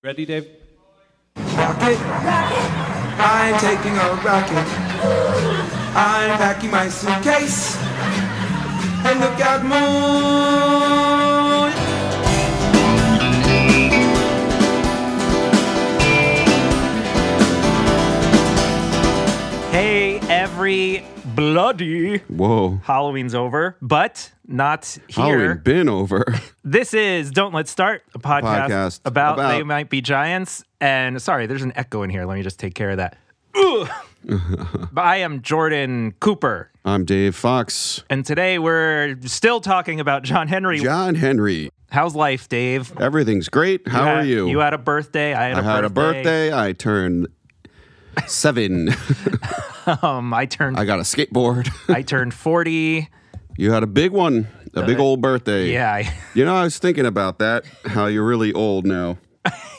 Ready, Dave? Rocket, I'm taking a rocket. I'm packing my suitcase. And look out, moon. Hey, every bloody. Whoa. Halloween's over, but not here. Halloween been over. This is Don't Let's Start, a podcast about They Might Be Giants. And sorry, there's an echo in here. Let me just take care of that. But I am Jordan Cooper. I'm Dave Fox. And today we're still talking about John Henry. John Henry. How's life, Dave? Everything's great. How are you? You had a birthday. I had a birthday. I turned 7. I got a skateboard. I turned 40. You had a big one, a big old birthday. Yeah. I was thinking about that, how you're really old now.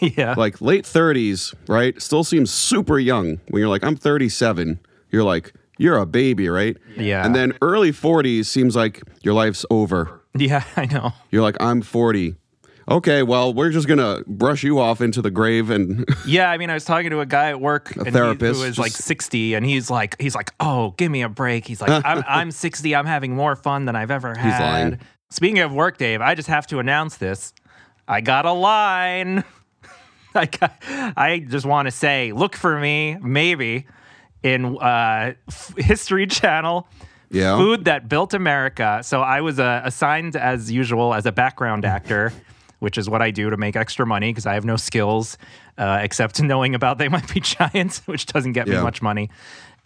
Yeah. Like late 30s, right? Still seems super young. When you're like, I'm 37, you're like, you're a baby, right? Yeah. And then early 40s seems like your life's over. Yeah, I know. You're like, I'm 40. Okay, well, we're just going to brush you off into the grave and... Yeah, I mean, I was talking to a guy at work... A therapist. Who was like 60, and he's like, oh, give me a break. He's like, I'm 60, I'm having more fun than I've ever had. He's lying. Speaking of work, Dave, I just have to announce this. I got a line. I just want to say, look for me, maybe, in History Channel... Yeah. Food That Built America. So I was assigned, as usual, as a background actor... which is what I do to make extra money because I have no skills except knowing about They Might Be Giants, which doesn't get me much money.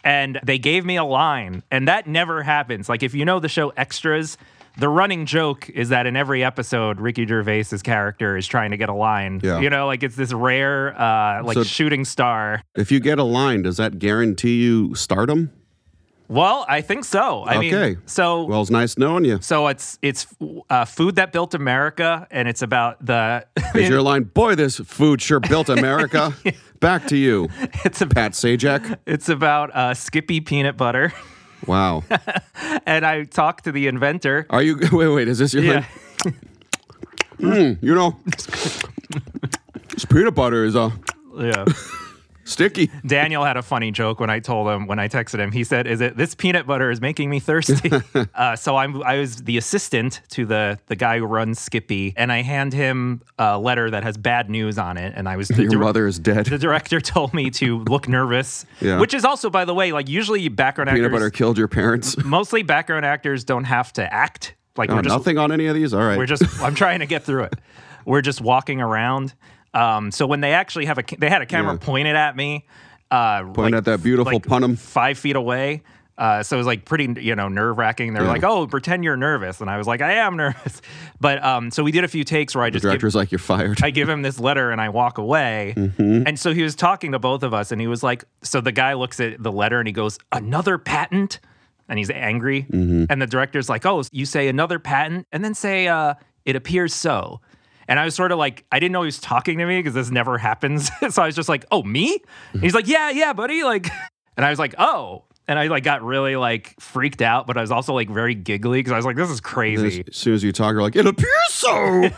And they gave me a line, and that never happens. Like, if you know the show Extras, the running joke is that in every episode, Ricky Gervais's character is trying to get a line. Yeah. You know, like it's this rare shooting star. If you get a line, does that guarantee you stardom? Well, I think so. I mean, so... Well, it's nice knowing you. So it's Food That Built America, and it's about the... Is your line, boy, this food sure built America. Yeah. Back to you, Pat Sajak. It's about Skippy peanut butter. Wow. And I talked to the inventor. Are you... Wait, is this your line? This peanut butter is... Yeah. Sticky. Daniel had a funny joke when I texted him. He said, this peanut butter is making me thirsty. So I was the assistant to the guy who runs Skippy, and I hand him a letter that has bad news on it. And I was... Your mother is dead. The director told me to look nervous, which is also, by the way, like usually background actors... Peanut butter killed your parents. Mostly background actors don't have to act. Like nothing on any of these? All right. I'm trying to get through it. We're just walking around. So when they actually had a camera pointed at me, pointed at that beautiful Punnum 5 feet away. So it was like pretty, nerve wracking. They were like, "Oh, pretend you're nervous," and I was like, "I am nervous." But so we did a few takes where the director's like, "You're fired." I give him this letter and I walk away. Mm-hmm. And so he was talking to both of us, and he was like, "So the guy looks at the letter and he goes, another patent," and he's angry. Mm-hmm. And the director's like, "Oh, you say another patent, and then say it appears so." And I was sort of like, I didn't know he was talking to me because this never happens. So I was just like, "Oh, me?" And he's like, yeah, buddy. Like, and I was like, "Oh." And I got really freaked out, but I was also very giggly because I was like, "This is crazy." As soon as you talk, you're like, "It appears so."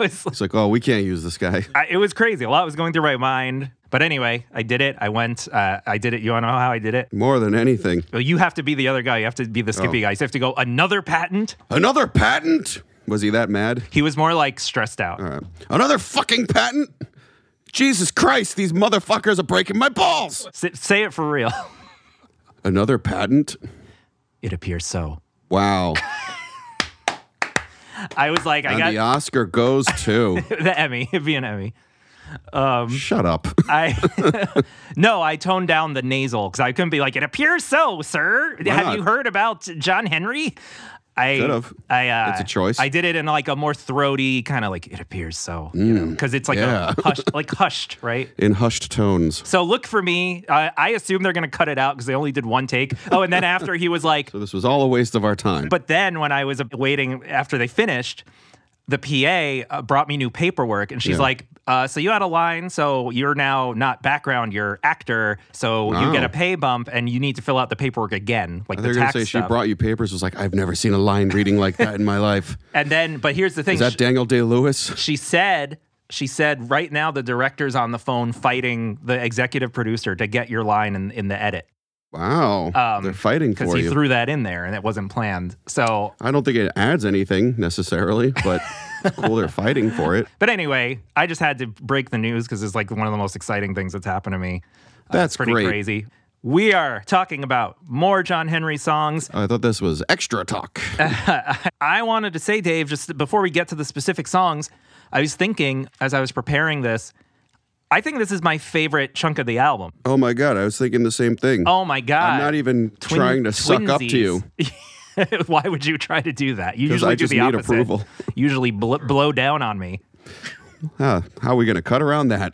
It's like, "Oh, we can't use this guy." It was crazy. A lot was going through my mind. But anyway, I did it. I went. I did it. You want to know how I did it? More than anything. Well, you have to be the other guy. You have to be the Skippy guy. So you have to go, "Another patent? Another patent?" Was he that mad? He was more stressed out. All right. "Another fucking patent? Jesus Christ, these motherfuckers are breaking my balls." Say it for real. "Another patent? It appears so." Wow. I was like, and the Oscar goes to... the Emmy. It'd be an Emmy. Shut up. No, I toned down the nasal because I couldn't be like, "It appears so, sir. Have you heard about John Henry?" It's a choice. I did it in a more throaty kind of "it appears so," because it's a hushed, hushed, right? In hushed tones. So look for me. I assume they're going to cut it out because they only did one take. Oh, and then after he was like... So this was all a waste of our time. But then when I was waiting after they finished, the PA brought me new paperwork, and she's like, "So you had a line, so you're now not background, you're actor, so you get a pay bump, and you need to fill out the paperwork again." Like, they're going to say stuff. She brought you papers, was like, "I've never seen a line reading like that in my life." And then, but here's the thing. Is that Daniel Day-Lewis? She said She said, right now the director's on the phone fighting the executive producer to get your line in the edit. Wow. They're fighting for you. Because he threw that in there and it wasn't planned. So I don't think it adds anything necessarily, but cool they're fighting for it. But anyway, I just had to break the news because it's like one of the most exciting things that's happened to me. That's pretty crazy. We are talking about more John Henry songs. I thought this was extra talk. I wanted to say, Dave, just before we get to the specific songs, I was thinking as I was preparing this, I think this is my favorite chunk of the album. Oh, my God. I was thinking the same thing. Oh, my God. I'm not even trying to suck up to you. Why would you try to do that? You usually do the opposite. Because I just need approval. Usually blow down on me. How are we going to cut around that?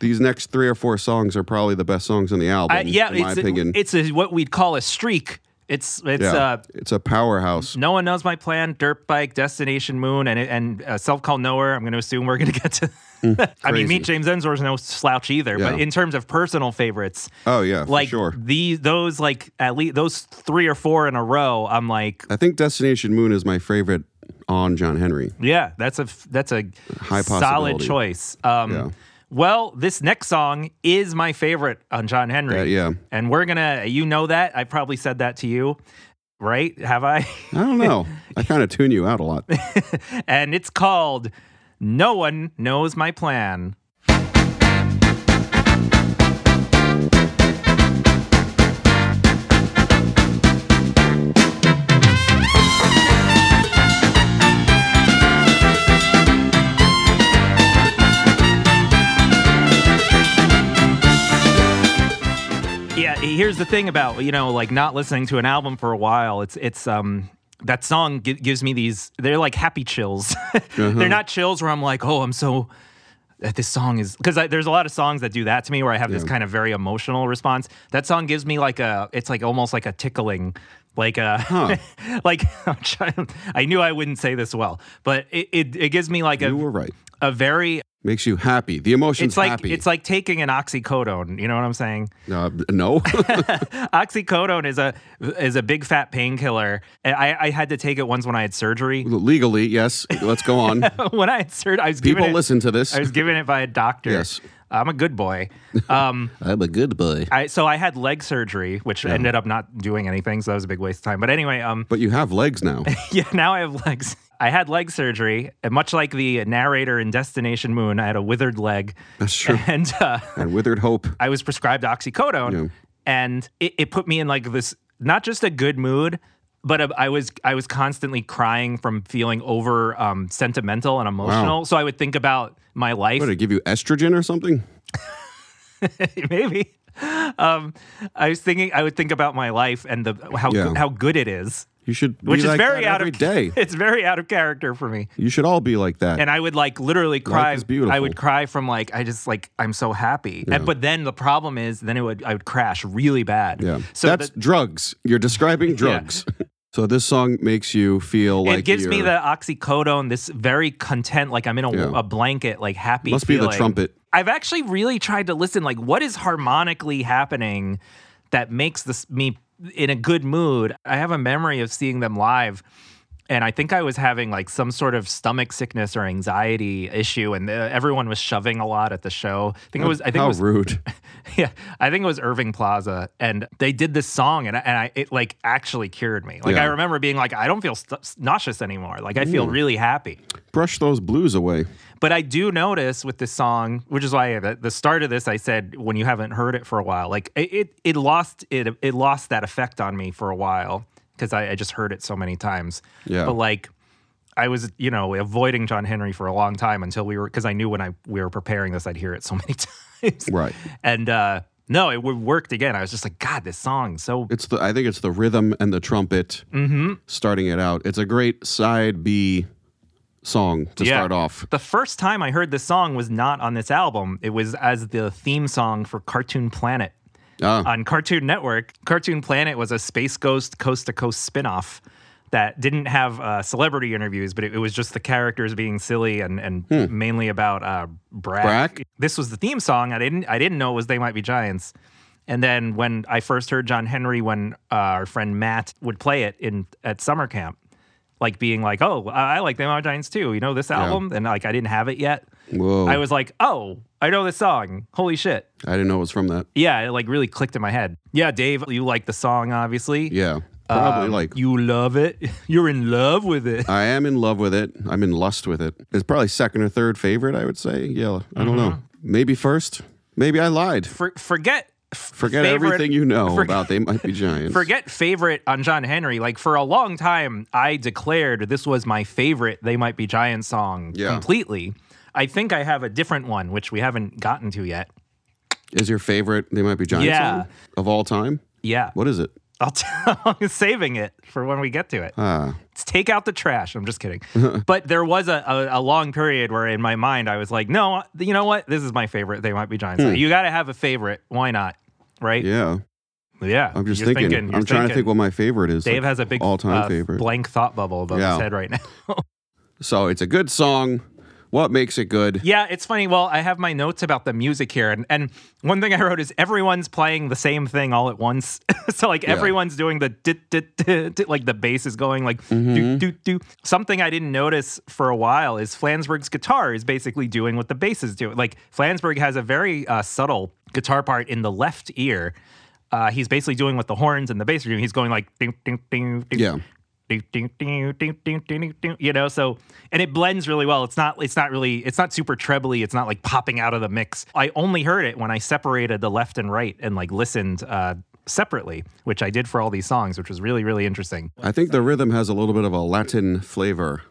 These next three or four songs are probably the best songs on the album, in my opinion. It's what we'd call a streak. It's a powerhouse. No One Knows My Plan, Dirt Bike, Destination Moon, and Self Called Nowhere. I'm going to assume we're going to get to. I mean, Meet James Ensor is no slouch either. Yeah. But in terms of personal favorites, like for sure. Those like at least those three or four in a row. I'm like, I think Destination Moon is my favorite on John Henry. Yeah, that's a high solid choice. Well, this next song is my favorite on John Henry. And we're going to, you know that. I probably said that to you, right? Have I? I don't know. I kind of tune you out a lot. And it's called No One Knows My Plan. Here's the thing about, not listening to an album for a while. It's that song gives me these, they're like happy chills. They're not chills where I'm like, oh, I'm so, this song is, because there's a lot of songs that do that to me where I have this kind of very emotional response. That song gives me it's like almost like a tickling, I knew I wouldn't say this well, but it gives me like you were right. A very... Makes you happy. The emotion's happy. It's like taking an oxycodone. You know what I'm saying? No. Oxycodone is a big fat painkiller. I had to take it once when I had surgery. Legally, yes. Let's go on. When I had surgery, I was given it. People listen to this. I was given it by a doctor. Yes. I'm a good boy. I'm a good boy. So I had leg surgery, which ended up not doing anything. So that was a big waste of time. But anyway. But you have legs now. Yeah, now I have legs. I had leg surgery, and much like the narrator in Destination Moon, I had a withered leg. That's true. And withered hope. I was prescribed oxycodone, and it put me in like this, not just a good mood, but I was constantly crying from feeling over sentimental and emotional. Wow. So I would think about my life. What, did it give you estrogen or something? Maybe. I would think about my life and how good it is. You should be like that every day. It's very out of character for me. You should all be like that. And I would like literally cry. Life is beautiful. I would cry from I'm so happy. Yeah. But then the problem is I would crash really bad. Yeah. So that's drugs. You're describing drugs. Yeah. So this song makes you feel like it gives me the oxycodone, this very content, like I'm in a blanket, like happy. Must feeling. Be the trumpet. I've actually really tried to listen, like what is harmonically happening that makes me in a good mood. I have a memory of seeing them live, and I think I was having like some sort of stomach sickness or anxiety issue, and everyone was shoving a lot at the show. I think it was rude. Yeah, I think it was Irving Plaza, and they did this song, and it like actually cured me. I remember being like, I don't feel nauseous anymore. Like I feel really happy. Brush those blues away. But I do notice with this song, which is why at the start of this I said, when you haven't heard it for a while, like it lost that effect on me for a while because I just heard it so many times. Yeah. But like I was, avoiding John Henry for a long time because I knew when we were preparing this, I'd hear it so many times. Right. And no, it worked again. I was just like, God, this song. So I think it's the rhythm and the trumpet starting it out. It's a great side B song to start off. The first time I heard this song was not on this album. It was as the theme song for Cartoon Planet on Cartoon Network. Cartoon Planet was a Space Ghost coast-to-coast spinoff that didn't have celebrity interviews, but it was just the characters being silly and mainly about Brack. This was the theme song. I didn't know it was They Might Be Giants. And then when I first heard John Henry, when our friend Matt would play it at summer camp, like being like, oh, I like They Might Be Giants too. You know this album? Yeah. And like I didn't have it yet. Whoa. I was like, oh, I know this song. Holy shit. I didn't know it was from that. Yeah, it like really clicked in my head. Yeah, Dave, you like the song, obviously. Yeah, probably like. You love it. You're in love with it. I am in love with it. I'm in lust with it. It's probably second or third favorite, I would say. Yeah, I don't know. Maybe first. Maybe I lied. Forget everything you know about They Might Be Giants. Forget favorite on John Henry. Like, for a long time, I declared this was my favorite They Might Be Giants song completely. I think I have a different one, which we haven't gotten to yet. Is your favorite They Might Be Giants song of all time? Yeah. What is it? I'm saving it for when we get to it. It's Take Out the Trash. I'm just kidding. But there was a long period where in my mind I was like, no, you know what? This is my favorite They Might Be Giants. You got to have a favorite. Why not? Right? Yeah. Yeah. I'm just trying to think what my favorite is. Dave has a big all-time favorite. Blank thought bubble above his head right now. So it's a good song. What makes it good? Yeah, it's funny. Well, I have my notes about the music here. And one thing I wrote is everyone's playing the same thing all at once. So, like, everyone's doing the dit, dit, dit, dit, like the bass is going like do, do, do. Something I didn't notice for a while is Flansburgh's guitar is basically doing what the bass is doing. Like, Flansburgh has a very subtle guitar part in the left ear. He's basically doing what the horns and the bass are doing. He's going like ding, ding, ding, ding. Yeah. Ding, ding, ding, ding, ding, ding, ding, you know, so, and it blends really well. It's not super trebly. It's not like popping out of the mix. I only heard it when I separated the left and right and like listened separately, which I did for all these songs, which was really, really interesting. I think the rhythm has a little bit of a Latin flavor.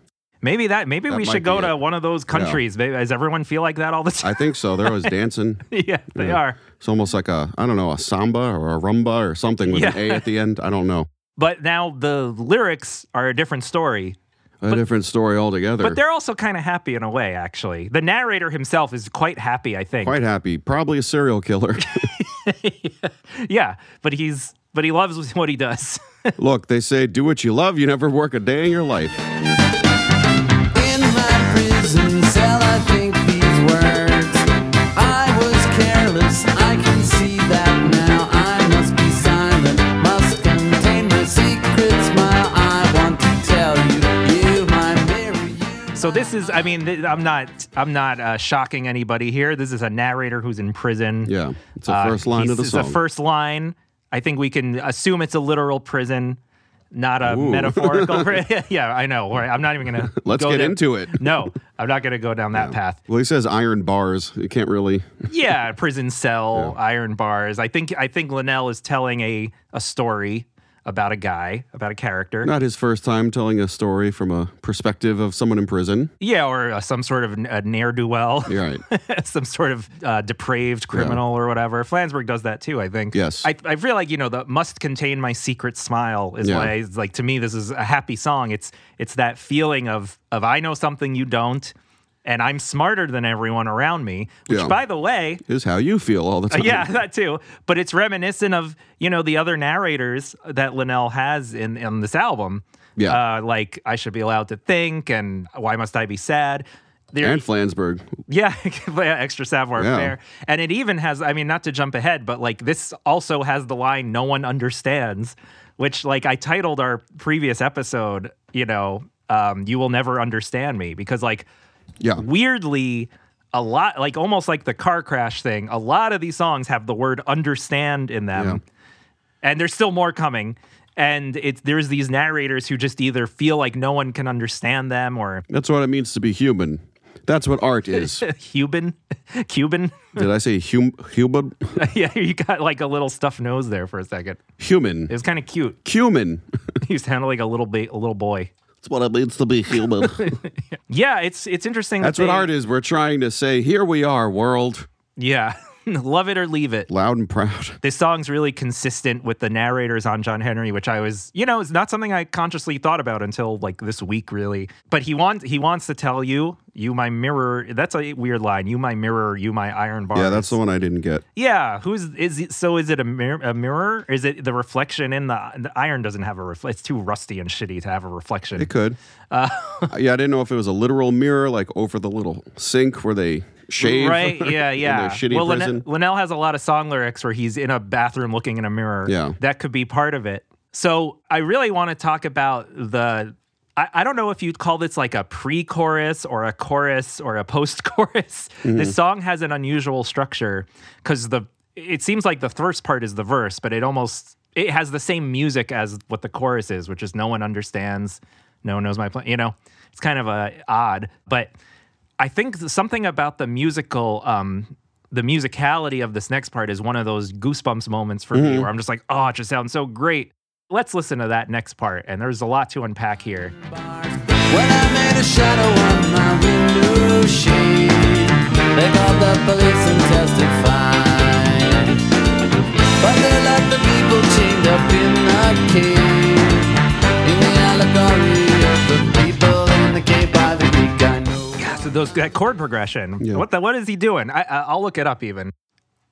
Maybe we should go to one of those countries. Yeah. Maybe, does everyone feel like that all the time? I think so. They're always dancing. Yeah, they are. It's almost like a samba or a rumba or something with an A at the end. I don't know. But now the lyrics are a different story. A different story altogether. But they're also kind of happy in a way, actually. The narrator himself is quite happy, I think. Quite happy. Probably a serial killer. Yeah, but he loves what he does. Look, they say, do what you love, you never work a day in your life. In my prison cell, I think these words. I was careless, I can see that now. So this is, I mean, I'm not shocking anybody here. This is a narrator who's in prison. Yeah, it's the first line of the song. It's the first line. I think we can assume it's a literal prison, not a metaphorical prison. Yeah, I know. I'm not even going to into it. No, I'm not going to go down that path. Well, he says iron bars. You can't really. Yeah, prison cell, iron bars. I think Linnell is telling a story about a character. Not his first time telling a story from a perspective of someone in prison. Yeah, or some sort of ne'er-do-well. You're right. Some sort of depraved criminal or whatever. Flansburgh does that too, I think. Yes. I feel like, you know, the must contain my secret smile is why, it's like, to me, this is a happy song. It's that feeling of I know something you don't, and I'm smarter than everyone around me, which, by the way, is how you feel all the time. Yeah, that too. But it's reminiscent of, you know, the other narrators that Linnell has in this album. Yeah. Like, I Should Be Allowed to Think, and Why Must I Be Sad? And Flansburgh. Yeah, extra savoir faire. And it even has, I mean, not to jump ahead, but, like, this also has the line, no one understands, which, like, I titled our previous episode, you know, You Will Never Understand Me, because, like, weirdly, a lot, like almost like the car crash thing, a lot of these songs have the word understand in them. Yeah. And there's still more coming. And there's these narrators who just either feel like no one can understand them or... That's what it means to be human. That's what art is. Cuban? Did I say human? Yeah, you got like a little stuffed nose there for a second. Human. It was kind of cute. Cumin. You sounded like a little boy. What it means to be human. Yeah, it's interesting. That's what art is. We're trying to say, here we are, world. Yeah. Love it or leave it. Loud and proud. This song's really consistent with the narrators on John Henry, which I was, you know, it's not something I consciously thought about until like this week, really. But he wants to tell you my mirror. That's a weird line. You my mirror, you my iron bars. Yeah, that's the one I didn't get. Yeah, is it a mirror? Is it the reflection in the iron doesn't have a reflection? It's too rusty and shitty to have a reflection. It could. Yeah, I didn't know if it was a literal mirror, like over the little sink where they shave. Right, yeah. Shitty prison. Linnell has a lot of song lyrics where he's in a bathroom looking in a mirror. Yeah. That could be part of it. So I really want to talk about the I don't know if you'd call this like a pre-chorus or a chorus or a post-chorus. Mm-hmm. This song has an unusual structure because it seems like the first part is the verse, but it has the same music as what the chorus is, which is no one understands, no one knows my plan. You know, it's kind of odd, but I think something about the musical, the musicality of this next part is one of those goosebumps moments for me where I'm just like, oh, it just sounds so great. Let's listen to that next part, and there's a lot to unpack here. When I made a shadow on my window shade, they called the police and testified. But they left the people chained up in a cave, in the allegory of the people in the cave by the week. I know. Yeah, so that chord progression. Yeah. What is he doing? I'll look it up even.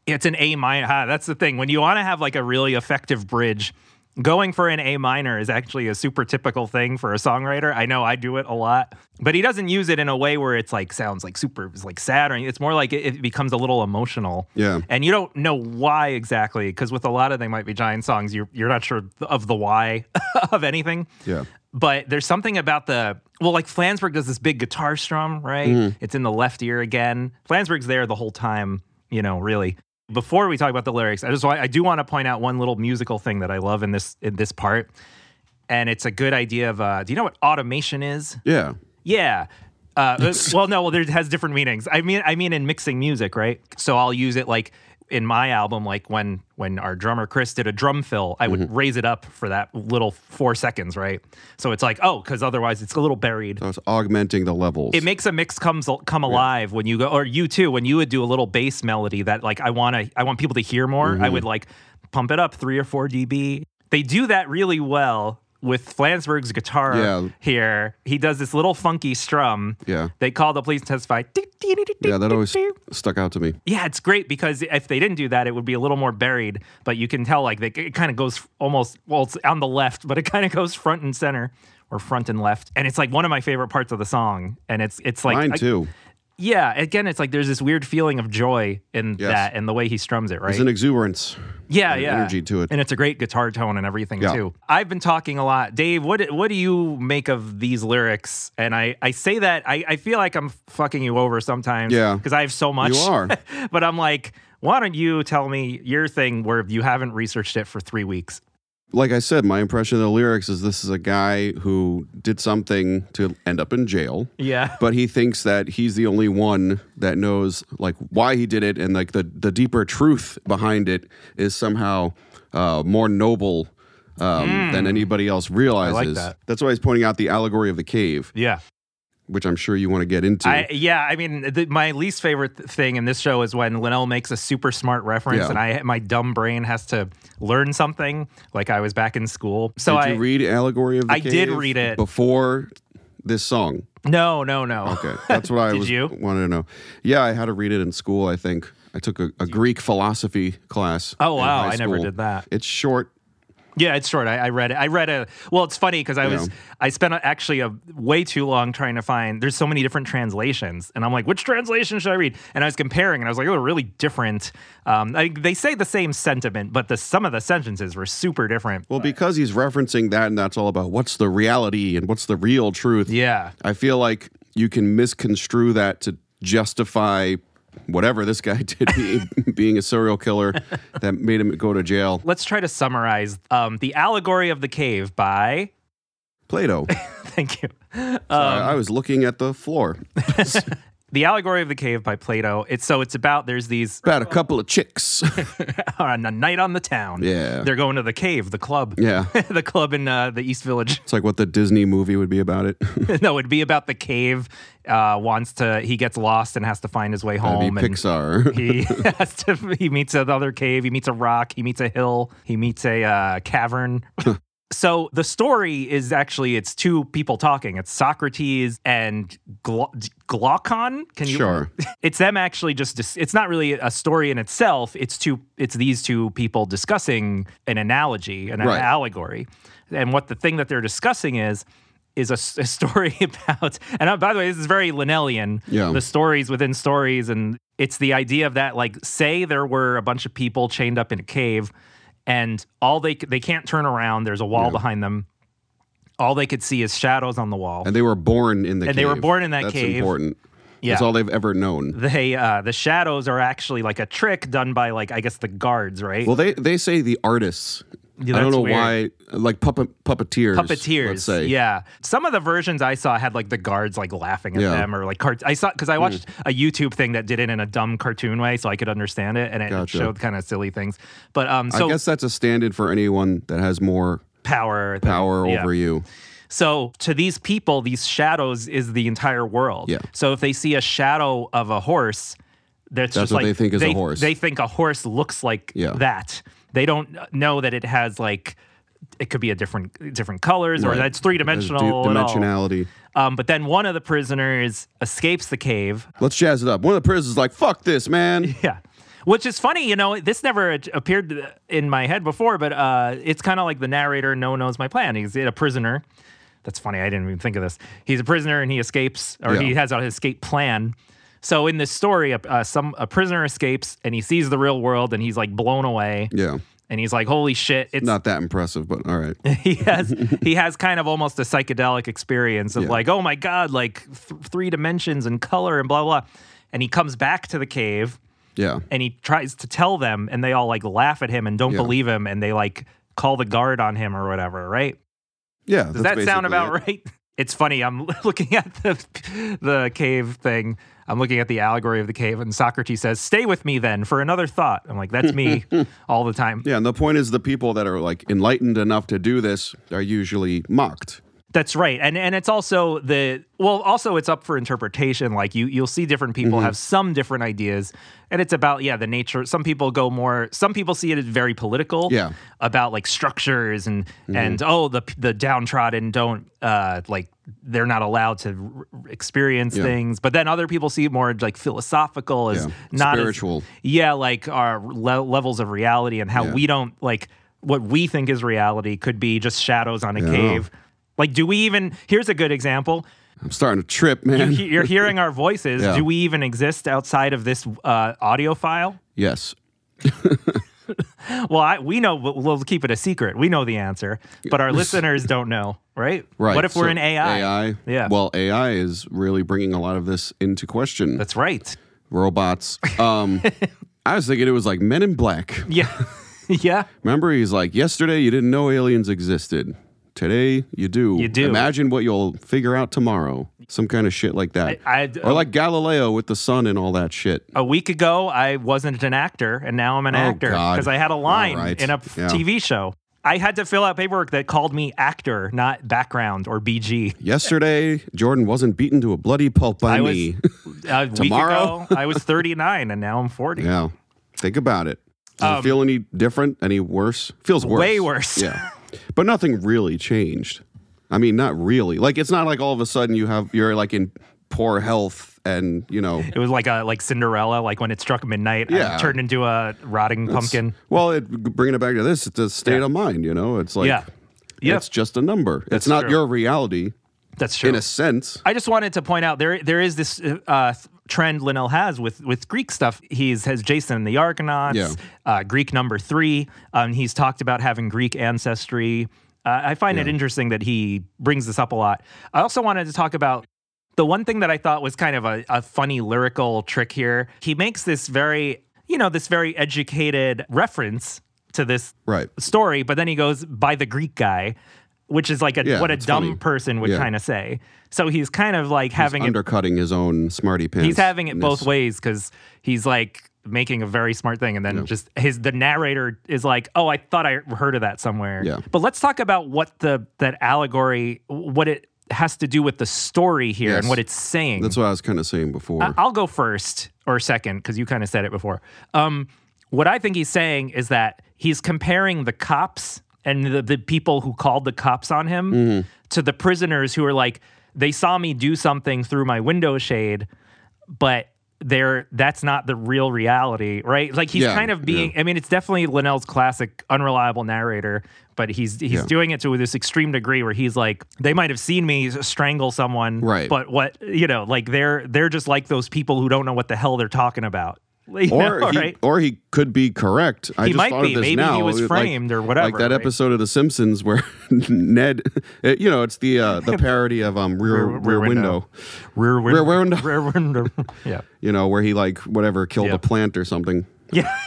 It's an A minor. That's the thing. When you want to have like a really effective bridge, going for an A minor is actually a super typical thing for a songwriter. I know I do it a lot, but he doesn't use it in a way where it's like sounds like super, it's like sad, or it's more like it becomes a little emotional. Yeah, and you don't know why exactly, because with a lot of They Might Be Giant songs, you're not sure of the why of anything. Yeah, but there's something about like Flansburgh does this big guitar strum, right? Mm. It's in the left ear again. Flansburgh's there the whole time, you know, really. Before we talk about the lyrics, I do want to point out one little musical thing that I love in this part, and it's a good idea of. Do you know what automation is? Yeah. It has different meanings. I mean, in mixing music, right? So I'll use it like in my album, like when our drummer Chris did a drum fill, I would raise it up for that little 4 seconds, right? So it's like because otherwise it's a little buried. So it's augmenting the levels. It makes a mix come alive when you go, or you too, when you would do a little bass melody that like I want people to hear more. I would like pump it up 3 or 4 dB. They do that really well with Flansburgh's guitar here. He does this little funky strum. Yeah. They call the police and testify. Yeah, that always stuck out to me. Yeah, it's great because if they didn't do that, it would be a little more buried. But you can tell, like, it kind of goes almost, well, it's on the left, but it kind of goes front and center or front and left. And it's like one of my favorite parts of the song. And it's like... Mine too. Yeah, again, it's like there's this weird feeling of joy in that and the way he strums it, right? There's an exuberance. Yeah. Energy to it. And it's a great guitar tone and everything, too. I've been talking a lot. Dave, what do you make of these lyrics? And I say that, I feel like I'm fucking you over sometimes. Yeah. Because I have so much. You are. But I'm like, why don't you tell me your thing where you haven't researched it for 3 weeks? Like I said, my impression of the lyrics is this is a guy who did something to end up in jail. Yeah. But he thinks that he's the only one that knows like why he did it, and like the deeper truth behind it is somehow more noble than anybody else realizes. I like that. That's why he's pointing out the allegory of the cave. Yeah. Which I'm sure you want to get into. My least favorite thing in this show is when Linnell makes a super smart reference and my dumb brain has to learn something, like I was back in school. So did you read Allegory of the Cave? I did read it. Before this song? No. Okay, that's what I wanted to know. Yeah, I had to read it in school, I think. I took a Greek philosophy class. Oh, wow, I never did that. It's short. Yeah, it's short. I read it. It's funny because I spent actually a way too long trying to find, there's so many different translations. And I'm like, which translation should I read? And I was comparing and I was like, oh, really different. They say the same sentiment, but some of the sentences were super different. Well, because he's referencing that and that's all about what's the reality and what's the real truth. Yeah. I feel like you can misconstrue that to justify whatever this guy did, being a serial killer that made him go to jail. Let's try to summarize The Allegory of the Cave by... Plato. Thank you. I was looking at the floor. The Allegory of the Cave by Plato. It's about there's these... About a couple of chicks. On a night on the town. Yeah. They're going to the cave, the club. Yeah. The club in the East Village. It's like what the Disney movie would be about it. No, it'd be about the cave... he gets lost and has to find his way home. That'd be Pixar. He meets another cave, he meets a rock, he meets a hill, he meets a cavern. So the story is actually, it's two people talking. It's Socrates and Glaucon. Can you? Sure. It's them actually it's not really a story in itself. It's these two people discussing an analogy, an allegory. And what the thing that they're discussing is a story about, and by the way, this is very Linnellian, the stories within stories, and it's the idea of that, like, say there were a bunch of people chained up in a cave, and all they can't turn around, there's a wall behind them. All they could see is shadows on the wall. And they were born in the cave. That's important. Yeah. That's all they've ever known. They the shadows are actually like a trick done by, like, I guess the guards, right? Well, they say the artists. Yeah, I don't know why, like puppeteers. Puppeteers, let's say. Yeah. Some of the versions I saw had like the guards like laughing at them or like I saw because I watched a YouTube thing that did it in a dumb cartoon way, so I could understand it, and it showed kind of silly things. But so I guess that's a stand-in for anyone that has more power over you. So to these people, these shadows is the entire world. Yeah. So if they see a shadow of a horse, that's just what like they think is a horse. They think a horse looks like that. They don't know that it has like it could be a different colors or that's three-dimensional. Dimensionality. But then one of the prisoners escapes the cave. Let's jazz it up. One of the prisoners is like, "Fuck this, man." Yeah. Which is funny, you know, this never appeared in my head before, but it's kind of like the narrator, No One Knows My Plan. He's a prisoner. That's funny. I didn't even think of this. He's a prisoner and he escapes, or he has an escape plan. So in this story, a prisoner escapes and he sees the real world and he's like blown away. Yeah. And he's like, holy shit. It's not that impressive, but all right. he has kind of almost a psychedelic experience of like, oh my God, like three dimensions and color and blah, blah. And he comes back to the cave. Yeah. And he tries to tell them and they all like laugh at him and don't believe him. And they like call the guard on him or whatever. Right. Yeah. Does that sound about right? It's funny. I'm looking at the cave thing. I'm looking at the allegory of the cave, and Socrates says, "Stay with me then for another thought." I'm like, that's me all the time. Yeah, and the point is the people that are like enlightened enough to do this are usually mocked. That's right. And it's also it's up for interpretation. Like you'll see different people have some different ideas, and it's about the nature. Some people see it as very political. Yeah. About like structures and the downtrodden don't they're not allowed to experience things. But then other people see it more like philosophical as not spiritual. Like our levels of reality and how we don't like what we think is reality could be just shadows on a cave. Like, do we even... Here's a good example. I'm starting to trip, man. You're hearing our voices. Yeah. Do we even exist outside of this audio file? Yes. Well, we know... We'll keep it a secret. We know the answer, but our listeners don't know, right? Right. What if we're in AI? Yeah. Well, AI is really bringing a lot of this into question. That's right. Robots. I was thinking it was like Men in Black. Yeah. Yeah. Remember, he's like, yesterday you didn't know aliens existed. Today, you do. Imagine what you'll figure out tomorrow. Some kind of shit like that. Or like Galileo with the sun and all that shit. A week ago, I wasn't an actor, and now I'm an actor. Because I had a line in a TV show. I had to fill out paperwork that called me actor, not background or BG. Yesterday, Jordan wasn't beaten to a bloody pulp by me. A week ago, I was 39, and now I'm 40. Yeah. Think about it. Does it feel any different, any worse? Feels worse. Way worse. Yeah. But nothing really changed. I mean, not really. Like, it's not like all of a sudden you're like in poor health and, you know. It was like Cinderella, like when it struck midnight, I turned into a rotting pumpkin. Well, bringing it back to this, it's a state of mind, you know? It's like, it's just a number. That's not your reality. That's true. In a sense. I just wanted to point out, there is this trend Linnell has with Greek stuff. He has Jason and the Argonauts, Greek number 3. He's talked about having Greek ancestry. I find it interesting that he brings this up a lot. I also wanted to talk about the one thing that I thought was kind of a funny lyrical trick here. He makes this very educated reference to this story, but then he goes, by the Greek guy. Which is like what a dumb person would kind of say. So he's kind of like he's undercutting his own smarty pants. He's having it both ways because he's like making a very smart thing, and then just the narrator is like, "Oh, I thought I heard of that somewhere." Yeah. But let's talk about what that allegory, what it has to do with the story here and what it's saying. That's what I was kind of saying before. I'll go first or second because you kind of said it before. What I think he's saying is that he's comparing the cops and the people who called the cops on him to the prisoners who are like, they saw me do something through my window shade, but that's not the real reality, right? Like he's kind of being, I mean, it's definitely Linnell's classic unreliable narrator, but he's doing it to this extreme degree where he's like, they might have seen me strangle someone, right? But what, you know, like they're just like those people who don't know what the hell they're talking about. Or he could be correct. I just thought of this now. Maybe he was framed or whatever. Like that episode of The Simpsons where Ned, it's the parody of Rear Window. Rear Window. Yeah. Where he killed a plant or something. Yeah.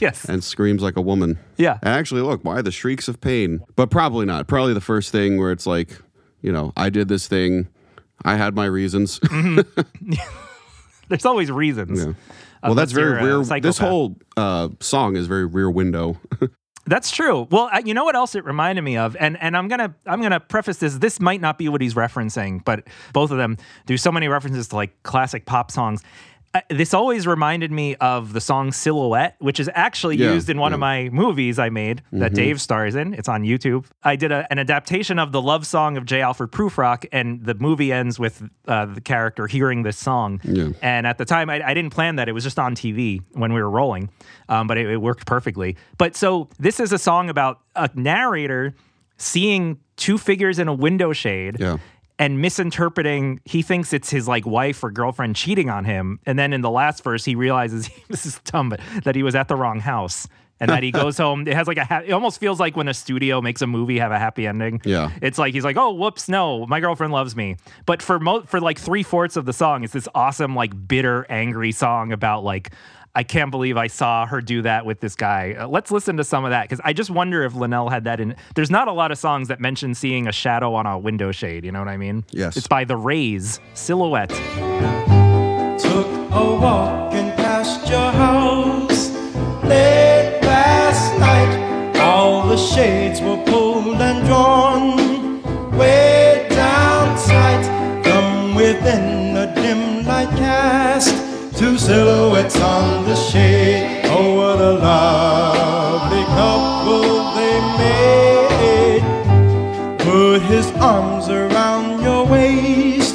Yes. And screams like a woman. Yeah. And actually, look, why the shrieks of pain? But probably not. Probably the first thing where it's like, I did this thing. I had my reasons. Mm-hmm. There's always reasons. Yeah. Well, that's very rear. This whole song is very Rear Window. That's true. Well, you know what else it reminded me of, and I'm gonna preface this. This might not be what he's referencing, but both of them do so many references to classic pop songs. This always reminded me of the song Silhouette, which is actually used in one of my movies I made that Dave stars in. It's on YouTube. I did an adaptation of the love song of J. Alfred Prufrock, and the movie ends with the character hearing this song. Yeah. And at the time, I didn't plan that. It was just on TV when we were rolling, but it worked perfectly. But so this is a song about a narrator seeing two figures in a window shade. Yeah. And misinterpreting, he thinks it's his wife or girlfriend cheating on him. And then in the last verse, he realizes this is dumb, but that he was at the wrong house and that he goes home. It has it almost feels like when a studio makes a movie have a happy ending. Yeah, it's like he's like, oh, whoops, no, my girlfriend loves me. But for 3/4 of the song, it's this awesome bitter, angry song about I can't believe I saw her do that with this guy. Let's listen to some of that, because I just wonder if Linnell had that in. There's not a lot of songs that mention seeing a shadow on a window shade, you know what I mean? Yes. It's by The Rays, Silhouette. Took a walk and past your house late last night. All the shades were pulled and drawn way down tight from within the dim light cast. Two silhouettes on the shade. Oh, what a lovely couple they made. Put his arms around your waist,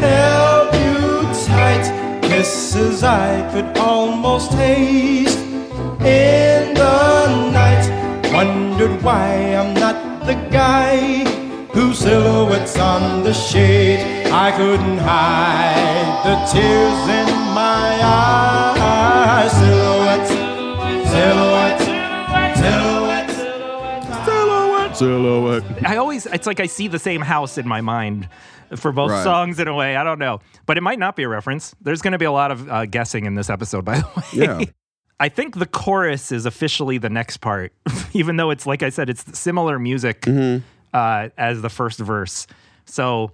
held you tight, kisses I could almost taste. In the night, wondered why I'm not the guy. Two silhouettes on the shade. I couldn't hide the tears in my eyes. Silhouettes, silhouettes, silhouettes, silhouettes, silhouettes. It's like I see the same house in my mind for both songs in a way. I don't know. But it might not be a reference. There's going to be a lot of guessing in this episode, by the way. Yeah. I think the chorus is officially the next part, even though it's, like I said, it's similar music. Mm-hmm. As the first verse. So,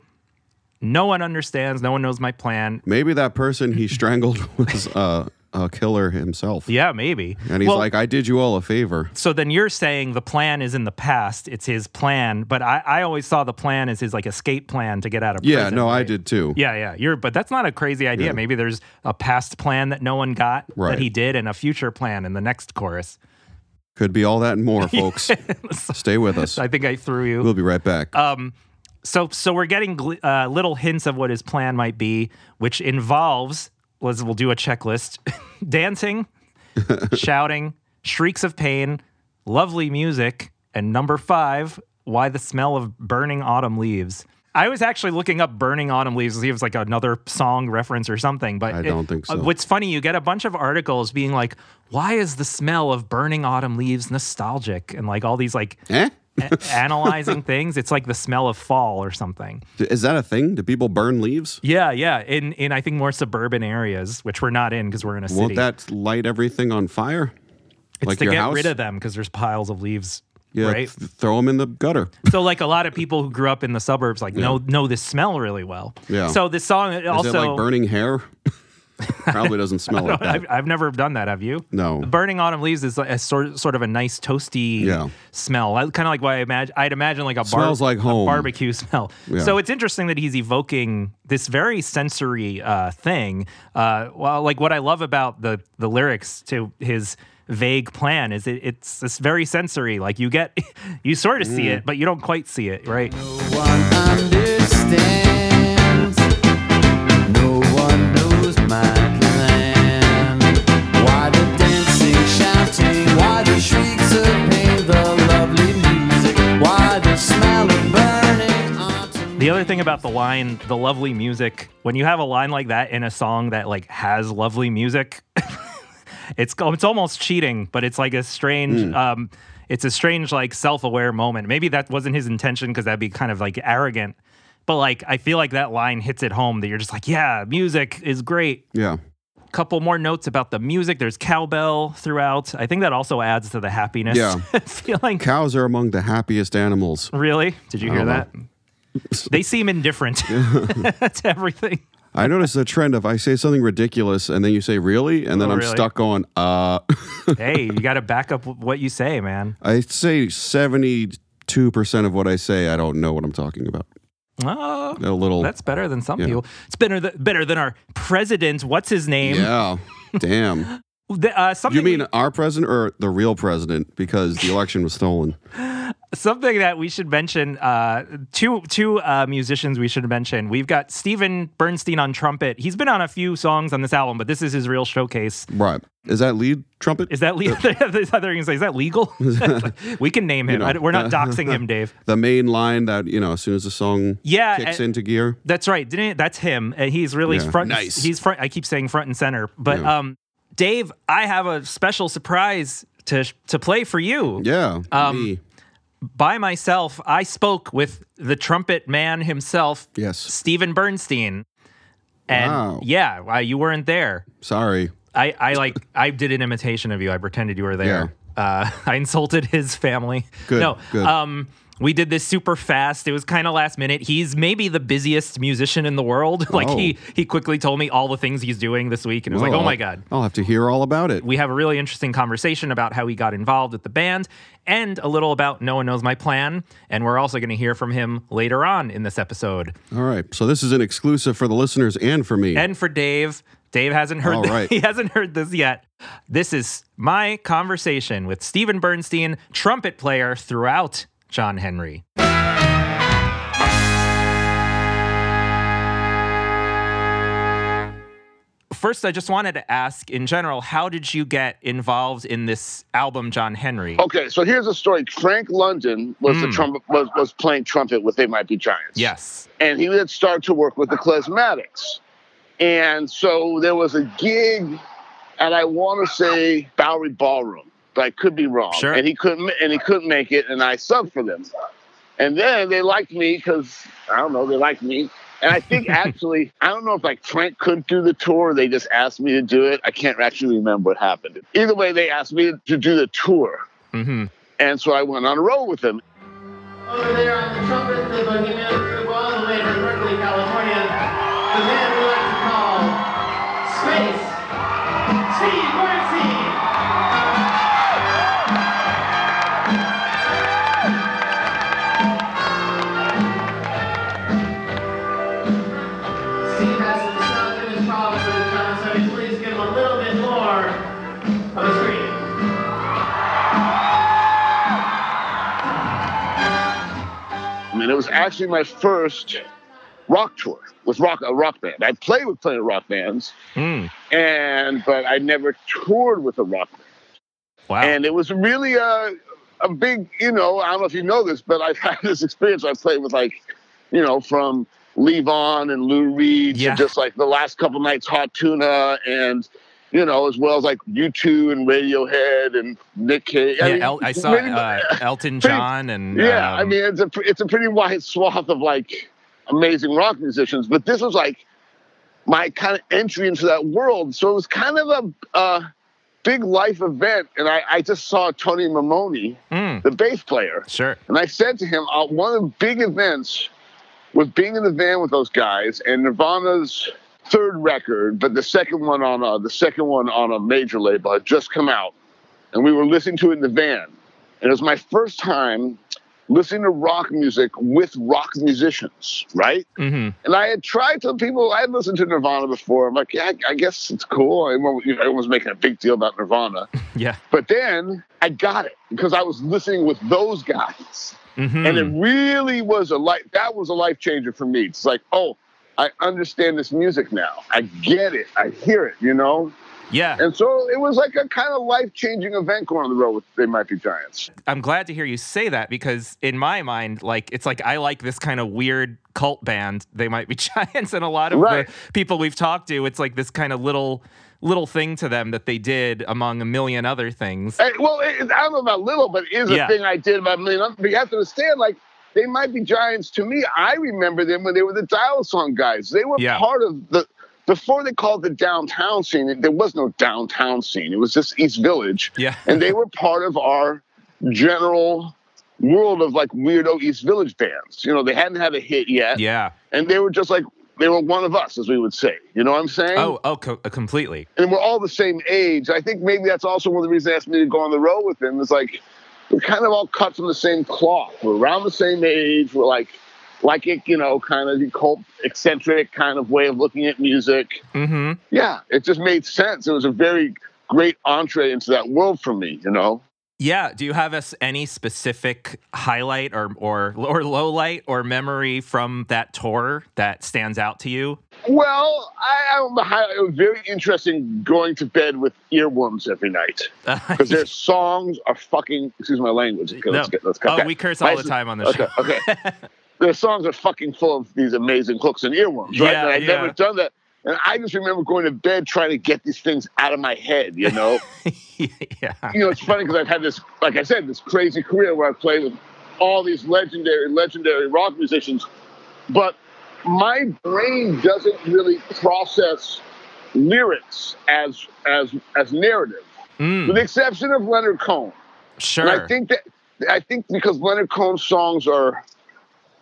no one understands, no one knows my plan. Maybe that person he strangled was a killer himself. Yeah, maybe. And he's I did you all a favor. So then you're saying the plan is in the past, it's his plan, but I always saw the plan as his escape plan to get out of prison. Yeah, no, right? I did too. Yeah, but that's not a crazy idea. Yeah. Maybe there's a past plan that no one got that he did and a future plan in the next chorus. Could be all that and more, folks. Stay with us. I think I threw you. We'll be right back. So we're getting little hints of what his plan might be, which involves, we'll do a checklist, dancing, shouting, shrieks of pain, lovely music, and number 5, why the smell of burning autumn leaves. I was actually looking up Burning Autumn Leaves to see if it's another song reference or something. But I don't think so. What's funny, you get a bunch of articles being like, why is the smell of burning autumn leaves nostalgic? And all these analyzing things. It's like the smell of fall or something. Is that a thing? Do people burn leaves? Yeah. In I think more suburban areas, which we're not in because we're in a city. Won't that light everything on fire? It's to get rid of them because there's piles of leaves. Yeah, right? Throw them in the gutter. So, a lot of people who grew up in the suburbs, know this smell really well. Yeah. So this song also... Is it like burning hair? Probably doesn't smell like that. I've never done that, have you? No. Burning autumn leaves is a sort of a nice toasty smell. Kind of like what I'd imagine a barbecue smell. Yeah. So it's interesting that he's evoking this very sensory thing. What I love about the lyrics to his vague plan is it's this very sensory. You get, you sort of see it, but you don't quite see it, right? No one understands. No one knows my plan. Why the dancing, shouting? Why the shrieks of pain? The lovely music. Why the smell of burning autumn? The other thing about the line, the lovely music. When you have a line like that in a song that has lovely music. It's almost cheating, but it's like a strange. It's a strange, like, self-aware moment. Maybe that wasn't his intention because that'd be kind of, like, arrogant. But, like, I feel like that line hits it home that you're just like, yeah, music is great. Yeah. Couple more notes about the music. There's cowbell throughout. I think that also adds to the happiness feeling. Cows are among the happiest animals. Really? Did you hear that? They seem indifferent to everything. I noticed a trend of I say something ridiculous and then you say really, and then I'm really stuck going, Hey, you got to back up what you say, man. I say 72% of what I say, I don't know what I'm talking about. Oh, a little, that's better than some people. It's better than our president. What's his name? Yeah, damn. You mean our president or the real president? Because the election was stolen. Something that we should mention, two musicians we should mention. We've got Steven Bernstein on trumpet. He's been on a few songs on this album, but this is his real showcase. Right. Is that lead trumpet? Is that legal? Is that legal? We can name him. We're not doxing him, Dave. The main line that, as soon as the song kicks into gear. That's right. That's him. And he's really front. Nice. He's front. I keep saying front and center. But Dave, I have a special surprise to play for you. Yeah. Me. By myself, I spoke with the trumpet man himself, Steven Bernstein, and you weren't there. Sorry, I did an imitation of you. I pretended you were there. Yeah. I insulted his family. Good. We did this super fast. It was kind of last minute. He's maybe the busiest musician in the world. He quickly told me all the things he's doing this week. And it was oh my God. I'll have to hear all about it. We have a really interesting conversation about how he got involved with the band and a little about No One Knows My Plan. And we're also going to hear from him later on in this episode. All right. So this is an exclusive for the listeners and for me. And for Dave. Dave hasn't heard He hasn't heard this yet. This is my conversation with Steven Bernstein, trumpet player throughout John Henry. First, I just wanted to ask, in general, how did you get involved in this album, John Henry? Okay, so here's the story. Frank London was was playing trumpet with They Might Be Giants. Yes. And he would start to work with the Klezmatics. And so there was a gig at, I want to say, Bowery Ballroom. But I could be wrong. Sure. And he couldn't make it, and I subbed for them. And then they liked me because, I don't know, they liked me. And I think actually, I don't know if like Frank couldn't do the tour. They just asked me to do it. I can't actually remember what happened. Either way, they asked me to do the tour. Mm-hmm. And so I went on a roll with them. Over there on the trumpet, the Bohemian group all the way to Berkeley, California, the man we like to call Space T. Mercy. And it was actually my first rock tour with a rock band. I played rock bands, but I never toured with a rock band. Wow! And it was really a big, I don't know if you know this, but I've had this experience. I played with from Levon and Lou Reed to just like the last couple nights, Hot Tuna and. As well as like U2 and Radiohead and Nick Cage. I saw Elton John and... Yeah, it's a pretty wide swath of like amazing rock musicians, but this was like my kind of entry into that world. So it was kind of a big life event. And I just saw Tony Maimone, the bass player. Sure. And I said to him, one of the big events was being in the van with those guys and Nirvana's third record, but the second one on a major label had just come out, and we were listening to it in the van, and it was my first time listening to rock music with rock musicians, right? Mm-hmm. And I had listened to Nirvana before. I'm like, yeah, I guess it's cool. Everyone was making a big deal about Nirvana. Yeah. But then I got it because I was listening with those guys, mm-hmm. and it really was a life changer for me. It's like, oh. I understand this music now. I get it. I hear it, Yeah. And so it was like a kind of life-changing event going on the road with They Might Be Giants. I'm glad to hear you say that because in my mind, like, it's like I like this kind of weird cult band, They Might Be Giants, and a lot of the people we've talked to, it's like this kind of little little thing to them that they did among a million other things. I don't know about little, but it is a thing I did about a million other things. But you have to understand, like, They Might Be Giants, to me, I remember them when they were the dial-a-song guys. They were part of the... Before they called the downtown scene, there was no downtown scene. It was just East Village. Yeah. And they were part of our general world of, like, weirdo East Village bands. You know, they hadn't had a hit yet. Yeah. And they were just, like, they were one of us, as we would say. You know what I'm saying? Completely. And we're all the same age. I think maybe that's also one of the reasons they asked me to go on the road with them. It's like, we're kind of all cut from the same cloth. We're around the same age. We're like it, you know, kind of the cult, eccentric kind of way of looking at music. Mm-hmm. Yeah, it just made sense. It was a very great entree into that world for me, you know? Yeah. Do you have any specific highlight or low light or memory from that tour that stands out to you? Well, it was very interesting going to bed with earworms every night because their songs are fucking, excuse my language. Okay, let's cut that. We curse all the time on this show. Okay. Their songs are fucking full of these amazing hooks and earworms, right? Yeah, and I've never done that. And I just remember going to bed trying to get these things out of my head, you know? Yeah. You know, it's funny because I've had this, like I said, this crazy career where I've played with all these legendary rock musicians. But my brain doesn't really process lyrics as narrative. Mm. With the exception of Leonard Cohen. Sure. And I think because Leonard Cohen's songs are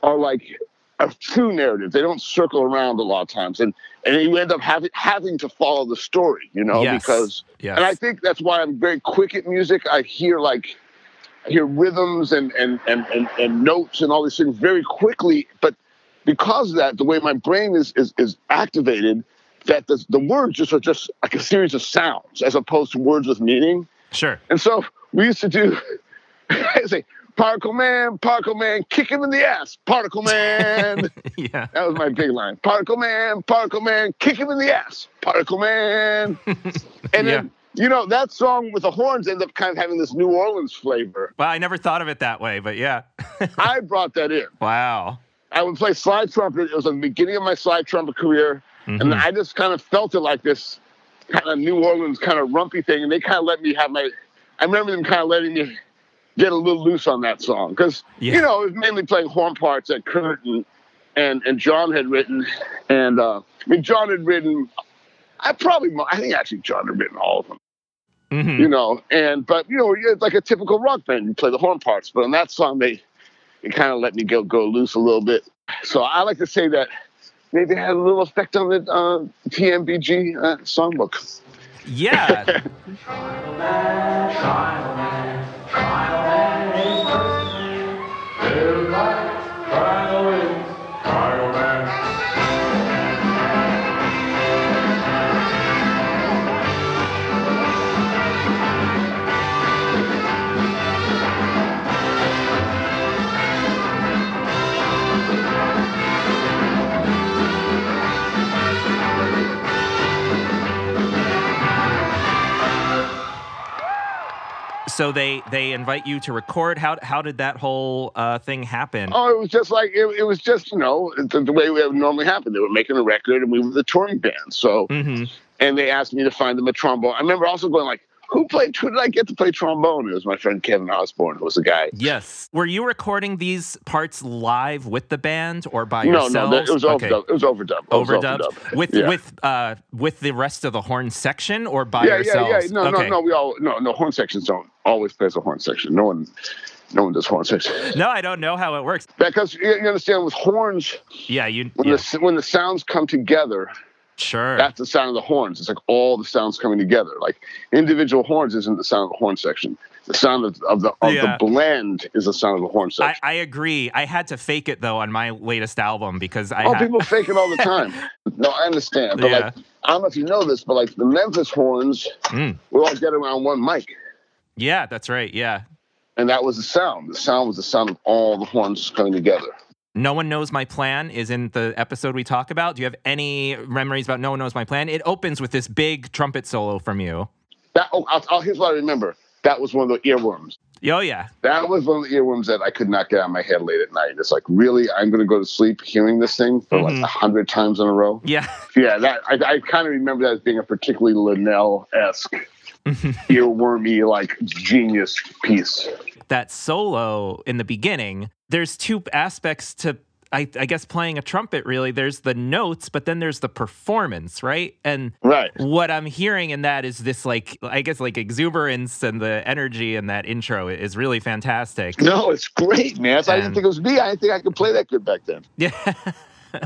like a true narrative. They don't circle around a lot of times. And you end up having to follow the story, you know, and I think that's why I'm very quick at music. I hear rhythms and notes and all these things very quickly. But because of that, the way my brain is activated, that the words are just like a series of sounds as opposed to words with meaning. Sure. And so we used to do, I say, Particle Man, kick him in the ass, Particle Man. Yeah. That was my big line. Particle Man, kick him in the ass, Particle Man. And then, you know, that song with the horns ended up kind of having this New Orleans flavor. Well, I never thought of it that way, but yeah. I brought that in. Wow. I would play slide trumpet. It was the beginning of my slide trumpet career. Mm-hmm. And I just kind of felt it like this kind of New Orleans kind of rumpy thing. And they kind of let me have I remember them kind of letting me get a little loose on that song because you know, it was mainly playing horn parts that Kurt and John had written, and John had written all of them, mm-hmm. you know, but you know, it's like a typical rock band, you play the horn parts, but on that song they kind of let me go loose a little bit. So I like to say that maybe it had a little effect on the TMBG songbook. Yeah. So they invite you to record. How did that whole thing happen? Oh, it was just like, it was just, you know, the way it would normally happen. They were making a record and we were the touring band. So, mm-hmm. And they asked me to find them a trombone. I remember also going like, who did I get to play trombone? It was my friend Kevin Osborne, who was the guy. Yes. Were you recording these parts live with the band or by yourselves? No, it was overdubbed. Okay. It was overdubbed. Overdubbed. With the rest of the horn section or by yourselves? Yeah. No, horn sections don't. Always plays a horn section. No one does horn section. No, I don't know how it works. Because you understand with horns, when the sounds come together, sure, that's the sound of the horns. It's like all the sounds coming together. Like individual horns isn't the sound of the horn section. The sound of the blend is the sound of the horn section. I agree. I had to fake it though on my latest album because people fake it all the time. No, I understand. But like, I don't know if you know this, but like the Memphis horns, we all get around one mic. Yeah, that's right. Yeah. And that was the sound. The sound was the sound of all the horns coming together. No One Knows My Plan is in the episode we talk about. Do you have any memories about No One Knows My Plan? It opens with this big trumpet solo from you. Here's what I remember. That was one of the earworms. Oh, yeah. That was one of the earworms that I could not get out of my head late at night. It's like, really? I'm going to go to sleep hearing this thing for like 100 times in a row? Yeah. Yeah, that I kind of remember that as being a particularly Linnell-esque, earwormy, like, genius piece. That solo in the beginning, there's two aspects to, I guess, playing a trumpet, really. There's the notes, but then there's the performance, right? And what I'm hearing in that is this, like, I guess, like, exuberance, and the energy in that intro is really fantastic. No, it's great, man. I didn't think it was me. I didn't think I could play that good back then. Yeah.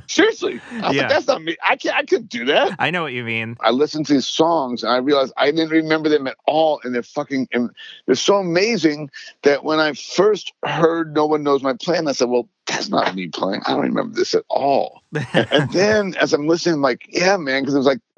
Seriously. I was like, that's not me. I couldn't do that. I know what you mean. I listened to these songs and I realized I didn't remember them at all. And they're so amazing that when I first heard No One Knows My Plan, I said, well, that's not me playing. I don't remember this at all. And then as I'm listening, I'm like, yeah, man, because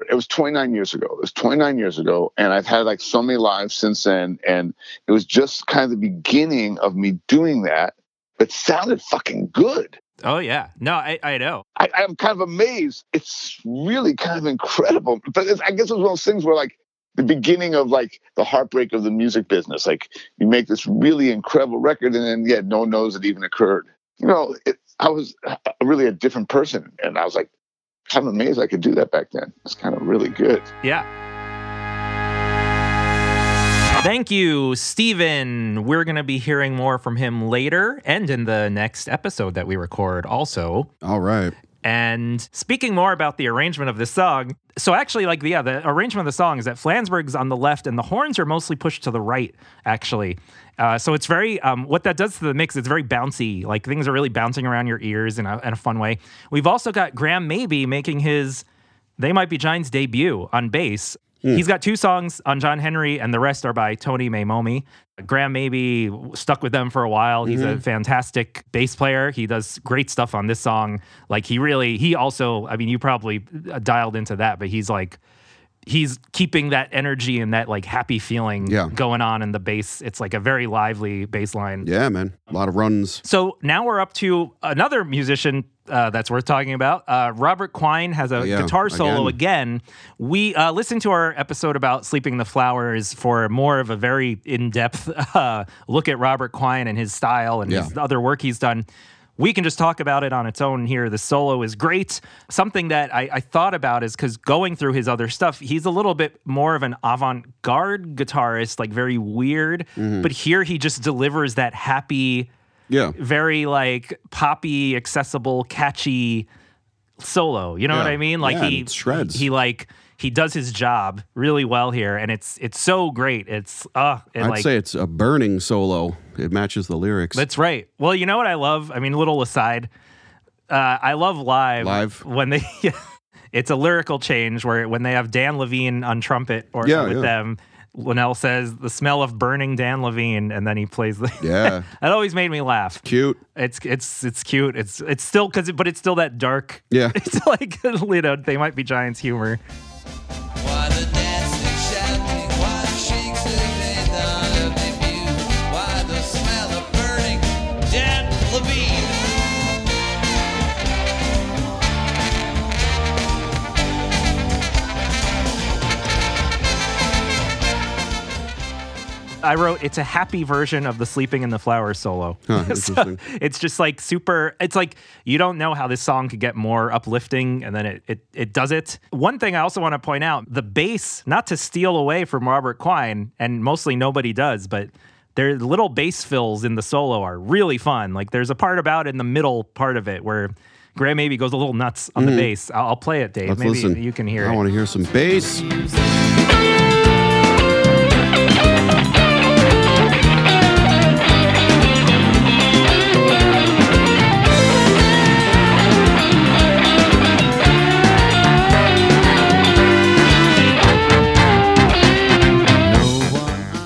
it was 29 years ago. And I've had like so many lives since then. And it was just kind of the beginning of me doing that. It sounded fucking good. Oh, yeah. No, I know. I'm kind of amazed. It's really kind of incredible. But I guess it was one of those things where, like, the beginning of, like, the heartbreak of the music business. Like, you make this really incredible record, and then, yeah, no one knows it even occurred. You know, I was really a different person, and I was like, I'm amazed I could do that back then. It's kind of really good. Yeah. Thank you, Steven. We're going to be hearing more from him later and in the next episode that we record also. All right. And speaking more about the arrangement of this song, so actually, like, yeah, the arrangement of the song is that Flansburgh's on the left and the horns are mostly pushed to the right, actually. So it's very, what that does to the mix, it's very bouncy. Like, things are really bouncing around your ears in a fun way. We've also got Graham Maby making his They Might Be Giants debut on bass. He's got two songs on John Henry, and the rest are by Tony Maimone. Graham Maby stuck with them for a while. He's a fantastic bass player. He does great stuff on this song. Like, he also, you probably dialed into that, but he's keeping that energy and that, like, happy feeling going on in the bass. It's like a very lively bass line. Yeah, man. A lot of runs. So now we're up to another musician that's worth talking about. Robert Quine has a guitar solo again. We listened to our episode about Sleeping in the Flowers for more of a very in-depth look at Robert Quine and his style and his other work he's done. We can just talk about it on its own here. The solo is great. Something that I thought about is because going through his other stuff, he's a little bit more of an avant-garde guitarist, like very weird. But here he just delivers that happy, very like poppy, accessible, catchy solo. You know what I mean? Like he shreds. He like he does his job really well here, and it's so great. It's I'd say it's a burning solo. It matches the lyrics. That's right. Well, you know what I love? I mean, little aside, I love live when they. It's a lyrical change where when they have Dan Levine on trumpet or with them, Linnell says the smell of burning Dan Levine, and then he plays the. Yeah, that always made me laugh. It's cute. It's cute. It's still but it's still that dark. Yeah, it's like you know They Might Be Giants humor. I wrote, it's a happy version of the Sleeping in the Flowers solo. Huh, so it's just like super, it's like, you don't know how this song could get more uplifting, and then it does it. One thing I also want to point out, the bass, not to steal away from Robert Quine, and mostly nobody does, but their little bass fills in the solo are really fun. Like there's a part about in the middle part of it where Graham Maby goes a little nuts on the bass. I'll play it, Dave. Maybe you can hear it. I want to hear some bass.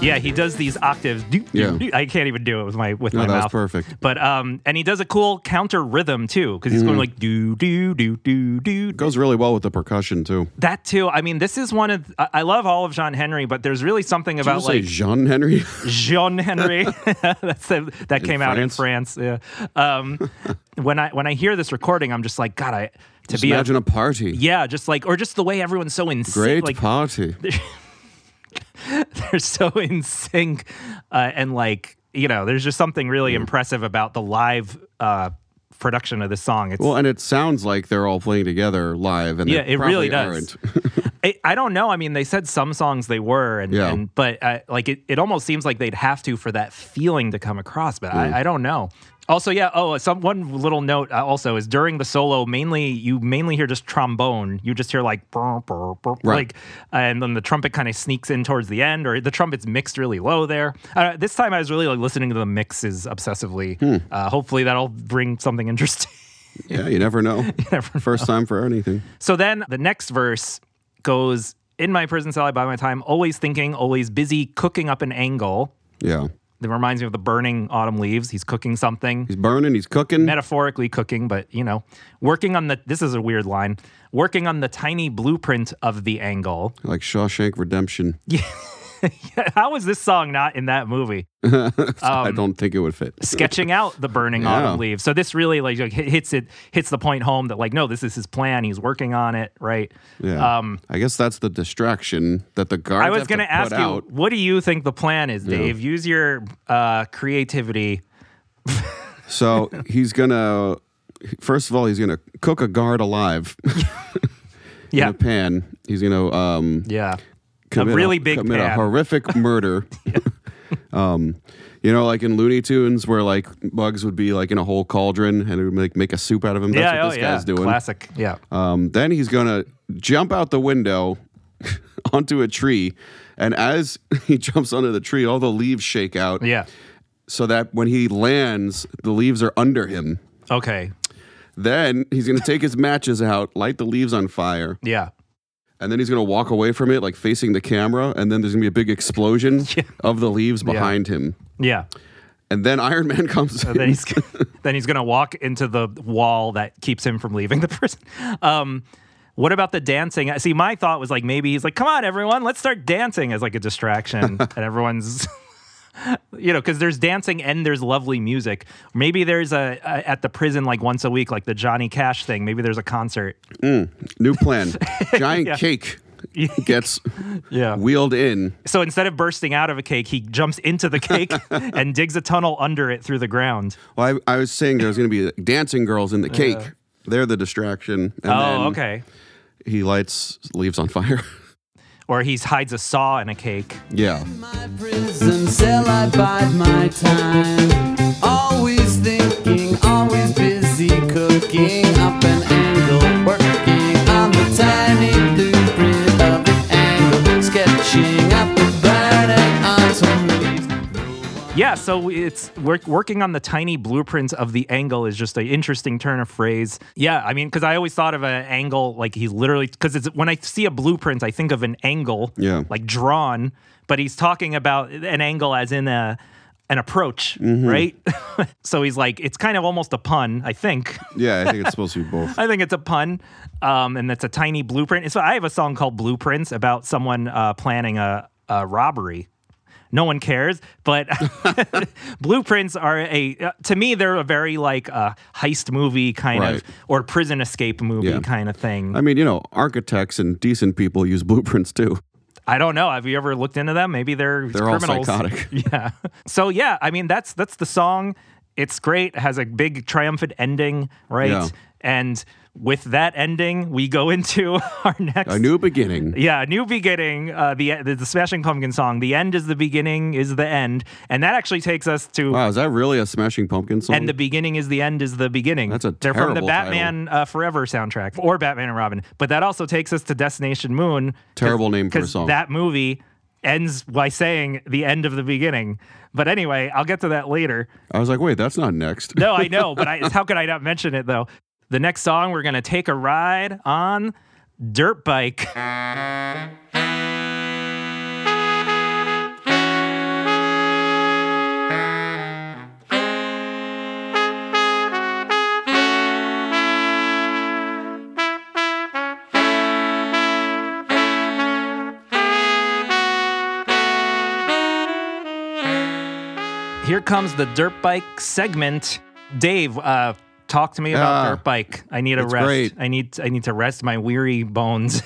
Yeah, he does these octaves. I can't even do it with my mouth. That's perfect. But and he does a cool counter rhythm too, because he's going like do do do do do. It goes really well with the percussion too. That too. I mean, this is one of I love all of John Henry, but there's really something about John Henry. John Henry. That's that came out in France. Yeah. When I hear this recording, I'm just like, God, imagine a party. Yeah, just like or just the way everyone's so insane. Great like, party. They're so in sync and like you know, there's just something really impressive about the live production of this song. Well, and it sounds like they're all playing together live, and yeah, it really does. I don't know. I mean, they said some songs they were, but it almost seems like they'd have to for that feeling to come across, but I don't know. Also, yeah, one little note also is during the solo, you mainly hear just trombone. You just hear like, burr, burr, burr, right. And then the trumpet kind of sneaks in towards the end, or the trumpet's mixed really low there. This time I was really like listening to the mixes obsessively. Hopefully that'll bring something interesting. Yeah, you never know. First time for anything. So then the next verse goes, in my prison cell, I buy my time, always thinking, always busy, cooking up an angle. Yeah. It reminds me of the burning autumn leaves. He's cooking something. He's burning, he's cooking. Metaphorically cooking, but, you know. This is a weird line. Working on the tiny blueprint of the angle. Like Shawshank Redemption. Yeah. How is this song not in that movie? I don't think it would fit. Sketching out the burning autumn leaves. So this really like hits the point home that like, no, this is his plan. He's working on it, right? Yeah. I guess that's the distraction that the guards. I was going to ask you, what do you think the plan is, Dave? Yeah. Use your creativity. So he's going to cook a guard alive. Yeah. In a pan. He's going to commit a horrific murder. You know, like in Looney Tunes where like Bugs would be like in a whole cauldron and it would make a soup out of him. That's what this guy's doing. Classic. Yeah. Then he's gonna jump out the window onto a tree, and as he jumps onto the tree, all the leaves shake out. Yeah. So that when he lands, the leaves are under him. Okay. Then he's gonna take his matches out, light the leaves on fire. Yeah. And then he's going to walk away from it, like facing the camera. And then there's going to be a big explosion of the leaves behind him. Yeah. And then Iron Man comes in. Then he's going to walk into the wall that keeps him from leaving the prison. What about the dancing? See, my thought was like, maybe he's like, come on, everyone, let's start dancing as like a distraction. And everyone's, you know, because there's dancing and there's lovely music. Maybe there's a at the prison like once a week, like the Johnny Cash thing. Maybe there's a concert. New plan. Giant cake gets wheeled in. So instead of bursting out of a cake, he jumps into the cake and digs a tunnel under it through the ground. Well, I was saying there's going to be dancing girls in the cake. They're the distraction. And okay. He lights leaves on fire. Or he hides a saw in a cake. Yeah. In my prison cell, I bide my time. Always thinking, always busy cooking up an angle. Working on the tiny blueprint of an angle. Sketching up the burden on some leaves. Yeah, so it's working on the tiny blueprints of the angle is just an interesting turn of phrase. Yeah, I mean, because I always thought of an angle like he's literally, because it's when I see a blueprint, I think of an angle, like drawn, but he's talking about an angle as in an approach, right? So he's like, it's kind of almost a pun, I think. Yeah, I think it's supposed to be both. I think it's a pun, and it's a tiny blueprint. And so I have a song called Blueprints about someone planning a robbery. No one cares, but blueprints are to me, they're a very like heist movie kind of, or prison escape movie kind of thing. I mean, you know, architects and decent people use blueprints too. I don't know. Have you ever looked into them? Maybe they're criminals. All psychotic. Yeah. So yeah, I mean, that's the song. It's great. It has a big triumphant ending, right? Yeah. And with that ending, we go into our next... A new beginning. Yeah, a new beginning. The Smashing Pumpkins song, The End is the Beginning is the End. And that actually takes us to... Wow, is that really a Smashing Pumpkins song? And The Beginning is the End is the Beginning. That's a terrible title. They're from the Batman Forever soundtrack, or Batman and Robin. But that also takes us to Destination Moon. Terrible name for a song. That movie ends by saying the end of the beginning. But anyway, I'll get to that later. I was like, wait, that's not next. No, I know, but how could I not mention it, though? The next song, we're going to take a ride on Dirt Bike. Here comes the Dirt Bike segment. Dave, talk to me about Dirt Bike. I need a rest. Great. I need to rest my weary bones.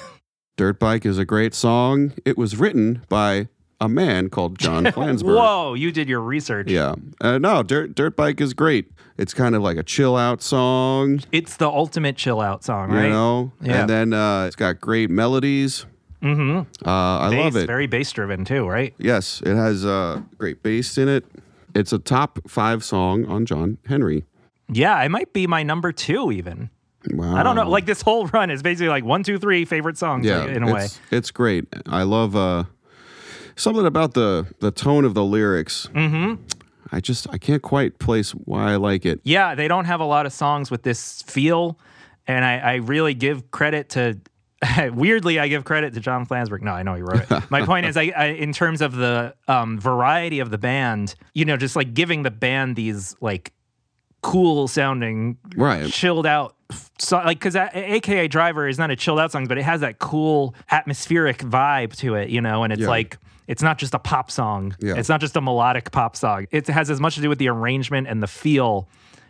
Dirt Bike is a great song. It was written by a man called John Flansburgh. Whoa, you did your research. Yeah. No, Dirt Bike is great. It's kind of like a chill-out song. It's the ultimate chill-out song, right? You know? Yeah. And then it's got great melodies. Mm-hmm. I love it. It's very bass-driven too, right? Yes. It has great bass in it. It's a top 5 song on John Henry. Yeah, it might be my number 2 even. Wow. I don't know. Like, this whole run is basically like 1, 2, 3 favorite songs in a way. It's great. I love something about the tone of the lyrics. Mm-hmm. I can't quite place why I like it. Yeah, they don't have a lot of songs with this feel, and I really give credit to... Weirdly, I give credit to John Flansburgh. No, I know he wrote it. My point is, I in terms of the variety of the band, you know, just like giving the band these like cool sounding, chilled out, so, like, because AKA Driver is not a chilled out song, but it has that cool atmospheric vibe to it, you know, and it's like, it's not just a pop song. Yeah. It's not just a melodic pop song. It has as much to do with the arrangement and the feel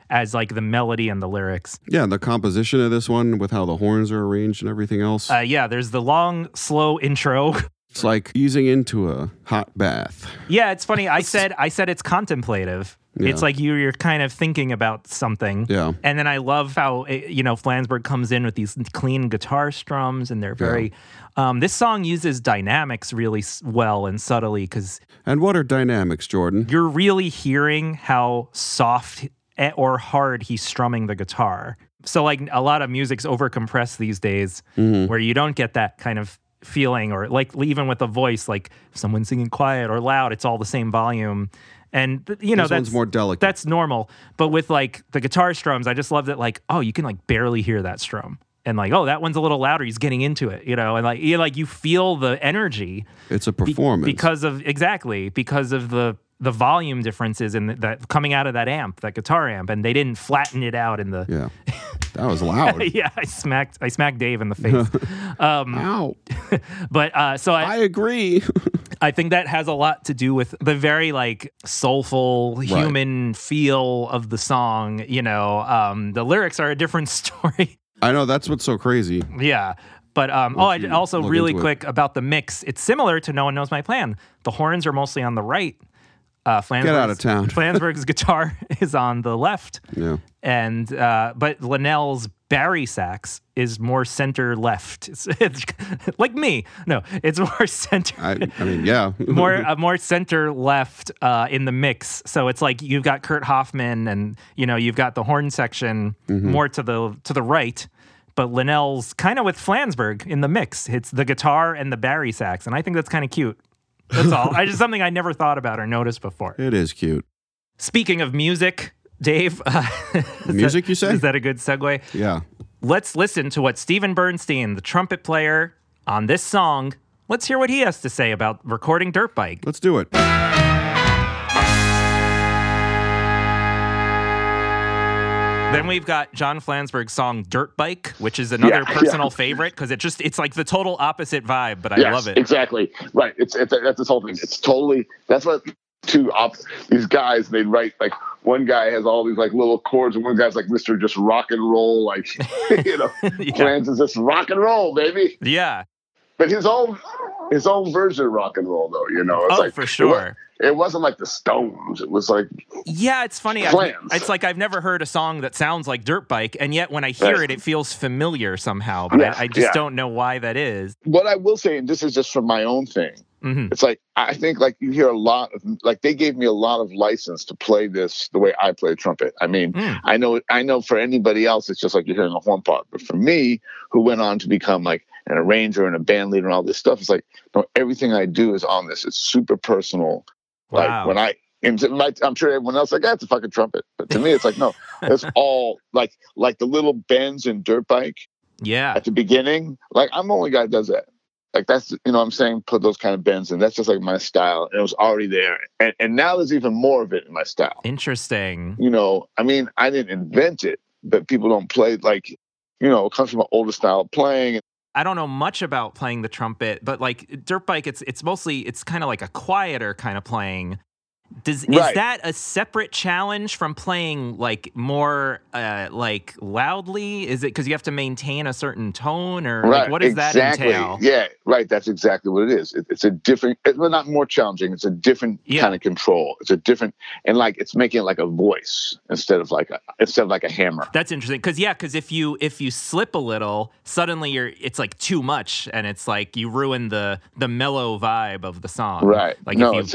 as like the melody and the lyrics. Yeah, and the composition of this one with how the horns are arranged and everything else. Yeah, there's the long, slow intro. It's like easing into a hot bath. Yeah, it's funny. I said it's contemplative. Yeah. It's like you're kind of thinking about something. Yeah. And then I love how, Flansburgh comes in with these clean guitar strums, and they're very... Yeah. This song uses dynamics really well and subtly because... And what are dynamics, Jordan? You're really hearing how soft or hard he's strumming the guitar. So like a lot of music's overcompressed these days, where you don't get that kind of feeling, or like even with a voice, like someone singing quiet or loud, it's all the same volume. And that's more delicate. That's normal. But with like the guitar strums, I just love that, like, oh, you can like barely hear that strum. And like, oh, that one's a little louder. He's getting into it, and like you feel the energy. It's a performance because of the volume differences in that coming out of that guitar amp, and they didn't flatten it out in the... Yeah, that was loud. Yeah, I smacked Dave in the face. Ow. But so I agree. I think that has a lot to do with the very like soulful human feel of the song. The lyrics are a different story. I know, that's what's so crazy. Yeah. But also really quick about the mix, it's similar to No One Knows My Plan. The horns are mostly on the right. Get out of town. Flansburgh's guitar is on the left. Yeah. And but Linnell's Barry sax is more center left. It's like me. No, it's more center. More center left in the mix. So it's like you've got Kurt Hoffman, and you've got the horn section more to the right. But Linnell's kind of with Flansburgh in the mix. It's the guitar and the Barry sax, and I think that's kind of cute. That's all. It's just something I never thought about or noticed before. It is cute. Speaking of music, Dave. Music, you say? Is that a good segue? Yeah. Let's listen to what Steven Bernstein, the trumpet player on this song, let's hear what he has to say about recording Dirt Bike. Let's do it. Then we've got John Flansburgh's song Dirt Bike, which is another personal favorite because it's like the total opposite vibe, but I love it. Exactly. Right. That's this whole thing. It's totally, that's what these guys, they write, like one guy has all these like little chords and one guy's like Mr. Just Rock and Roll, like, Flans is just rock and roll, baby. Yeah. But his own version of rock and roll, though, It's for sure. It wasn't like the Stones. It was like... Yeah, it's funny. It's like I've never heard a song that sounds like Dirt Bike, and yet when I hear it feels familiar somehow, but I just don't know why that is. What I will say, and this is just from my own thing, it's like, I think like you hear a lot of... Like they gave me a lot of license to play this the way I play trumpet. I mean, I know for anybody else, it's just like you're hearing a horn part. But for me, who went on to become like an arranger and a band leader and all this stuff, it's like, no, everything I do is on this. It's super personal. Wow. Like when I'm sure everyone else like that's a fucking trumpet, but to me it's like no, it's all like the little bends in Dirt Bike. Yeah. At the beginning, like I'm the only guy that does that. Like that's I'm saying put those kind of bends in. That's just like my style, and it was already there, and now there's even more of it in my style. Interesting. I mean, I didn't invent it, but people don't play like it comes from an older style of playing. I don't know much about playing the trumpet, but like Dirt Bike, it's mostly, it's kind of like a quieter kind of playing. Is that a separate challenge from playing like more like loudly? Is it because you have to maintain a certain tone, or like, what does that entail? Yeah, right. That's exactly what it is. It's a different, well, not more challenging. It's a different kind of control. It's a different, and like it's making it like a voice instead of like a hammer. That's interesting because if you slip a little, suddenly it's like too much, and it's like you ruin the mellow vibe of the song. Right. Like it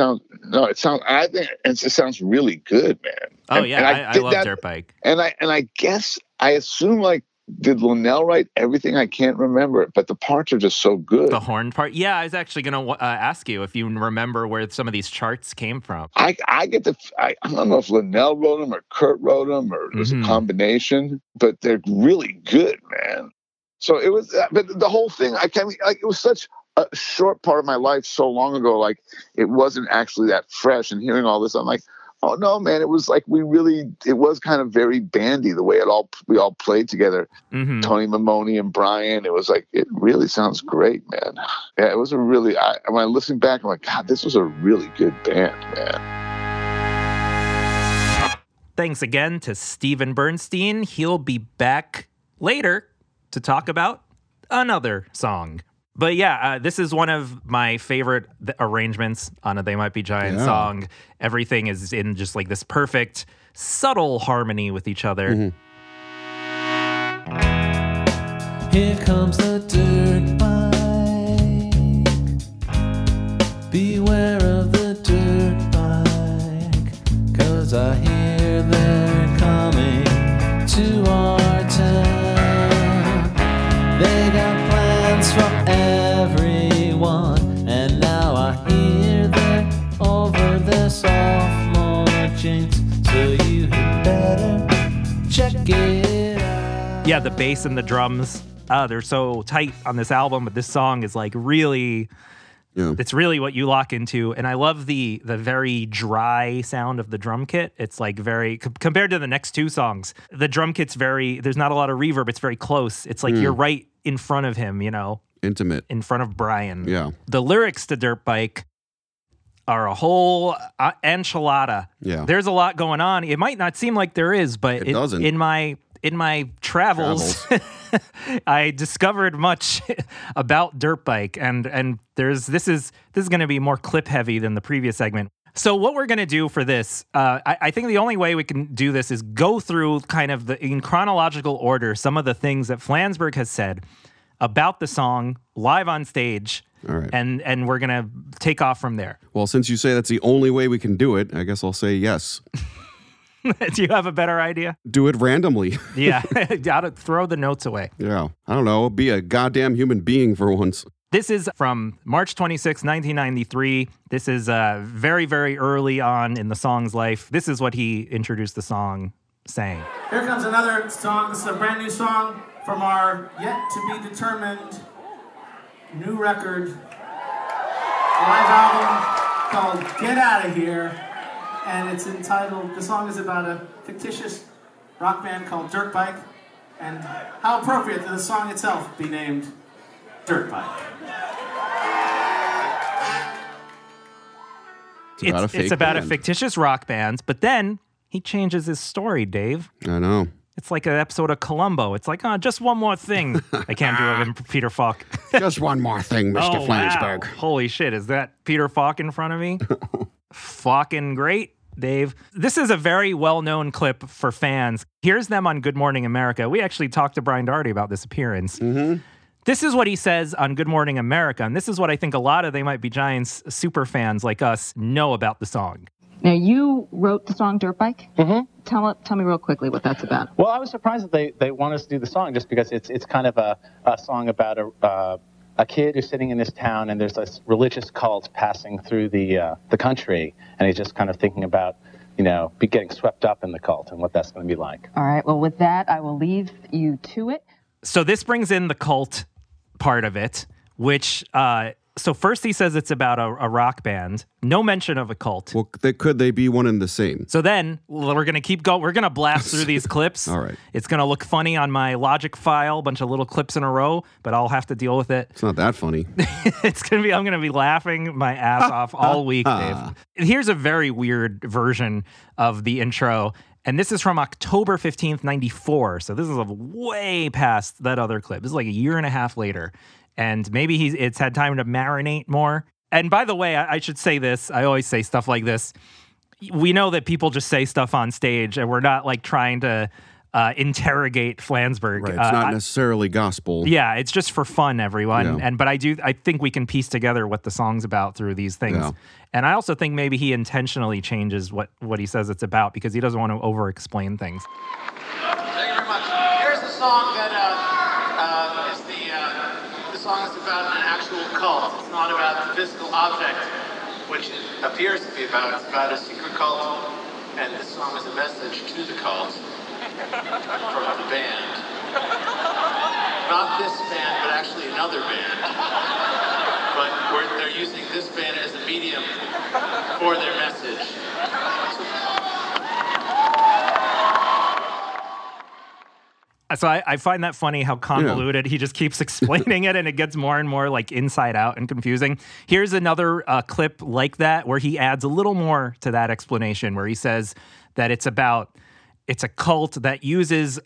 sounds really good, man. Oh, and, yeah, and I love that, Dirt Bike. And I guess, I assume, like, did Linnell write everything? I can't remember, but the parts are just so good. The horn part? Yeah, I was actually going to ask you if you remember where some of these charts came from. I don't know if Linnell wrote them or Kurt wrote them or it was a combination, but they're really good, man. So it was, but the whole thing, it was such a short part of my life so long ago, like it wasn't actually that fresh, and hearing all this, I'm like, oh no, man, it was like it was kind of very bandy the way we all played together. Mm-hmm. Tony Maimone and Brian, it was like, it really sounds great, man. Yeah, it was when I listen back, I'm like, God, this was a really good band, man. Thanks again to Steven Bernstein. He'll be back later to talk about another song. But yeah, this is one of my favorite arrangements on a They Might Be Giants song. Everything is in just like this perfect, subtle harmony with each other. Mm-hmm. Here comes the dirt bike. Beware of the dirt bike. 'Cause I hear they're coming to our town. They got from everyone, and now I hear they're over their sophomore chains, so you had better check it out. Yeah, the bass and the drums, they're so tight on this album, but this song is like really, it's really what you lock into, and I love the very dry sound of the drum kit. It's like very, compared to the next two songs, the drum kit's very, there's not a lot of reverb, it's very close. It's like you're right in front of him, you know. Intimate. In front of Brian. Yeah. The lyrics to Dirt Bike are a whole enchilada. Yeah. There's a lot going on. It might not seem like there is, but it doesn't. In my travels. I discovered much about Dirt Bike, and there's this is going to be more clip heavy than the previous segment. So what we're going to do for this, I think the only way we can do this is go through kind of in chronological order some of the things that Flansburgh has said about the song live on stage. All right. And we're going to take off from there. Well, since you say that's the only way we can do it, I guess I'll say yes. Do you have a better idea? Do it randomly. Yeah. Throw the notes away. Yeah. I don't know. Be a goddamn human being for once. This is from March 26, 1993. This is very, very early on in the song's life. This is what he introduced the song saying. Here comes another song. This is a brand new song from our yet-to-be-determined new record, live album called Get Out of Here. And it's entitled, the song is about a fictitious rock band called Dirt Bike. And how appropriate that the song itself be named Dirt Bike. It's about a fictitious rock band, but then he changes his story, Dave. I know. It's like an episode of Columbo. It's like, just one more thing. I can't do it, Peter Falk. Just one more thing, Mr. Flansburgh. Wow. Holy shit, is that Peter Falk in front of me? Fucking great, Dave. This is a very well-known clip for fans. Here's them on Good Morning America. We actually talked to Brian Doherty about this appearance. Mm-hmm. This is what he says on Good Morning America, and this is what I think a lot of They Might Be Giants super fans like us know about the song. Now, you wrote the song Dirt Bike? Mm-hmm. Tell me real quickly what that's about. Well, I was surprised that they want us to do the song just because it's kind of a song about a kid who's sitting in this town, and there's this religious cult passing through the country, and he's just kind of thinking about, you know, be getting swept up in the cult and what that's going to be like. All right. Well, with that, I will leave you to it. So this brings in the cult part of it, which So first he says it's about a rock band. No mention of a cult. Well, could they be one and the same? So then we're going to keep going. We're going to blast through these clips. All right. It's going to look funny on my logic file, a bunch of little clips in a row, but I'll have to deal with it. It's not that funny. I'm going to be laughing my ass off all week, Dave. Here's a very weird version of the intro. And this is from October 15th, 94. So this is way past that other clip. This is like a year and a half later. And maybe it's had time to marinate more. And by the way, I should say this. I always say stuff like this. We know that people just say stuff on stage, and we're not like trying to interrogate Flansburgh. Right, it's not necessarily gospel. Yeah, it's just for fun, everyone. Yeah. But I think we can piece together what the song's about through these things. Yeah. And I also think maybe he intentionally changes what he says it's about because he doesn't want to over-explain things. Thank you very much. Here's the song that is about an actual cult. It's not about a physical object, which it appears to be about. It's about a secret cult, and this song is a message to the cult from the band. Not this band, but actually another band. But they're using this band as a medium for their message. So I find that funny how convoluted he just keeps explaining it, and it gets more and more like inside out and confusing. Here's another clip like that where he adds a little more to that explanation where he says that it's a cult that uses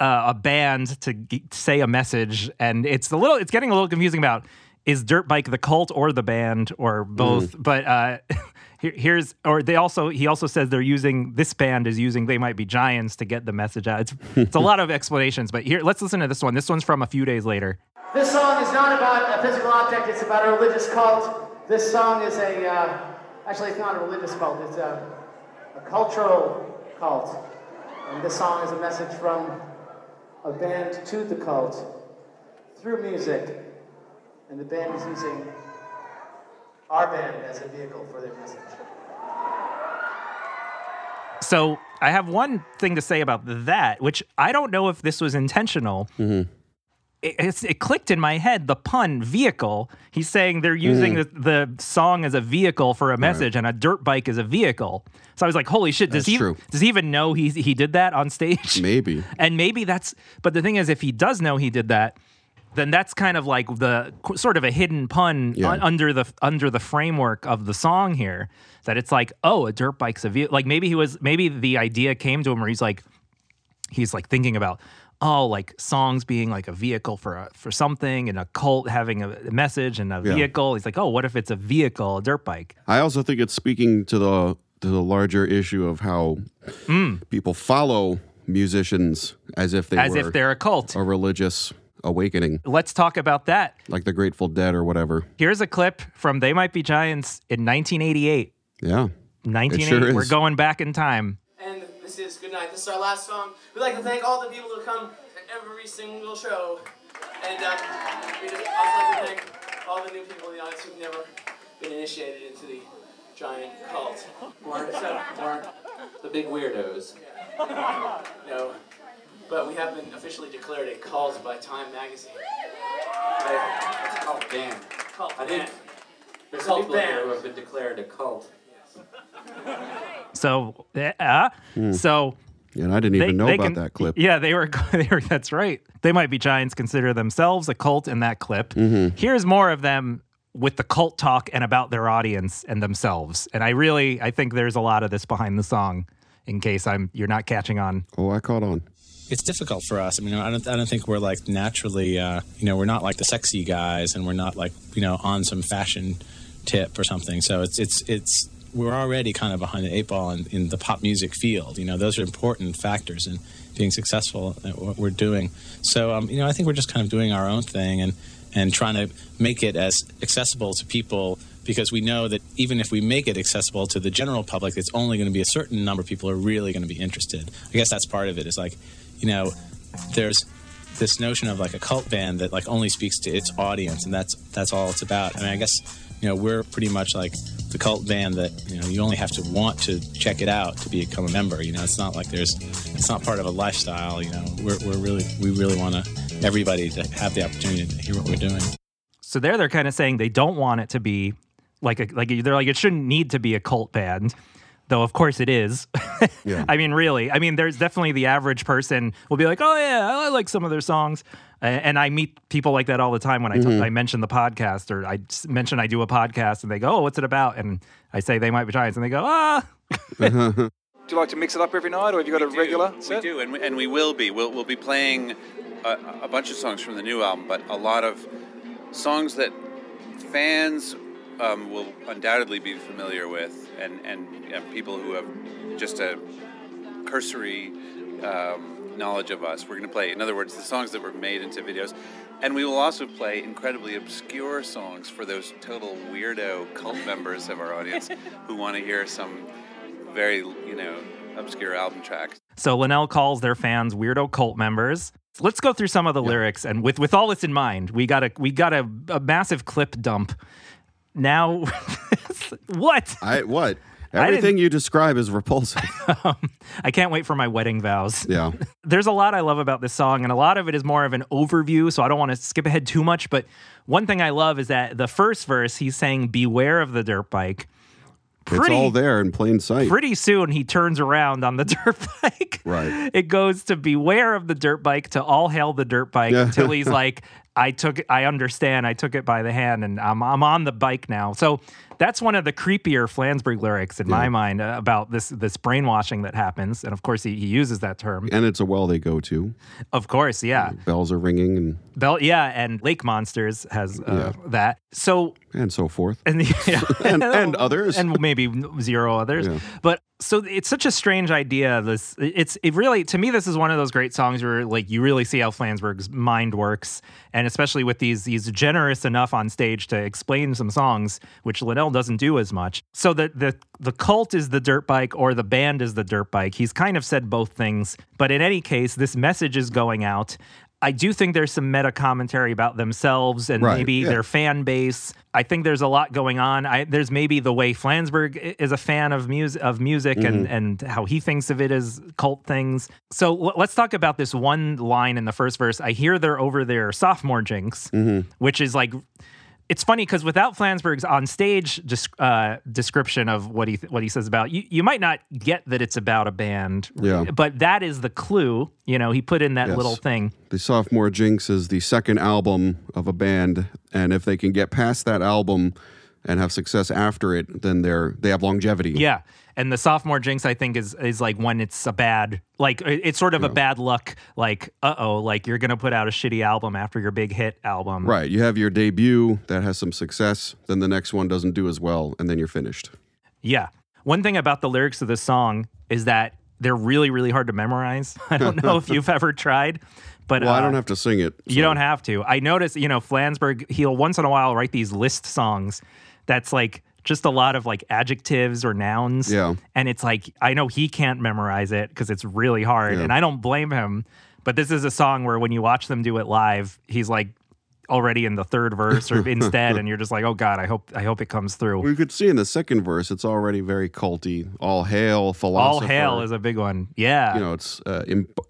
a band to say a message. And it's getting a little confusing about is Dirt Bike the cult or the band or both? But he also says this band is using They Might Be Giants to get the message out. It's a lot of explanations, but here, let's listen to this one. This one's from a few days later. This song is not about a physical object, it's about a religious cult. This song is actually it's not a religious cult, it's a cultural cult. And this song is a message from a band to the cult through music. And the band is using our band as a vehicle for their message. So I have one thing to say about that, which I don't know if this was intentional. Mm-hmm. It clicked in my head, the pun, vehicle. He's saying they're using the song as a vehicle for a message, and a dirt bike is a vehicle. So I was like, holy shit, does he even know he did that on stage? Maybe. And maybe but the thing is, if he does know he did that, then that's kind of like the sort of a hidden pun under the framework of the song here. That it's like, oh, a dirt bike's a vehicle. Like maybe the idea came to him where he's like thinking about, oh, like songs being like a vehicle for something, and a cult having a message and a vehicle. He's like, oh, what if it's a vehicle, a dirt bike? I also think it's speaking to the larger issue of how people follow musicians as if they're a cult, a religious awakening. Let's talk about that. Like the Grateful Dead or whatever. Here's a clip from They Might Be Giants in 1988. Yeah. 1988. Sure, we're going back in time. And this is Good Night. This is our last song. We'd like to thank all the people who come to every single show. And we'd also like to thank all the new people in the audience who've never been initiated into the giant cult. Weren't the big weirdos. No. But we have been officially declared a cult by Time magazine. It's a cult band. I think there's a band who have been declared a cult. So, and I didn't even know about that clip. Yeah, they were. That's right. They Might Be Giants consider themselves a cult in that clip. Mm-hmm. Here's more of them with the cult talk and about their audience and themselves. And I think there's a lot of this behind the song. In case you're not catching on. Oh, I caught on. It's difficult for us. I mean, I don't think we're like naturally, we're not like the sexy guys, and we're not like, on some fashion tip or something. So it's we're already kind of behind the eight ball in the pop music field. Those are important factors in being successful at what we're doing. So I think we're just kind of doing our own thing and trying to make it as accessible to people. Because we know that even if we make it accessible to the general public, it's only going to be a certain number of people who are really going to be interested. I guess that's part of it. It's like, there's this notion of like a cult band that like only speaks to its audience, and that's all it's about. I mean, I guess, we're pretty much like the cult band that, you only have to want to check it out to become a member. It's not like it's not part of a lifestyle. We're really want everybody to have the opportunity to hear what we're doing. So there they're kind of saying they don't want it to be they're like, it shouldn't need to be a cult band. Though, of course, it is. Yeah. I mean, really. I mean, there's definitely the average person will be like, oh, yeah, I like some of their songs. And I meet people like that all the time when I mention the podcast or I mention I do a podcast and they go, oh, what's it about? And I say They Might Be Giants and they go, ah. Do you like to mix it up every night or have you got regular set? We do, and we will be. We'll be playing a bunch of songs from the new album, but a lot of songs that fans will undoubtedly be familiar with, and people who have just a cursory knowledge of us. We're going to play, in other words, the songs that were made into videos, and we will also play incredibly obscure songs for those total weirdo cult members of our audience who want to hear some very, obscure album tracks. So Linnell calls their fans weirdo cult members. So let's go through some of the lyrics, and with all this in mind, we got a massive clip dump. Now, what? What? Everything you describe is repulsive. I can't wait for my wedding vows. Yeah. There's a lot I love about this song, and a lot of it is more of an overview, so I don't want to skip ahead too much, but one thing I love is that the first verse, he's saying, beware of the dirt bike. It's all there in plain sight. Pretty soon, he turns around on the dirt bike. Right. It goes to beware of the dirt bike to all hail the dirt bike until he's like, I understand. I took it by the hand, and I'm on the bike now. So that's one of the creepier Flansburgh lyrics in my mind about this brainwashing that happens. And of course, he uses that term. And it's a well they go to. Of course, yeah. Bells are ringing and Lake Monsters has that. So and so forth, and others, and maybe zero others. Yeah. But so it's such a strange idea. It really to me this is one of those great songs where like you really see how Flansburgh's mind works. And especially with these, he's generous enough on stage to explain some songs, which Linnell doesn't do as much. So the cult is the dirt bike or the band is the dirt bike. He's kind of said both things. But in any case, this message is going out. I do think there's some meta commentary about themselves and maybe their fan base. I think there's a lot going on. There's maybe the way Flansburgh is a fan of music and how he thinks of it as cult things. So let's talk about this one line in the first verse. I hear they're over their sophomore jinx, which is like, it's funny because without Flansburgh's on stage description of what he says about you might not get that it's about a band, but that is the clue. He put in that little thing. The sophomore jinx is the second album of a band, and if they can get past that album and have success after it, then they have longevity. Yeah. And the sophomore jinx, I think, is like when it's a bad, like it's sort of a bad luck, like, like you're going to put out a shitty album after your big hit album. Right. You have your debut that has some success, then the next one doesn't do as well, and then you're finished. Yeah. One thing about the lyrics of this song is that they're really, really hard to memorize. I don't know if you've ever tried, but I don't have to sing it. So. You don't have to. I notice, Flansburgh, he'll once in a while write these list songs that's like, just a lot of like adjectives or nouns. Yeah. And it's like, I know he can't memorize it because it's really hard. Yeah. And I don't blame him. But this is a song where when you watch them do it live, he's like already in the third verse or instead. And you're just like, oh God, I hope it comes through. We could see in the second verse, it's already very culty. All hail, philosopher. All hail is a big one. Yeah. It's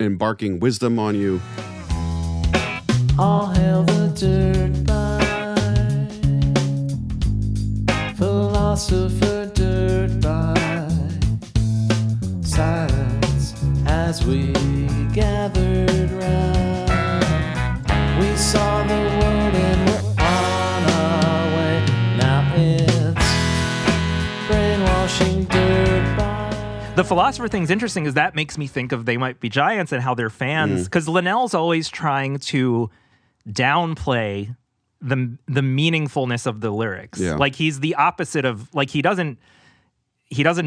embarking wisdom on you. All hail the dirt bike. Philosopher dirt bike, silence as we gathered round. We saw the world and we're on our way. Now it's brainwashing dirt bike. The philosopher thing's interesting is that makes me think of They Might Be Giants and how they're fans, because Linnell's always trying to downplay the meaningfulness of the lyrics. Yeah. Like he's the opposite of he doesn't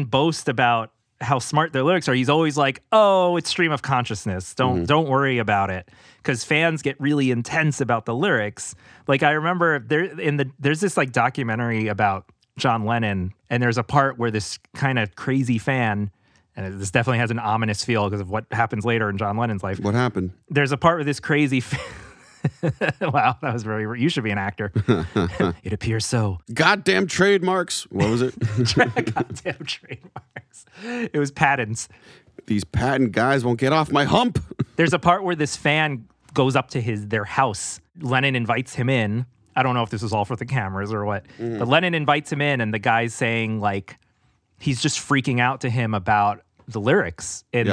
boast about how smart their lyrics are. He's always like, "Oh, it's stream of consciousness. Don't worry about it." Cuz fans get really intense about the lyrics. Like I remember there's this like documentary about John Lennon, and there's a part where this kind of crazy fan, and this definitely has an ominous feel because of what happens later in John Lennon's life. What happened? There's a part where this crazy fan wow, that was very. You should be an actor. It appears so. Goddamn trademarks. What was it? Goddamn trademarks. It was patents. These patent guys won't get off my hump. There's a part where this fan goes up to their house. Lennon invites him in, I don't know if this is all for the cameras or what, but Lennon invites him in, and the guy's saying, like, he's just freaking out to him about the lyrics in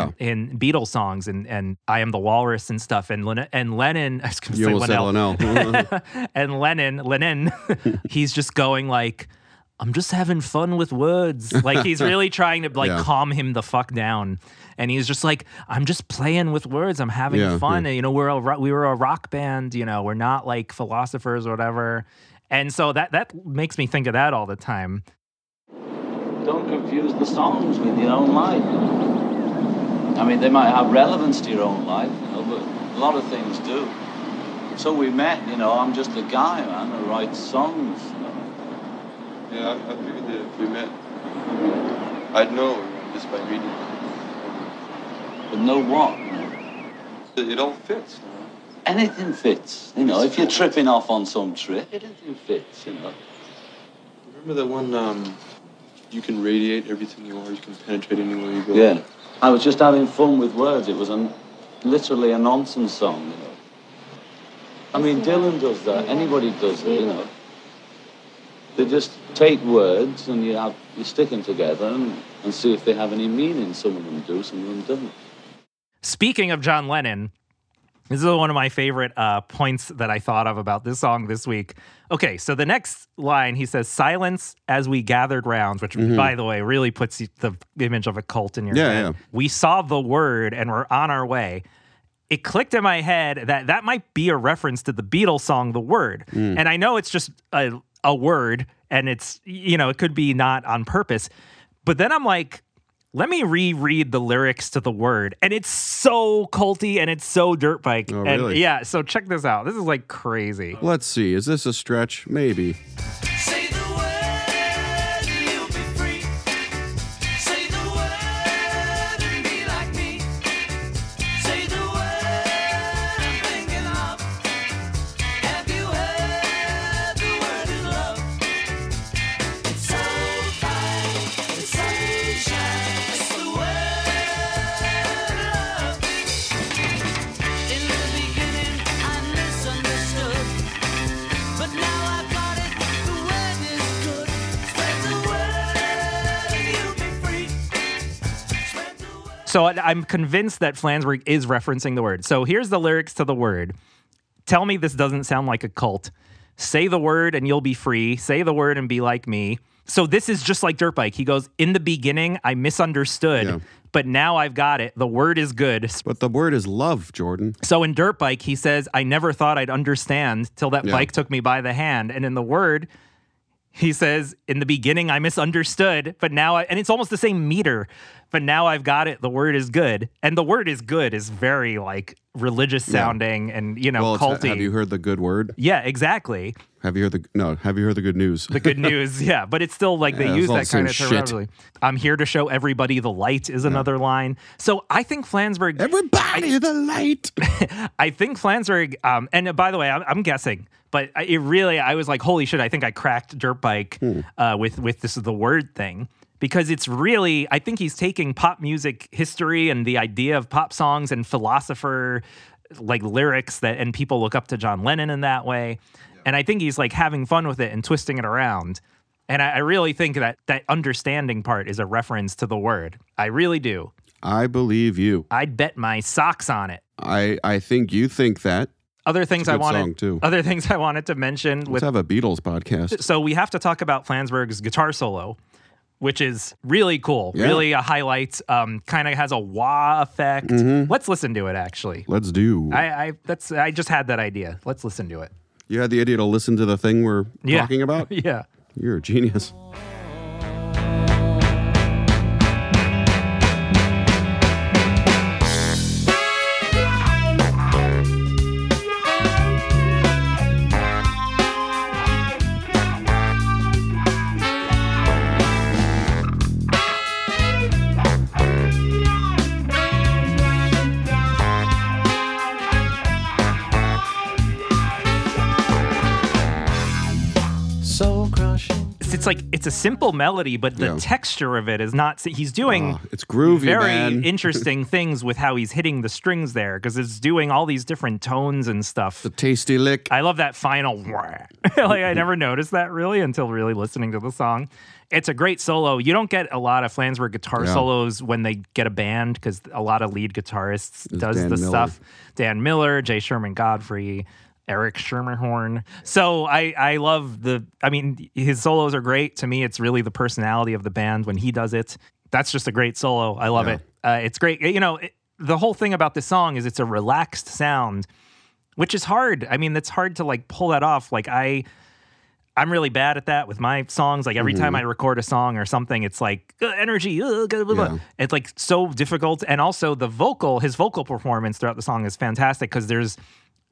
Beatles songs and I Am the Walrus and stuff. And Lennon, I was going to say Linnell. And Lennon, he's just going like, I'm just having fun with words. Like, he's really trying to calm him the fuck down. And he's just like, I'm just playing with words. I'm having fun. And, you know, we were a rock band, you know, we're not like philosophers or whatever. And so that makes me think of that all the time. Don't confuse the songs with your own life. I mean, they might have relevance to your own life, you know, but a lot of things do. So we met, you know, I'm just a guy, man, who writes songs. You know. Yeah, I figured that if we met, I'd know just by reading it. But know what? You know? It all fits. You know? Anything fits. You know, if you're tripping off on some trip, anything fits, you know. Remember that one... You can radiate everything you are. You can penetrate anywhere you go. Yeah. I was just having fun with words. It was literally a nonsense song, you know. I mean, Dylan does that. Anybody does it, you know. They just take words and you stick them together and see if they have any meaning. Some of them do, some of them don't. Speaking of John Lennon, this is one of my favorite points that I thought of about this song this week. Okay, so the next line, he says, silence as we gathered round, which, by the way, really puts the image of a cult in your head. Yeah. We saw the word and we're on our way. It clicked in my head that might be a reference to the Beatles song, The Word. And I know it's just a word and it's, you know, it could be not on purpose. But then I'm like... Let me reread the lyrics to The Word. And it's so culty and it's so Dirt Bike. Oh, and really? Yeah, so check this out. This is like crazy. Let's see. Is this a stretch? Maybe. Say the word, you'll be free. Say the word and be like me. Say the word I'm thinking of. Have you heard the word in love? It's so bright, it's sunshine. So I'm convinced that Flansburgh is referencing The Word. So here's the lyrics to The Word. Tell me this doesn't sound like a cult. Say the word and you'll be free. Say the word and be like me. So this is just like Dirt Bike. He goes, in the beginning, I misunderstood, but now I've got it. The word is good. But the word is love, Jordan. So in Dirt Bike, he says, I never thought I'd understand till that bike took me by the hand. And in The Word... He says, in the beginning, I misunderstood, but now, and it's almost the same meter, but now I've got it. The word is good. And the word is good is very like religious sounding and, you know, culty. Have you heard the good word? Yeah, exactly. Have you heard the good news? The good news. Yeah. But it's still like they use that kind of terminology. I'm here to show everybody the light is another line. So I think Flansburgh. Everybody the light. I think Flansburgh. And by the way, I'm guessing. But I was like, holy shit, I think I cracked Dirt Bike with this is the word thing. Because it's really, I think he's taking pop music history and the idea of pop songs and philosopher, like lyrics and people look up to John Lennon in that way. Yeah. And I think he's like having fun with it and twisting it around. And I really think that understanding part is a reference to The Word. I really do. I believe you. I'd bet my socks on it. I think you think that. Other things I wanted to mention. Let's have a Beatles podcast. So we have to talk about Flansburgh's guitar solo, which is really cool. Yeah. Really a highlight. Kind of has a wah effect. Let's listen to it. Actually, let's do. I just had that idea. Let's listen to it. You had the idea to listen to the thing we're talking about. Yeah, you're a genius. it's like it's a simple melody, but the texture of it is not. He's doing it's groovy, very interesting things with how he's hitting the strings there, because it's doing all these different tones and stuff. The tasty lick. I love that final. Like I never noticed that really until really listening to the song. It's a great solo. You don't get a lot of Flansburgh guitar solos when they get a band, because a lot of lead guitarists does the stuff. Dan Miller, J. Sherman Godfrey, Eric Schermerhorn. So I love his solos are great. To me, it's really the personality of the band when he does it. That's just a great solo. I love it. It's great. You know, the whole thing about this song is it's a relaxed sound, which is hard. I mean, it's hard to like pull that off. Like I'm really bad at that with my songs. Like every time I record a song or something, it's like energy. Blah, blah, blah. It's like so difficult. And also his vocal performance throughout the song is fantastic, because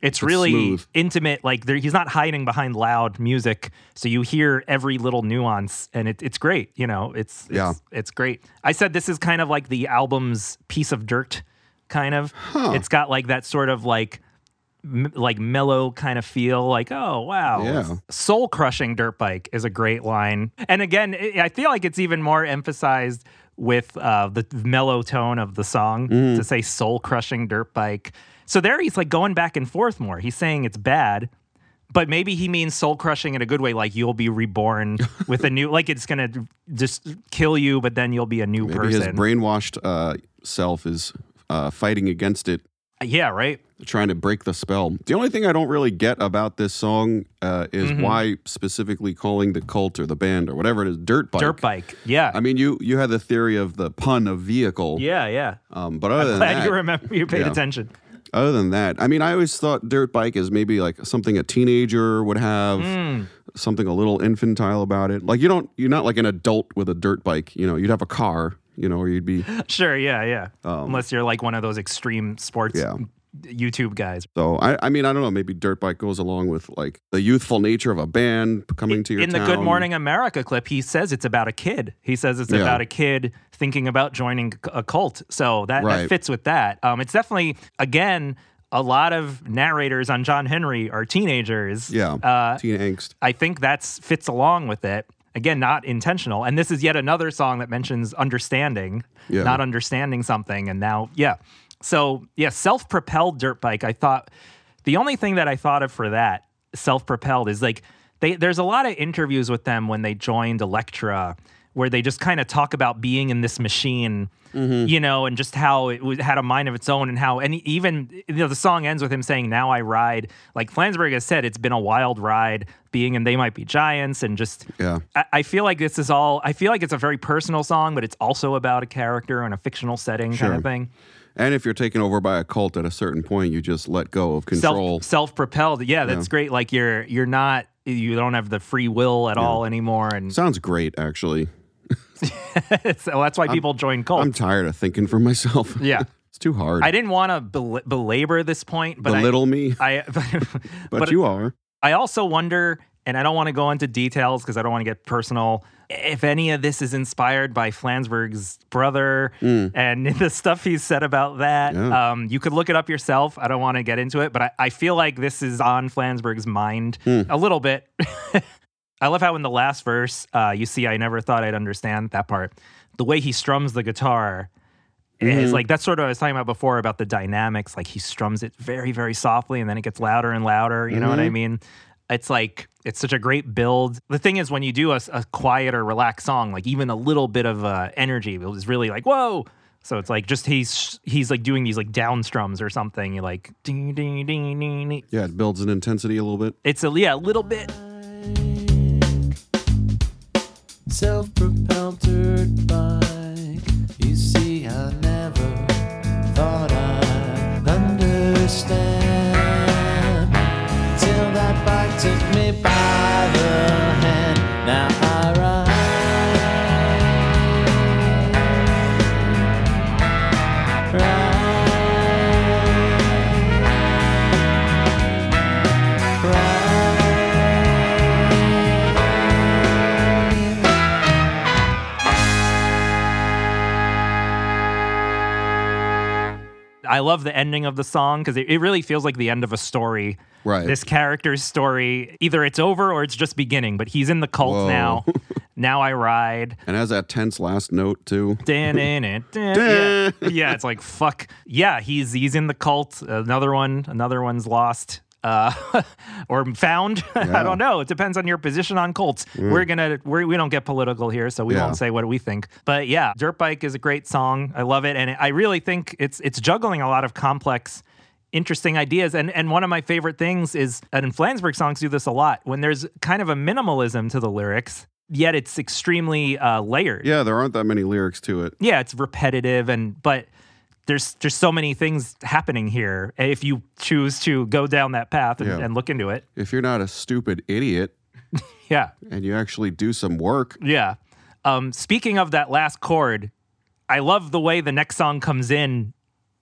it's really smooth, intimate. Like he's not hiding behind loud music. So you hear every little nuance, and it's great. You know, it's great. I said this is kind of like the album's Piece of Dirt, kind of. Huh. It's got like that sort of like mellow kind of feel, like, oh, wow. Yeah. Soul-crushing Dirt Bike is a great line. And again, I feel like it's even more emphasized with the mellow tone of the song to say soul-crushing Dirt Bike. So there he's like going back and forth more. He's saying it's bad, but maybe he means soul-crushing in a good way, like you'll be reborn with a new, like it's going to just kill you, but then you'll be a new person. His brainwashed self is fighting against it. Yeah, right. Trying to break the spell. The only thing I don't really get about this song is why specifically calling the cult or the band or whatever it is Dirt Bike. Dirt Bike, yeah. I mean, you had the theory of the pun of vehicle. Yeah, yeah. But other than that, I'm glad you remember. You paid attention. Other than that, I mean, I always thought Dirt Bike is maybe like something a teenager would have. Something a little infantile about it. Like you're not like an adult with a dirt bike. You know, you'd have a car. You know, or you'd be... Sure, yeah, yeah. Unless you're like one of those extreme sports YouTube guys. So, I mean, I don't know, maybe Dirt Bike goes along with like the youthful nature of a band coming to your town. In the Good Morning America clip, he says it's about a kid. He says it's about a kid thinking about joining a cult. So that fits with that. It's definitely, again... A lot of narrators on John Henry are teenagers. Yeah, teen angst. I think that fits along with it. Again, not intentional. And this is yet another song that mentions understanding, not understanding something. And now, So, self-propelled dirt bike. I thought the only thing that I thought of for that self-propelled is like there's a lot of interviews with them when they joined Elektra, where they just kind of talk about being in this machine, you know, and just how it had a mind of its own, and how, and even, you know, the song ends with him saying, now I ride. Like Flansburgh has said, it's been a wild ride being in They Might Be Giants, and just, I feel like this is all, I feel like it's a very personal song, but it's also about a character and a fictional setting kind of thing. And if you're taken over by a cult at a certain point, you just let go of control. Self-propelled. Yeah, that's great. Like you're not, you don't have the free will at all anymore. And sounds great, actually. So that's why people join cults. I'm tired of thinking for myself. Yeah. It's too hard. I didn't want to belabor this point. But but you are. I also wonder, and I don't want to go into details because I don't want to get personal, if any of this is inspired by Flansburgh's brother and the stuff he's said about that. Yeah. You could look it up yourself. I don't want to get into it, but I feel like this is on Flansburgh's mind a little bit. I love how in the last verse, you see, I never thought I'd understand that part. The way he strums the guitar is like, that's sort of what I was talking about before about the dynamics. Like he strums it very, very softly, and then it gets louder and louder. You know what I mean? It's like, it's such a great build. The thing is, when you do a quieter, relaxed song, like even a little bit of energy, it was really like, whoa. So it's like just he's like doing these like down strums or something. You're like, ding, ding, ding, ding, ding. Yeah, it builds in intensity a little bit. It's a little bit. Self-propelled dirt bike. You see, I never thought I'd understand till that bike took me by the hand. Now I I love the ending of the song because it really feels like the end of a story Right. This character's story, either it's over or it's just beginning, but he's in the cult now. Now I ride. And has that tense last note, too. Yeah. Yeah, it's like, fuck. Yeah, he's in the cult. Another one's lost. Or found. Yeah. I don't know. It depends on your position on cults. Mm. We don't get political here, so we won't say what we think. But yeah, Dirt Bike is a great song. I love it, and I really think it's juggling a lot of complex, interesting ideas. And one of my favorite things is, and Flansburgh songs do this a lot, when there's kind of a minimalism to the lyrics, yet it's extremely layered. Yeah, there aren't that many lyrics to it. Yeah, it's repetitive, but. There's so many things happening here if you choose to go down that path and look into it. If you're not a stupid idiot. Yeah. And you actually do some work. Yeah. Speaking of that last chord, I love the way the next song comes in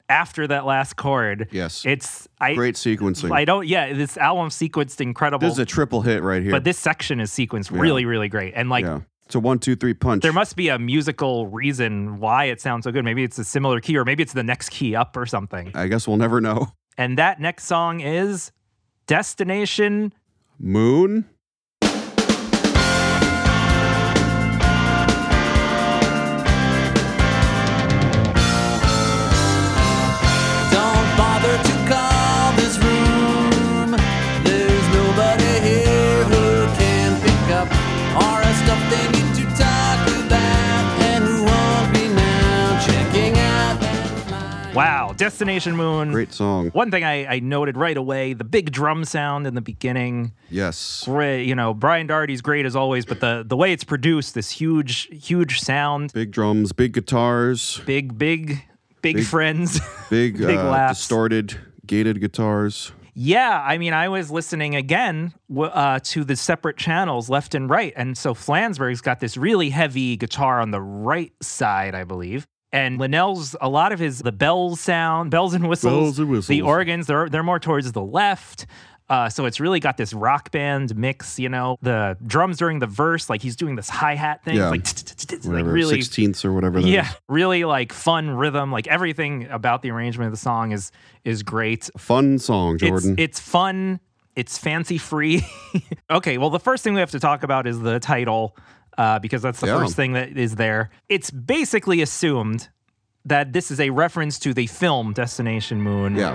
after that last chord. Yes. Great sequencing. This album sequenced incredible. This is a triple hit right here. But this section is sequenced really, really great. And it's a 1-2-3 punch. There must be a musical reason why it sounds so good. Maybe it's a similar key, or maybe it's the next key up or something. I guess we'll never know. And that next song is Destination Moon. Wow, Destination Moon. Great song. One thing I noted right away, the big drum sound in the beginning. Yes. Great, Brian Doherty's great as always, but the way it's produced, this huge, huge sound. Big drums, big guitars. Big friends. Big laughs. Distorted, gated guitars. Yeah, I mean, I was listening again to the separate channels left and right, and so Flansburgh's got this really heavy guitar on the right side, I believe. And Linnell's, a lot of his, the bells and whistles, the organs, they're more towards the left. So it's really got this rock band mix, the drums during the verse, like he's doing this hi-hat thing. Yeah. Like really 16ths or whatever that is. Really like fun rhythm. Like everything about the arrangement of the song is great. Fun song, Jordan. It's fun. It's fancy free. Okay, well, the first thing we have to talk about is the title. Because that's the first thing that is there. It's basically assumed that this is a reference to the film Destination Moon. Yeah.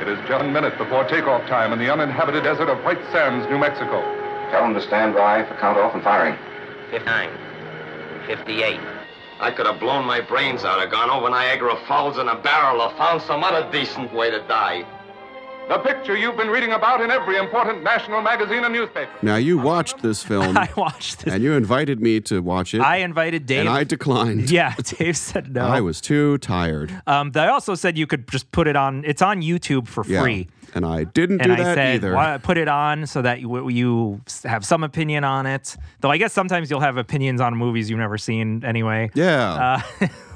It is 10 minutes before takeoff time in the uninhabited desert of White Sands, New Mexico. Tell them to stand by for count-off and firing. 59. 58. I could have blown my brains out, or gone over Niagara Falls in a barrel, or found some other decent way to die. The picture you've been reading about in every important national magazine and newspaper. Now, you watched this film. I watched this. And you invited me to watch it. I invited Dave. And I declined. Yeah, Dave said no. I was too tired. They also said you could just put it on. It's on YouTube for free. And I didn't do that either. I said, put it on so that you have some opinion on it. Though I guess sometimes you'll have opinions on movies you've never seen anyway. Yeah.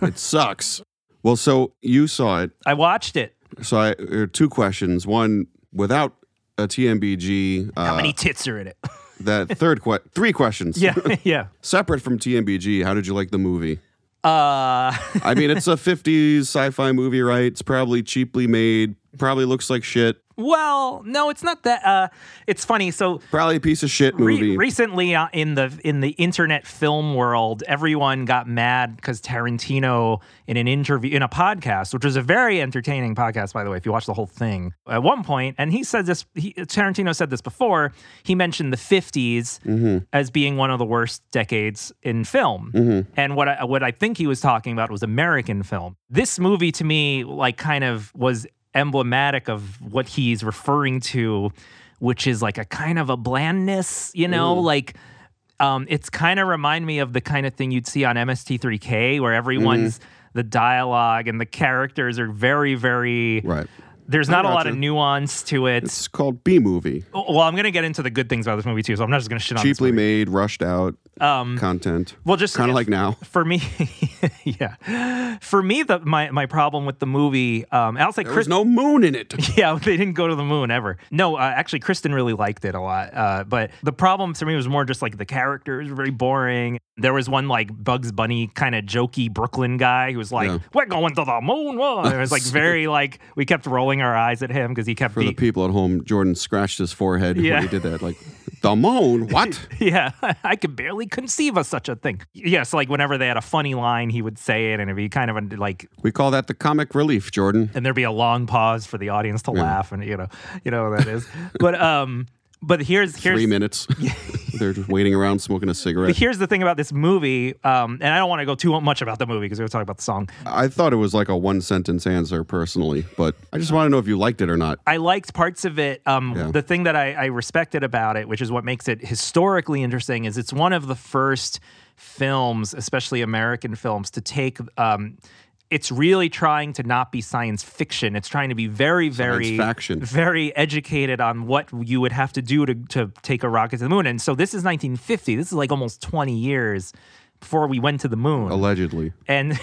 It sucks. Well, so you saw it. I watched it. So there are two questions. One, without a TMBG... how many tits are in it? That third question... Three questions. Yeah, yeah. Separate from TMBG, how did you like the movie? I mean, it's a 50s sci-fi movie, right? It's probably cheaply made, probably looks like shit. Well, no, it's not that... it's funny, so... Probably a piece of shit movie. Recently, in the internet film world, everyone got mad because Tarantino, in an interview, in a podcast, which was a very entertaining podcast, by the way, if you watch the whole thing, at one point, and he said this, Tarantino said this before, he mentioned the 50s as being one of the worst decades in film. Mm-hmm. And what I think he was talking about was American film. This movie, to me, like, kind of was... emblematic of what he's referring to, which is like a kind of a blandness, like it's kind of remind me of the kind of thing you'd see on MST3K where everyone's the dialogue and the characters are very, very right. There's not a lot of nuance to it. It's called B-movie. Well, I'm going to get into the good things about this movie, too, so I'm not just going to shit on it. Cheaply made, rushed out. Content. Well, just kind of like now for me. Yeah, for me, my problem with the movie, I'll say there was no moon in it. Yeah, they didn't go to the moon ever. No, actually, Kristen really liked it a lot. But the problem for me was more just like the characters were very boring. There was one like Bugs Bunny kind of jokey Brooklyn guy who was like, "We're going to the moon." Whoa. It was like very like we kept rolling our eyes at him because he kept. For the people at home, Jordan scratched his forehead when he did that. Like the moon, what? Yeah, I could barely conceive of such a thing. Yes, like whenever they had a funny line, he would say it, and it'd be kind of like we call that the comic relief, Jordan. And there'd be a long pause for the audience to laugh, and you know what that is. But here's 3 minutes. They're just waiting around smoking a cigarette. But here's the thing about this movie, and I don't want to go too much about the movie because we're talking about the song. I thought it was like a one-sentence answer personally, but I just want to know if you liked it or not. I liked parts of it. The thing that I respected about it, which is what makes it historically interesting, is it's one of the first films, especially American films, to take... it's really trying to not be science fiction. It's trying to be very, very, very educated on what you would have to do to take a rocket to the moon. And so this is 1950. This is like almost 20 years before we went to the moon. Allegedly. And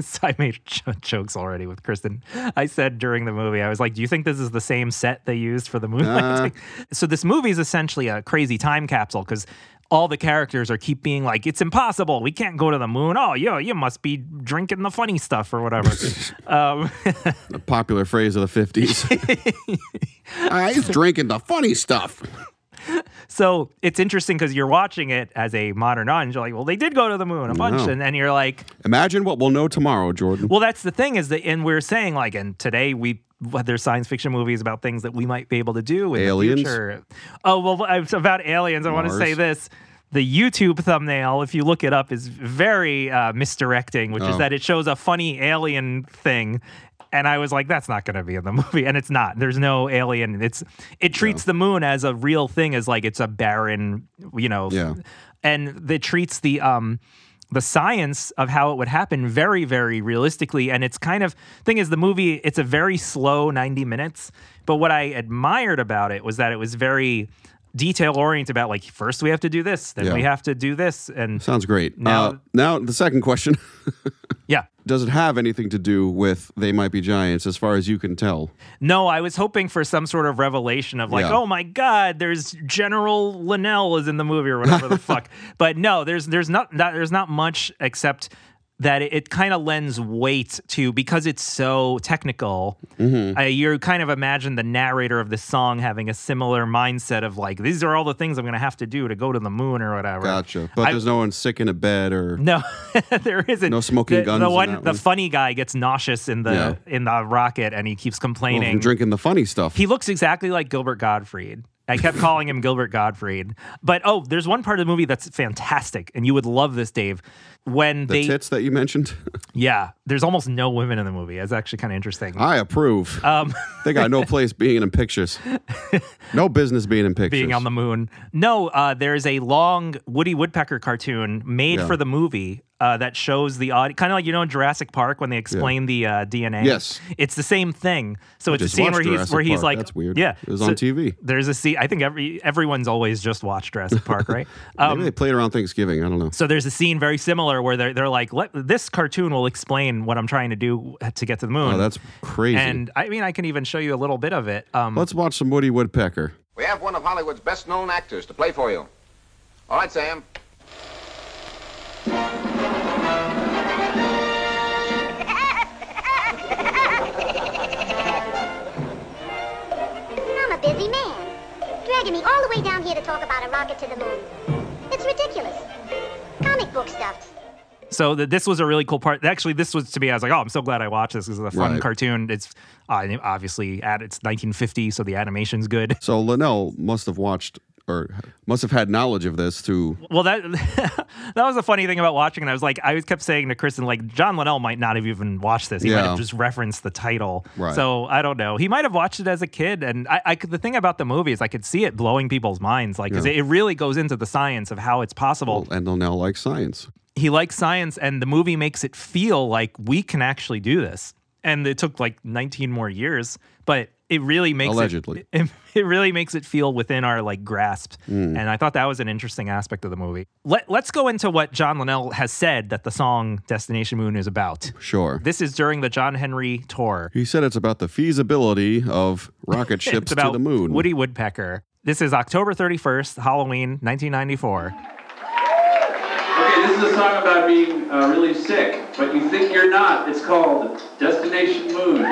so I made jokes already with Kristen. I said during the movie, I was like, do you think this is the same set they used for the moon landing? So this movie is essentially a crazy time capsule because all the characters keep being like, it's impossible. We can't go to the moon. Oh, you must be drinking the funny stuff or whatever. The popular phrase of the 50s. He's drinking the funny stuff. So it's interesting because you're watching it as a modern audience. You're like, well, they did go to the moon a bunch. And then you're like... Imagine what we'll know tomorrow, Jordan. Well, that's the thing is that, and we're saying like, and today there's science fiction movies about things that we might be able to do in the future. Oh, well, it's about aliens. I want to say this. The YouTube thumbnail, if you look it up, is very misdirecting, which is that it shows a funny alien thing. And I was like, that's not going to be in the movie. And it's not. There's no alien. It treats the moon as a real thing, as like it's a barren, And it treats the science of how it would happen very, very realistically. And it's kind of, thing is the movie, it's a very slow 90 minutes. But what I admired about it was that it was very detail-oriented about like, first we have to do this, then we have to do this. And sounds great. Now the second question. Yeah. Does it have anything to do with They Might Be Giants as far as you can tell? No, I was hoping for some sort of revelation of like, oh my God, there's General Linnell is in the movie or whatever the fuck. But no, there's not much except that it kind of lends weight to, because it's so technical, you kind of imagine the narrator of the song having a similar mindset of like, these are all the things I'm going to have to do to go to the moon or whatever. Gotcha. But there's no one sick in a bed or... No, there isn't. No smoking guns The funny guy gets nauseous in the rocket and he keeps complaining. Well, I'm drinking the funny stuff. He looks exactly like Gilbert Gottfried. I kept calling him Gilbert Gottfried. But, there's one part of the movie that's fantastic, and you would love this, Dave. When the tits that you mentioned? Yeah. There's almost no women in the movie. It's actually kind of interesting. I approve. They got no place being in pictures. No business being in pictures. Being on the moon. No, there's a long Woody Woodpecker cartoon made for the movie that shows the audience. Kind of like, in Jurassic Park when they explain the DNA. Yes. It's the same thing. So it's a scene where he's like... That's weird. Yeah. It was on TV. There's a scene... I think everyone's always just watched Jurassic Park, right? Maybe they played around Thanksgiving. I don't know. So there's a scene very similar where they're like, this cartoon will explain what I'm trying to do to get to the moon. Oh, that's crazy. And I can even show you a little bit of it. Let's watch some Woody Woodpecker. We have one of Hollywood's best-known actors to play for you. All right, Sam. Me all the way down here to talk about a rocket to the moon. It's ridiculous. Comic book stuff. So this was a really cool part. Actually, this was to me, I was like, I'm so glad I watched this. This is a fun cartoon. It's obviously it's 1950, so the animation's good. So Linnell must have watched or must have had knowledge of this too. Well, that was a funny thing about watching. And I was like, I kept saying to Kristen, like, John Linnell might not have even watched this. He might have just referenced the title. Right. So I don't know. He might have watched it as a kid. And the thing about the movie is I could see it blowing people's minds. Like, 'cause it really goes into the science of how it's possible. Well, and Linnell likes science. He likes science. And the movie makes it feel like we can actually do this. And it took like 19 more years, but it really makes allegedly it really makes it feel within our like grasp. And I thought that was an interesting aspect of the movie. Let's go into what John Linnell has said that the song Destination Moon is about. Sure. This is during the John Henry tour. He said it's about the feasibility of rocket ships to the moon. Woody Woodpecker. This is October 31st, Halloween, 1994. Okay, this is a song about being really sick, but you think you're not. It's called Destination Moon.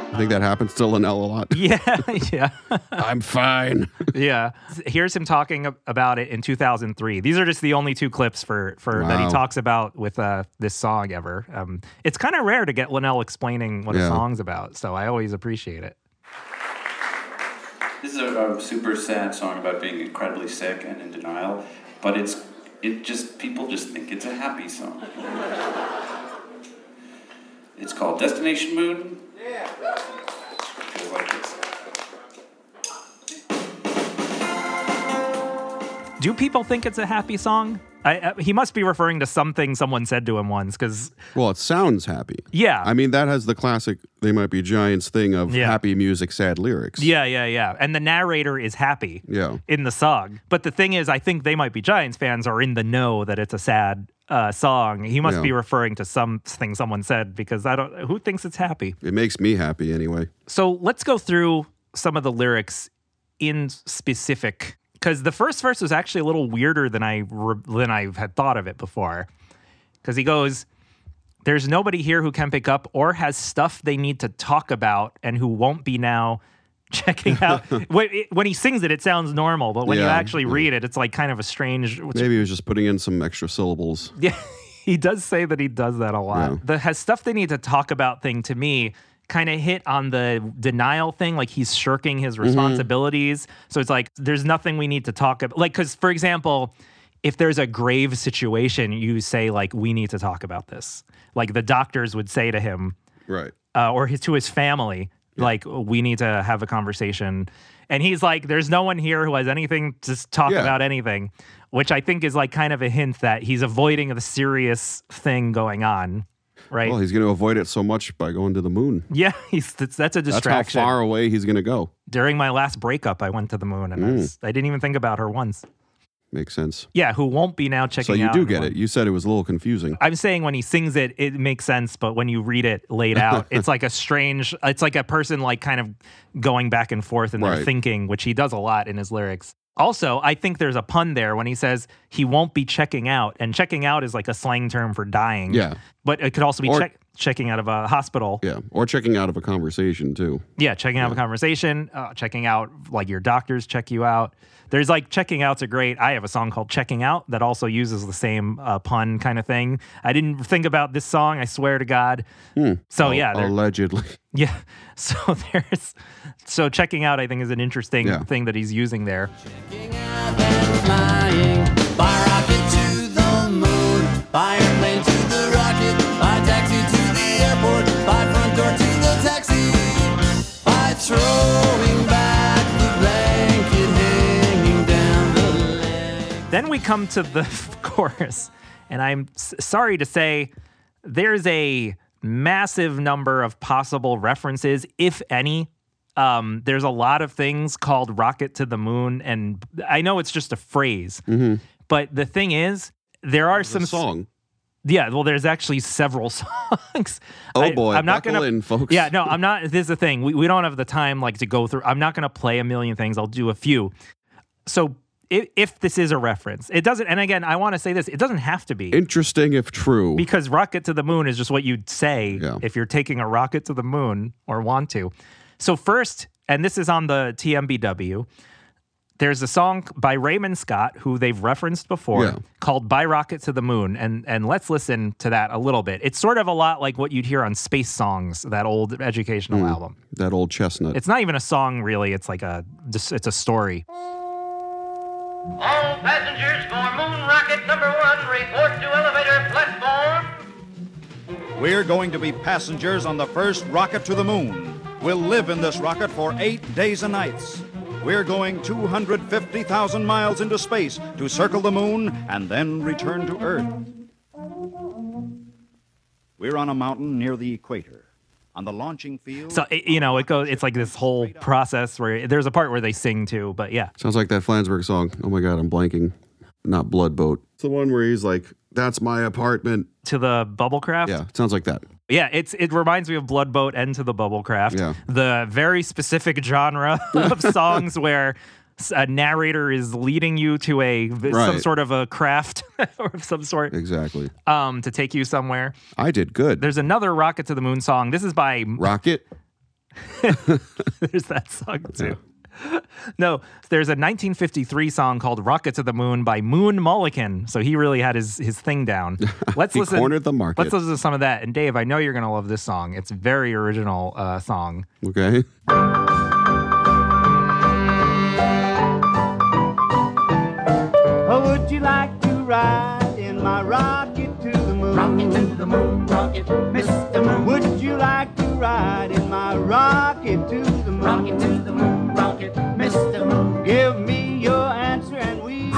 I think that happens to Linnell a lot. Yeah, yeah. I'm fine. Yeah. Here's him talking about it in 2003. These are just the only two clips for that he talks about with this song ever. It's kind of rare to get Linnell explaining what a song's about, so I always appreciate it. This is a super sad song about being incredibly sick and in denial, but people just think it's a happy song. It's called Destination Moon. Yeah. It goes like this. Do people think it's a happy song? He must be referring to something someone said to him once, because... Well, it sounds happy. Yeah. I mean, that has the classic They Might Be Giants thing of happy music, sad lyrics. Yeah, yeah, yeah. And the narrator is happy in the song. But the thing is, I think They Might Be Giants fans are in the know that it's a sad song. He must be referring to something someone said, because who thinks it's happy? It makes me happy anyway. So let's go through some of the lyrics in specific... Because the first verse was actually a little weirder than I had thought of it before. Because he goes, there's nobody here who can pick up or has stuff they need to talk about and who won't be now checking out. When he sings it, it sounds normal. But when you actually read it, it's like kind of a strange... Maybe he was just putting in some extra syllables. Yeah, he does say that he does that a lot. Yeah. The has stuff they need to talk about thing to me... kind of hit on the denial thing, like he's shirking his responsibilities. Mm-hmm. So it's like, there's nothing we need to talk about. Like, because, for example, if there's a grave situation, you say, like, we need to talk about this. Like the doctors would say to him, right, to his family, like, we need to have a conversation. And he's like, there's no one here who has anything to talk about anything, which I think is like kind of a hint that he's avoiding the serious thing going on. Right. Well, he's going to avoid it so much by going to the moon. Yeah, that's a distraction. That's how far away he's going to go. During my last breakup, I went to the moon, and I didn't even think about her once. Makes sense. Yeah, who won't be now checking out. So you do get it. You said it was a little confusing. I'm saying when he sings it, it makes sense, but when you read it laid out, it's like a person like kind of going back and forth in their thinking, which he does a lot in his lyrics. Also, I think there's a pun there when he says he won't be checking out. And checking out is like a slang term for dying. Yeah. But it could also be checking out of a hospital. Yeah. Or checking out of a conversation, too. Yeah. Checking out of a conversation. Checking out, like your doctors check you out. There's like checking out's a great. I have a song called Checking Out that also uses the same pun kind of thing. I didn't think about this song, I swear to God. So, yeah. Allegedly. Yeah. So checking out, I think, is an interesting thing that he's using there. Checking out and flying, by rocket to the moon, by airplane to the rocket, by taxi to the airport, by front door to the taxi, by throwing back the blanket, hanging down the leg. Then we come to the chorus, and I'm sorry to say there's a massive number of possible references, if any. There's a lot of things called rocket to the moon, and I know it's just a phrase, but the thing is, there are some... song. Yeah, well, there's actually several songs. Oh, boy, I'm not buckle in, folks. Yeah, no, I'm not... This is the thing. We don't have the time like to go through. I'm not going to play a million things. I'll do a few. So... If this is a reference, it doesn't. And again, I want to say this: it doesn't have to be interesting if true, because "rocket to the moon" is just what you'd say if you're taking a rocket to the moon or want to. So first, and this is on the TMBW, there's a song by Raymond Scott, who they've referenced before, called "By Rocket to the Moon," and let's listen to that a little bit. It's sort of a lot like what you'd hear on Space Songs, that old educational album, that old chestnut. It's not even a song, really. It's like it's a story. All passengers for moon rocket number 1 report to elevator platform. We're going to be passengers on the first rocket to the moon. We'll live in this rocket for 8 days and nights. We're going 250,000 miles into space to circle the moon and then return to Earth. We're on a mountain near the equator. On the launching field. So, it goes, it's like this whole process where there's a part where they sing too, but yeah. Sounds like that Flansburgh song. Oh my God, I'm blanking. Not Blood Boat. It's the one where he's like, that's my apartment. To the Bubblecraft? Yeah, it sounds like that. Yeah, it reminds me of Blood Boat and To the Bubblecraft. Yeah. The very specific genre of songs where a narrator is leading you to some sort of a craft of some sort. Exactly. To take you somewhere. I did good. There's another Rocket to the Moon song. This is by... Rocket? There's that song too. Yeah. No, there's a 1953 song called Rocket to the Moon by Moon Mullican. So he really had his thing down. He cornered the market. Let's listen to some of that. And Dave, I know you're going to love this song. It's a very original song. Okay. Would you like to ride in my rocket to the moon? Rocket to the moon, rocket, Mr. Moon. Would you like to ride in my rocket to the moon? Rocket to the moon, rocket, Mr. Moon. Give me your answer and we...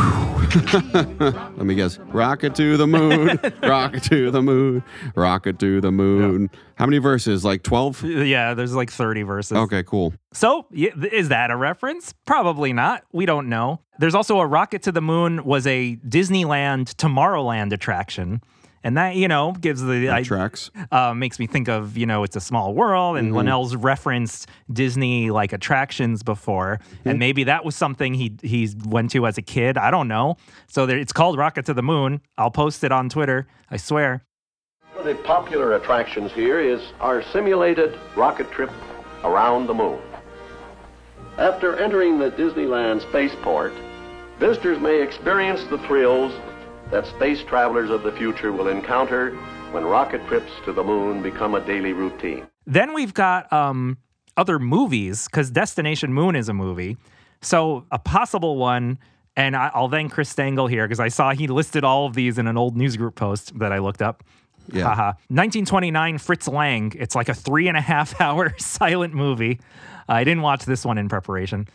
Let me guess. Rocket to the moon, rocket to the moon, rocket to the moon. Yep. How many verses? Like 12? Yeah, there's like 30 verses. Okay, cool. So is that a reference? Probably not. We don't know. There's also a Rocket to the Moon was a Disneyland Tomorrowland attraction. And that, gives tracks. Makes me think of, It's a Small World, and mm-hmm. Linnell's referenced Disney-like attractions before, mm-hmm. and maybe that was something he went to as a kid. I don't know. So it's called Rocket to the Moon. I'll post it on Twitter, I swear. One of the popular attractions here is our simulated rocket trip around the moon. After entering the Disneyland spaceport, visitors may experience the thrills that space travelers of the future will encounter when rocket trips to the moon become a daily routine. Then we've got other movies, because Destination Moon is a movie. So a possible one, and I'll thank Chris Stangle here, because I saw he listed all of these in an old newsgroup post that I looked up. Yeah. 1929 Fritz Lang. It's like a 3.5-hour silent movie. I didn't watch this one in preparation.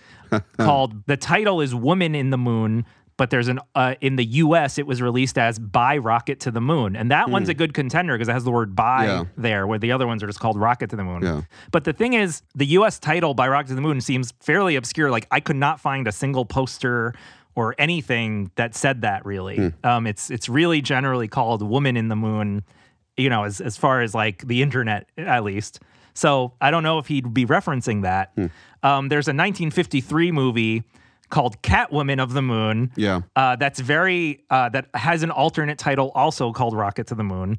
Called, the title is Woman in the Moon, but there's an in the U.S. it was released as By Rocket to the Moon. And that one's a good contender because it has the word by there, where the other ones are just called Rocket to the Moon. Yeah. But the thing is, the U.S. title By Rocket to the Moon seems fairly obscure. Like, I could not find a single poster or anything that said that, really. It's really generally called Woman in the Moon, as far as like the internet, at least. So I don't know if he'd be referencing that. There's a 1953 movie called Catwoman of the Moon. Yeah. That has an alternate title also called Rocket to the Moon.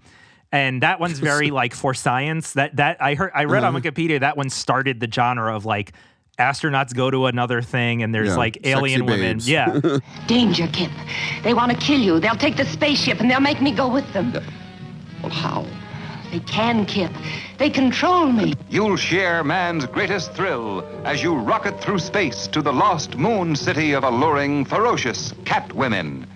And that one's very like for science. That I read on Wikipedia, that one started the genre of like astronauts go to another thing and there's like alien women. Babes. Yeah. Danger, Kip. They want to kill you. They'll take the spaceship and they'll make me go with them. Well, how? They can, Kip. They control me. You'll share man's greatest thrill as you rocket through space to the lost moon city of alluring, ferocious cat women.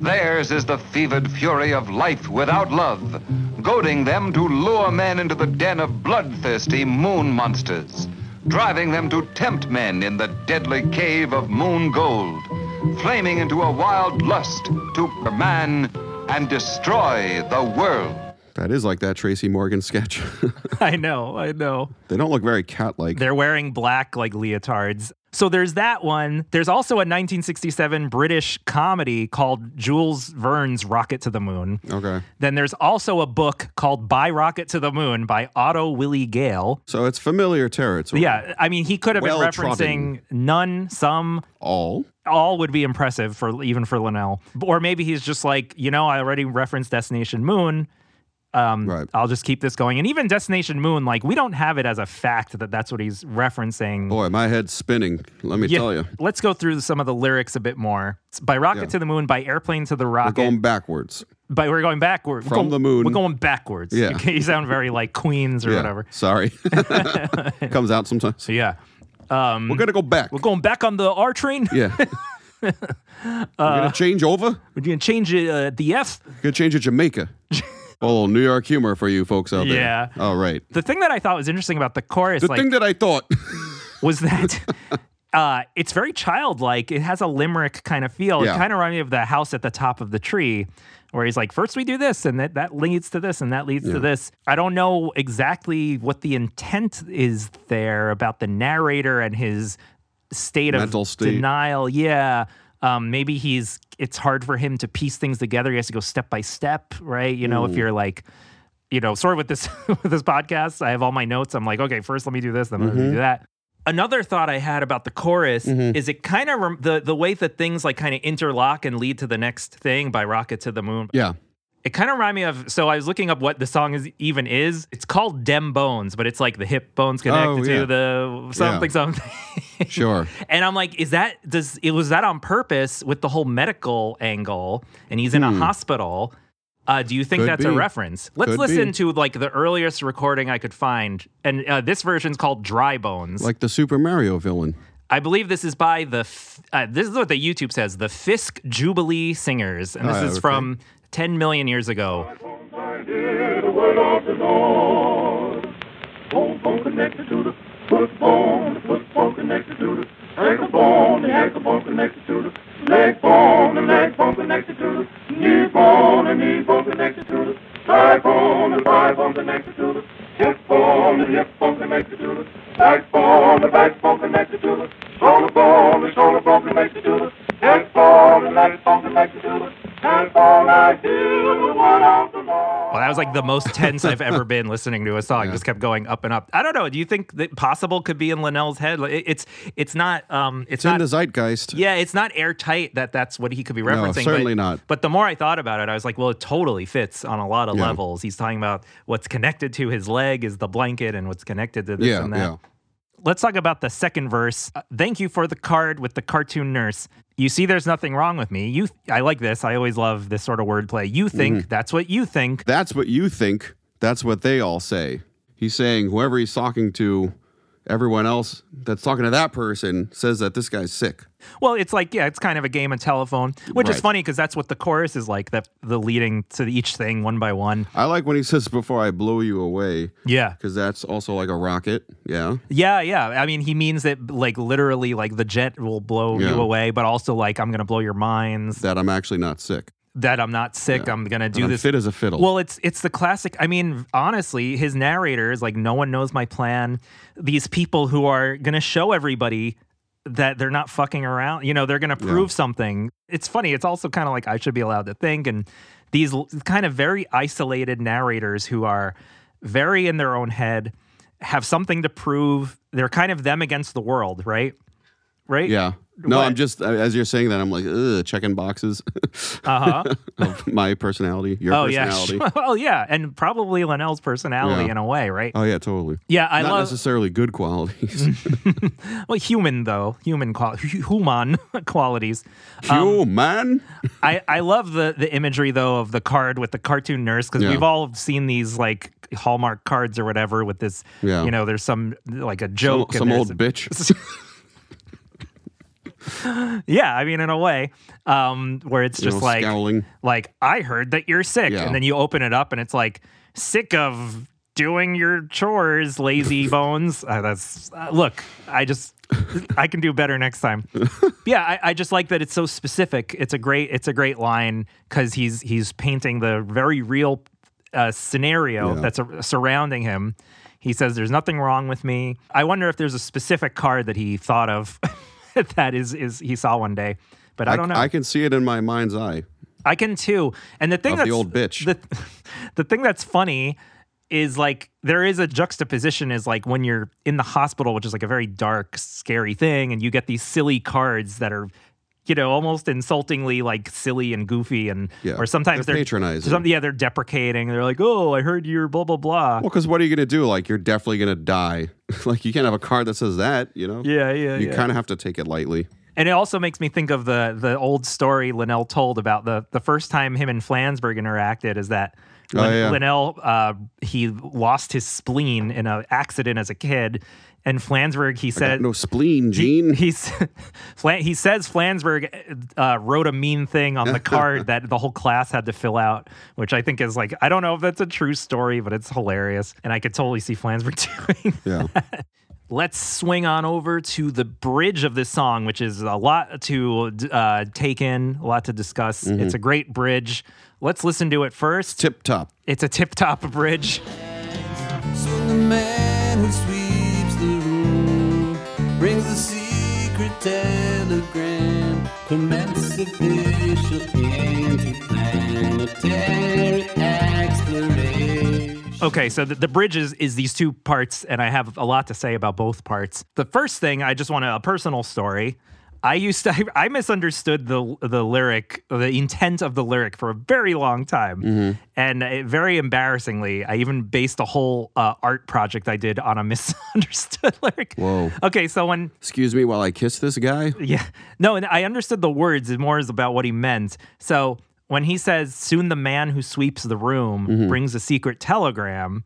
Theirs is the fevered fury of life without love, goading them to lure men into the den of bloodthirsty moon monsters, driving them to tempt men in the deadly cave of moon gold, flaming into a wild lust to man and destroy the world. That is like that Tracy Morgan sketch. I know. They don't look very cat-like. They're wearing black, like, leotards. So there's that one. There's also a 1967 British comedy called Jules Verne's Rocket to the Moon. Okay. Then there's also a book called By Rocket to the Moon by Otto Willie Gale. So it's familiar territory. Yeah. I mean, he could have been referencing none, some. All. All would be impressive even for Linnell. Or maybe he's just like, I already referenced Destination Moon. Right. I'll just keep this going. And even Destination Moon, like, we don't have it as a fact that that's what he's referencing. Boy, my head's spinning. Let me tell you. Let's go through some of the lyrics a bit more. It's By Rocket to the Moon, by Airplane to the Rocket. We're going backwards. We're going backwards. From the moon. We're going backwards. Yeah. You sound very like Queens or whatever. Sorry. Comes out sometimes. Yeah. We're going to go back. We're going back on the R train? Yeah. We're going to change over? We're going to change the F? We're going to change to Jamaica. Oh, New York humor for you folks out there. Yeah. All right. The thing that I thought was interesting about the chorus... was that It's very childlike. It has a limerick kind of feel. Yeah. It kind of reminds me of The House at the Top of the Tree, where he's like, first we do this, and that leads to this, and that leads to this. I don't know exactly what the intent is there about the narrator and his mental state of denial. Yeah. Maybe it's hard for him to piece things together. He has to go step by step, right? You know, if you're like, you know, sort of with this podcast, I have all my notes. I'm like, okay, first let me do this, then let me do that. Another thought I had about the chorus is it kind of the way that things like kind of interlock and lead to the next thing by Rocket to the Moon. Yeah. It kind of reminded me of, so I was looking up what the song is. It's called Dem Bones, but it's like the hip bones connected to the something. Sure. And I'm like, was that on purpose with the whole medical angle? And he's in a hospital. Do you think that's a reference? Let's listen to like the earliest recording I could find. And this version's called Dry Bones. Like the Super Mario villain. I believe this is by this is what the YouTube says, the Fisk Jubilee Singers. And this is from 10 million years ago. Leg bone and leg bone connected to the knee bone connected to the thigh bone connected to the hip bone connected to the back bone connected to the shoulder bone connected to the head bone connected to the hand bone. I feel one of them all. Well, that was like the most tense I've ever been listening to a song. Yeah. Just kept going up and up. I don't know. Do you think that possible could be in Linnell's head? It's not. It's not in the zeitgeist. Yeah, it's not airtight that's what he could be referencing. No, certainly not. But the more I thought about it, I was like, well, it totally fits on a lot of levels. He's talking about what's connected to his leg is the blanket, and what's connected to this and that. Yeah. Let's talk about the second verse. Thank you for the card with the cartoon nurse. You see, there's nothing wrong with me. I like this. I always love this sort of wordplay. You think, that's what you think. That's what you think. That's what they all say. He's saying whoever he's talking to, everyone else that's talking to that person says that this guy's sick. Well, it's like, it's kind of a game of telephone, which is funny because that's what the chorus is like, that the leading to each thing one by one. I like when he says, before I blow you away. Yeah. Because that's also like a rocket. Yeah. Yeah, yeah. I mean, he means that like literally like the jet will blow you away, but also like I'm going to blow your minds. That I'm actually not sick. That I'm not sick, I'm going to do this. Fit as a fiddle. Well, it's the classic. I mean, honestly, his narrator is like, no one knows my plan. These people who are going to show everybody that they're not fucking around. You know, they're going to prove something. It's funny. It's also kind of like I Should Be Allowed to Think. And these kind of very isolated narrators who are very in their own head, have something to prove. They're kind of them against the world, right? Right? Yeah. No, what? I'm just, as you're saying that, I'm like, ugh, checking boxes of my personality, your personality. Yeah. Well, yeah, and probably Linnell's personality in a way, right? Oh, yeah, totally. Yeah, Not necessarily good qualities. Well, human, though. Human qualities. Human? I love the imagery, though, of the card with the cartoon nurse, because we've all seen these, like, Hallmark cards or whatever with this, you know, there's some, like, a joke. Some old bitch. Yeah, I mean, in a way, where it's just like, scowling. Like I heard that you're sick, and then you open it up, and it's like, sick of doing your chores, lazy bones. Look, I can do better next time. Yeah, I just like that it's so specific. It's a great line because he's painting the very real scenario that's surrounding him. He says, "There's nothing wrong with me." I wonder if there's a specific card that he thought of. That is he saw one day, but I don't know. I can see it in my mind's eye. I can too. And the thing that's the old bitch. The thing that's funny is like there is a juxtaposition is like when you're in the hospital, which is like a very dark, scary thing, and you get these silly cards that are, you know, almost insultingly like silly and goofy, and or sometimes they're patronizing. They're deprecating. They're like, "Oh, I heard you're blah blah blah." Well, because what are you gonna do? Like, you're definitely gonna die. Like, you can't have a card that says that, you know? Yeah. You kind of have to take it lightly. And it also makes me think of the old story Linnell told about the first time him and Flansburgh interacted. Is that Linnell he lost his spleen in an accident as a kid. And Flansburgh, he said... I got no spleen, Gene. He says Flansburgh wrote a mean thing on the card that the whole class had to fill out, which I think is like, I don't know if that's a true story, but it's hilarious. And I could totally see Flansburgh doing that. let's swing on over to the bridge of this song, which is a lot to take in, a lot to discuss. Mm-hmm. It's a great bridge. Let's listen to it first. Tip top. It's a tip top bridge. So the man who sweeps the room brings the secret telegram, commence official interplanetary exploration. Okay, so the bridge is these two parts, and I have a lot to say about both parts. The first thing, I just want a personal story. I misunderstood the lyric, the intent of the lyric for a very long time. Mm-hmm. And very embarrassingly, I even based a whole art project I did on a misunderstood lyric. Whoa. Okay, so when... Excuse me while I kiss this guy? Yeah. No, and I understood the words. It more is about what he meant. So when he says, soon the man who sweeps the room mm-hmm. brings a secret telegram,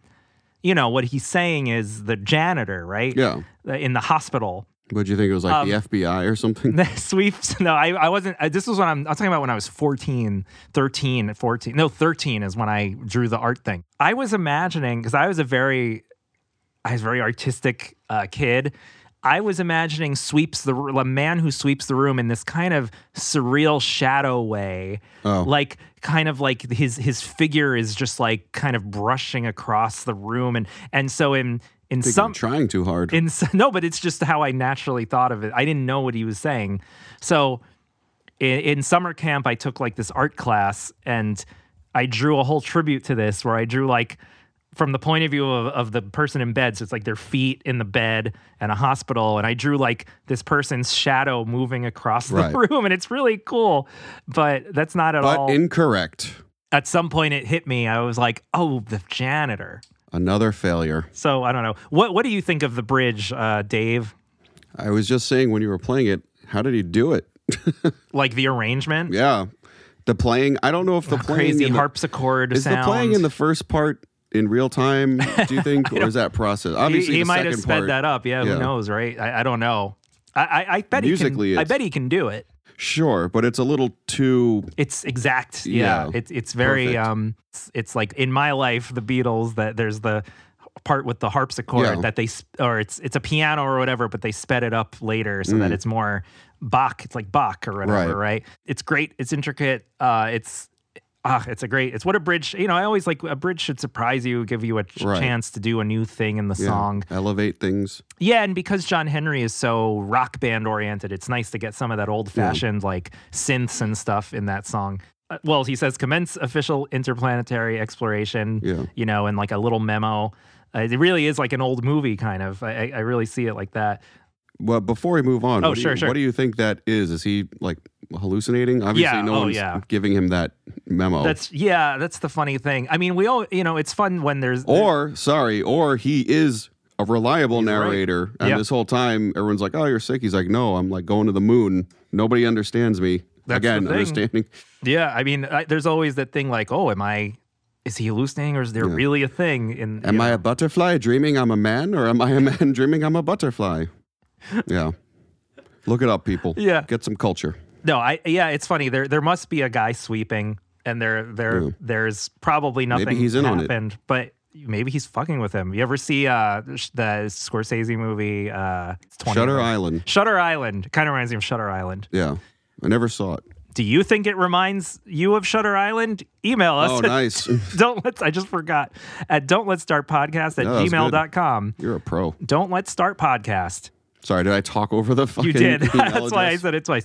you know, what he's saying is the janitor, right? Yeah. In the hospital. What'd you think? It was like the FBI or something? Sweeps. No, I wasn't. This was when I was talking about when I was 13 is when I drew the art thing. I was imagining, because I was a very artistic kid. I was imagining a man who sweeps the room in this kind of surreal shadow way. Oh. Like kind of like his figure is just like kind of brushing across the room. And so in some... I'm trying too hard. No, but it's just how I naturally thought of it. I didn't know what he was saying. So in summer camp, I took like this art class and I drew a whole tribute to this where I drew like... from the point of view of the person in bed, so it's like their feet in the bed and a hospital, and I drew like this person's shadow moving across the room, and it's really cool, but that's not at all. But incorrect. At some point it hit me. I was like, oh, the janitor. Another failure. So I don't know. What do you think of the bridge, Dave? I was just saying when you were playing it, how did he do it? Like the arrangement? Yeah. The playing. I don't know if the playing... Crazy harpsichord sound. Is the playing in the first part... in real time, do you think, or is that process? Obviously, he might have sped that up. Yeah, who knows, right? I don't know. I bet musically, I bet he can do it. Sure, but it's a little too. It's exact. Yeah, it's very. Perfect. It's like in my life, the Beatles. That there's the part with the harpsichord that they, or it's a piano or whatever, but they sped it up later so that it's more Bach. It's like Bach or whatever, right? It's great. It's intricate. It's what a bridge, you know, I always like a bridge should surprise you, give you a chance to do a new thing in the song. Elevate things. Yeah, and because John Henry is so rock band oriented, it's nice to get some of that old fashioned like synths and stuff in that song. Well, he says, commence official interplanetary exploration, you know, and like a little memo. It really is like an old movie kind of. I really see it like that. Well, before we move on, what do you think that is? Is he like hallucinating? Obviously, no one's giving him that memo. That's the funny thing. I mean, we all, you know, it's fun when there's... Or he is a reliable narrator. Right. And this whole time, everyone's like, oh, you're sick. He's like, no, I'm like going to the moon. Nobody understands me. That's again, understanding. Yeah, I mean, there's always that thing like, oh, is he hallucinating or is there really a thing? Am I a butterfly dreaming I'm a man, or am I a man dreaming I'm a butterfly? Yeah. Look it up, people. Yeah. Get some culture. No, it's funny. There must be a guy sweeping, and there's probably nothing maybe he's in happened, on it. But maybe he's fucking with him. You ever see the Scorsese movie? Shutter Island. Kind of reminds me of Shutter Island. Yeah. I never saw it. Do you think it reminds you of Shutter Island? Email us. Oh, nice. I just forgot. At don'tletstartpodcast@gmail.com. You're a pro. Don't Let's Start Podcast. Sorry, did I talk over the fucking... You did. That's why I said it twice.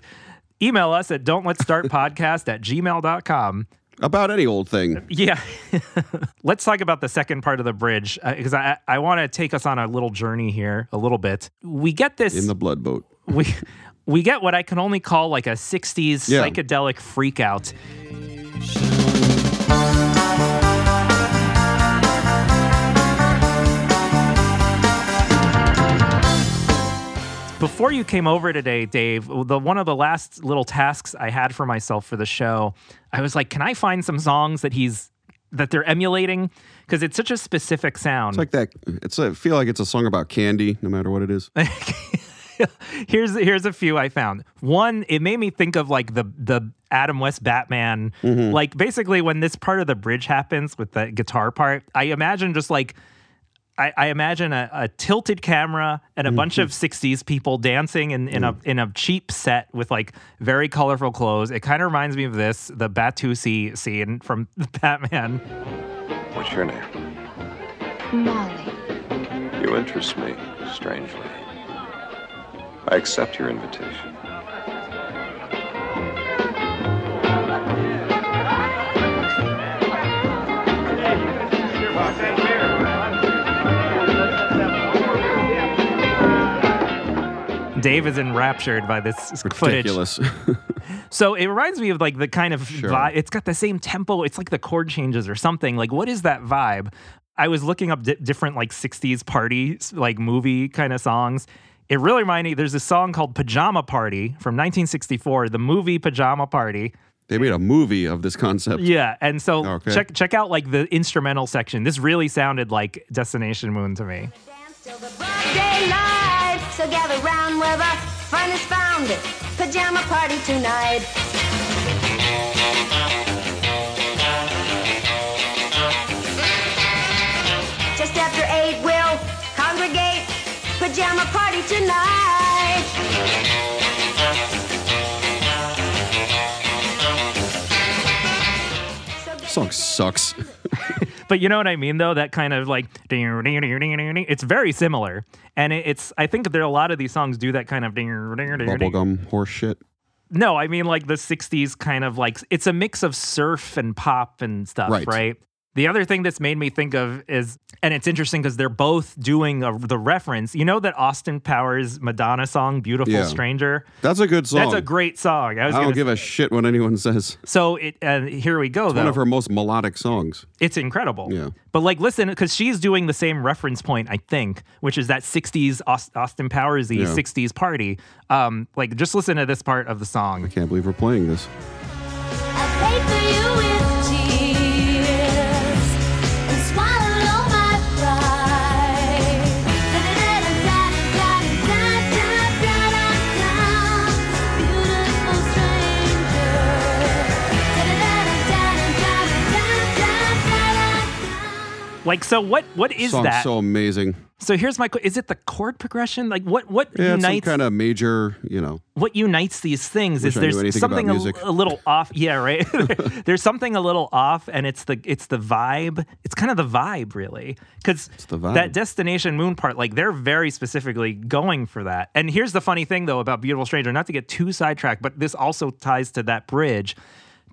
Email us at don'tletstartpodcast@gmail.com. About any old thing. Yeah. Let's talk about the second part of the bridge, because I want to take us on a little journey here a little bit. We get this... In the blood boat. We get what I can only call like a 60s psychedelic freakout. Before you came over today, Dave, one of the last little tasks I had for myself for the show, I was like, can I find some songs that they're emulating? Because it's such a specific sound. It's like that. I feel like it's a song about candy, no matter what it is. Here's a few I found. One, it made me think of like the Adam West Batman. Mm-hmm. Like basically when this part of the bridge happens with the guitar part, I imagine just like I imagine a tilted camera and a bunch of 60s people dancing in a cheap set with like very colorful clothes. It kind of reminds me of this, the Batusi scene from Batman. What's your name? Molly. You interest me, strangely. I accept your invitation. Dave is enraptured by this ridiculous footage. So it reminds me of like the kind of vibe. It's got the same tempo. It's like the chord changes or something. Like, what is that vibe? I was looking up different like 60s party, like movie kind of songs. It really reminded me, there's a song called Pajama Party from 1964, the movie Pajama Party. They made a movie of this concept. Yeah, and so check out like the instrumental section. This really sounded like Destination Moon to me. So gather round where the fun is found. Pajama party tonight. Just after 8 we'll congregate. Pajama party tonight. This song sucks. But you know what I mean, though? That kind of like, it's very similar. And it's, I think there are a lot of these songs do that kind of bubblegum horse shit. No, I mean like the 60s kind of like, it's a mix of surf and pop and stuff, right? The other thing that's made me think of is, and it's interesting because they're both doing the reference. You know that Austin Powers Madonna song, Beautiful Stranger? That's a good song. That's a great song. I don't give a shit what anyone says. So here we go, though. It's one of her most melodic songs. It's incredible. Yeah. But like, listen, because she's doing the same reference point, I think, which is that 60s Austin Powers-y 60s party. Like, just listen to this part of the song. I can't believe we're playing this. I paid for like, so what is that? Song's so amazing. So here's my, is it the chord progression? Like what unites? Some kind of major, you know. What unites these things is there's something a little off. Yeah, right? There's something a little off, and it's the vibe. It's kind of the vibe, really. Because that Destination Moon part, like they're very specifically going for that. And here's the funny thing, though, about Beautiful Stranger, not to get too sidetracked, but this also ties to that bridge.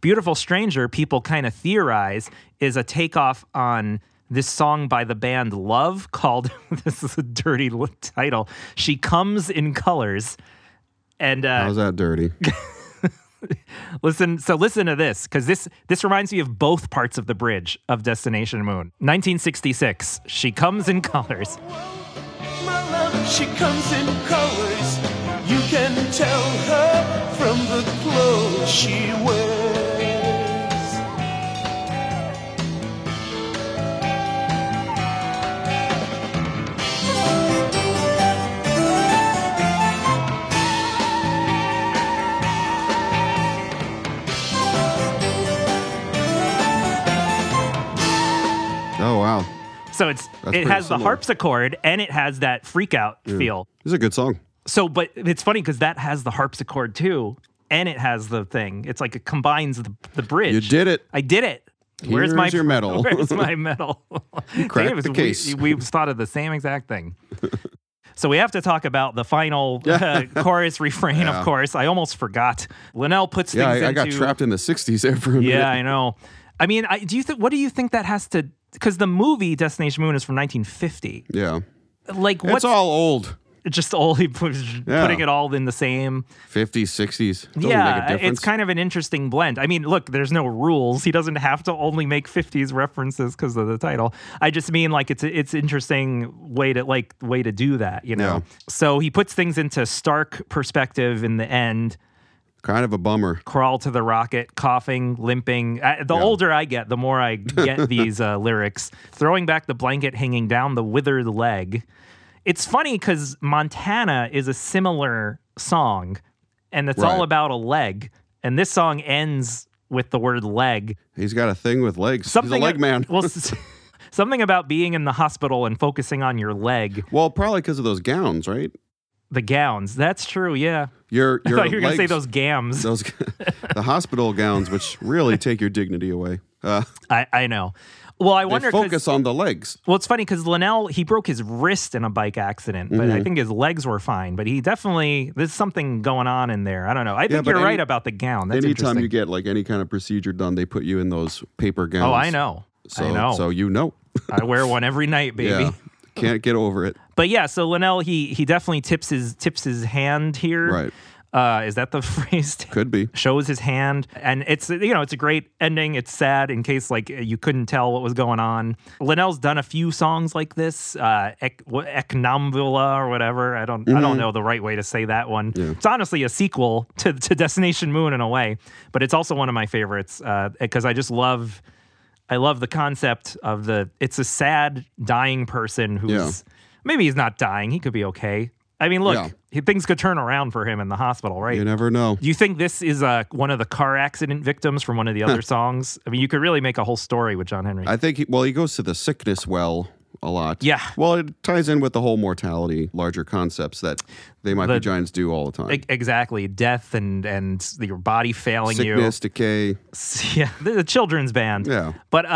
Beautiful Stranger, people kind of theorize, is a takeoff on this song by the band Love called, this is a dirty title, She Comes in Colors. And how's that dirty? Listen to this, because this reminds me of both parts of the bridge of Destination Moon. 1966, She Comes in Colors. My love, she comes in colors. You can tell her from the clothes she wears. Oh, wow. So it has the harpsichord, and it has that freakout feel. It's a good song. So, but it's funny because that has the harpsichord, too, and it has the thing. It's like it combines the bridge. You did it. I did it. Where's your medal? Where's my medal? You cracked the case. We thought of the same exact thing. So we have to talk about the final chorus refrain, of course. I almost forgot. Linnell puts things I got trapped in the 60s there for a minute. Yeah, I know. I mean, what do you think that has to... Because the movie Destination Moon is from 1950. Yeah. Like what? It's all old. Just old. Putting it all in the same. 50s, 60s. Doesn't make a difference. It's kind of an interesting blend. I mean, look, there's no rules. He doesn't have to only make 50s references because of the title. I just mean like it's interesting way to do that, you know. Yeah. So he puts things into stark perspective in the end. Kind of a bummer. Crawl to the rocket, coughing, limping. The older I get, the more I get these lyrics. Throwing back the blanket, hanging down the withered leg. It's funny because Montana is a similar song, and it's all about a leg. And this song ends with the word leg. He's got a thing with legs. He's a leg man. Well, Something about being in the hospital and focusing on your leg. Well, probably because of those gowns, right? The gowns. That's true, yeah. I thought you were going to say those gams. The hospital gowns, which really take your dignity away. I know. Well, I wonder. Focus on the legs. Well, it's funny because Linnell, he broke his wrist in a bike accident, but I think his legs were fine. But he definitely, there's something going on in there. I don't know. I think you're right about the gown. That's interesting. Anytime you get like any kind of procedure done, they put you in those paper gowns. Oh, I know. So you know. I wear one every night, baby. Yeah. Can't get over it. But yeah, so Linnell, he definitely tips his hand here. Right. Is that the phrase? Could be. Shows his hand. And it's, you know, it's a great ending. It's sad in case, like, you couldn't tell what was going on. Linnell's done a few songs like this, Eknambula or whatever. I don't know the right way to say that one. Yeah. It's honestly a sequel to Destination Moon in a way, but it's also one of my favorites because I love the concept of it's a sad, dying person who's, maybe he's not dying. He could be okay. I mean, look, things could turn around for him in the hospital, right? You never know. Do you think this is one of the car accident victims from one of the other songs? I mean, you could really make a whole story with John Henry. I think, he goes to the sickness well a lot. Yeah. Well, it ties in with the whole mortality, larger concepts that They Might Be Giants do all the time. Exactly. Death and your body failing you. Sickness, decay. Yeah. The children's band. Yeah. But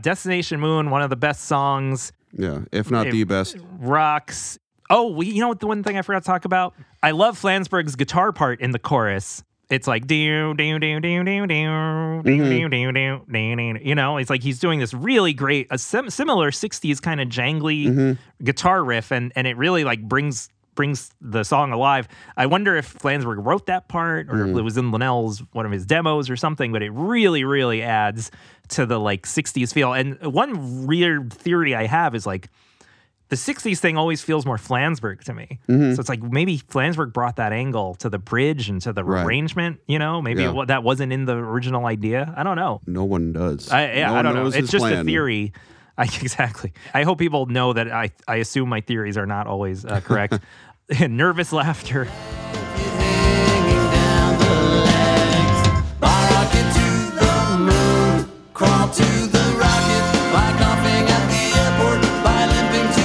Destination Moon, one of the best songs. Yeah, if not the best. Rocks. Oh, you know what? The one thing I forgot to talk about. I love Flansburgh's guitar part in the chorus. It's like do do do do do do do do do do. You know, it's like he's doing this really great, similar '60s kind of jangly guitar riff, and it really like brings the song alive. I wonder if Flansburgh wrote that part or if it was in Linnell's one of his demos or something. But it really, really adds to the like '60s feel. And one weird theory I have is like, the 60s thing always feels more Flansburgh to me. Mm-hmm. So it's like maybe Flansburgh brought that angle to the bridge and to the arrangement, you know? Maybe that wasn't in the original idea. I don't know. No one does. I don't know. It's just a theory. Exactly. I hope people know that I assume my theories are not always correct. Nervous laughter. Hanging down the legs. Rocket to the moon. Crawl to the rocket. By coughing at the airport. By limping to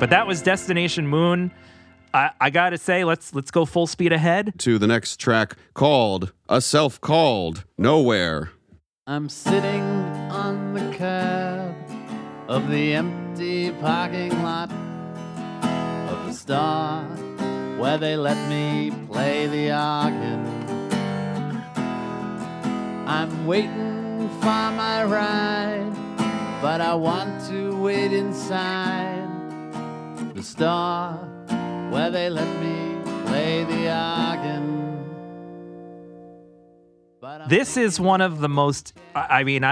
But that was Destination Moon. I gotta say, let's go full speed ahead to the next track called A Self Called Nowhere. I'm sitting on the curb of the empty parking lot of the star where they let me play the organ. I'm waiting for my ride, but I want to wait inside the star where they let me play the organ. This is one of the most, I'm going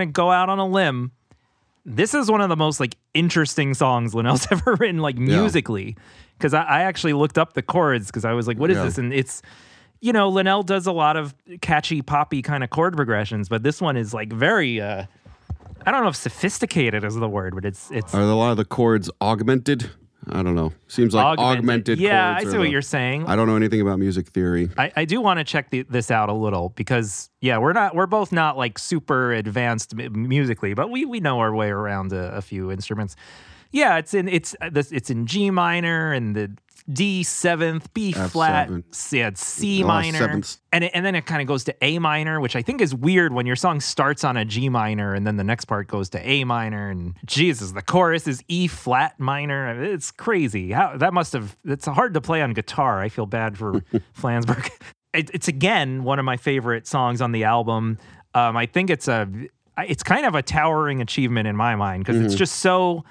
to go out on a limb. This is one of the most like interesting songs Linnell's ever written, like musically. Because I actually looked up the chords because I was like, what is this? And it's, you know, Linnell does a lot of catchy, poppy kind of chord progressions. But this one is like very... I don't know if sophisticated is the word, but it's. Are a lot of the chords augmented? I don't know. Seems like augmented chords. Yeah, I see what you're saying. I don't know anything about music theory. I do want to check this out a little because we're both not like super advanced musically, but we know our way around a few instruments. Yeah, it's in G minor and the D seventh, B flat, C minor, sevenths. and then it kind of goes to A minor, which I think is weird when your song starts on a G minor and then the next part goes to A minor, and Jesus, the chorus is E flat minor. It's crazy. It's hard to play on guitar. I feel bad for Flansburgh. It's again one of my favorite songs on the album. I think it's kind of a towering achievement in my mind because it's just so.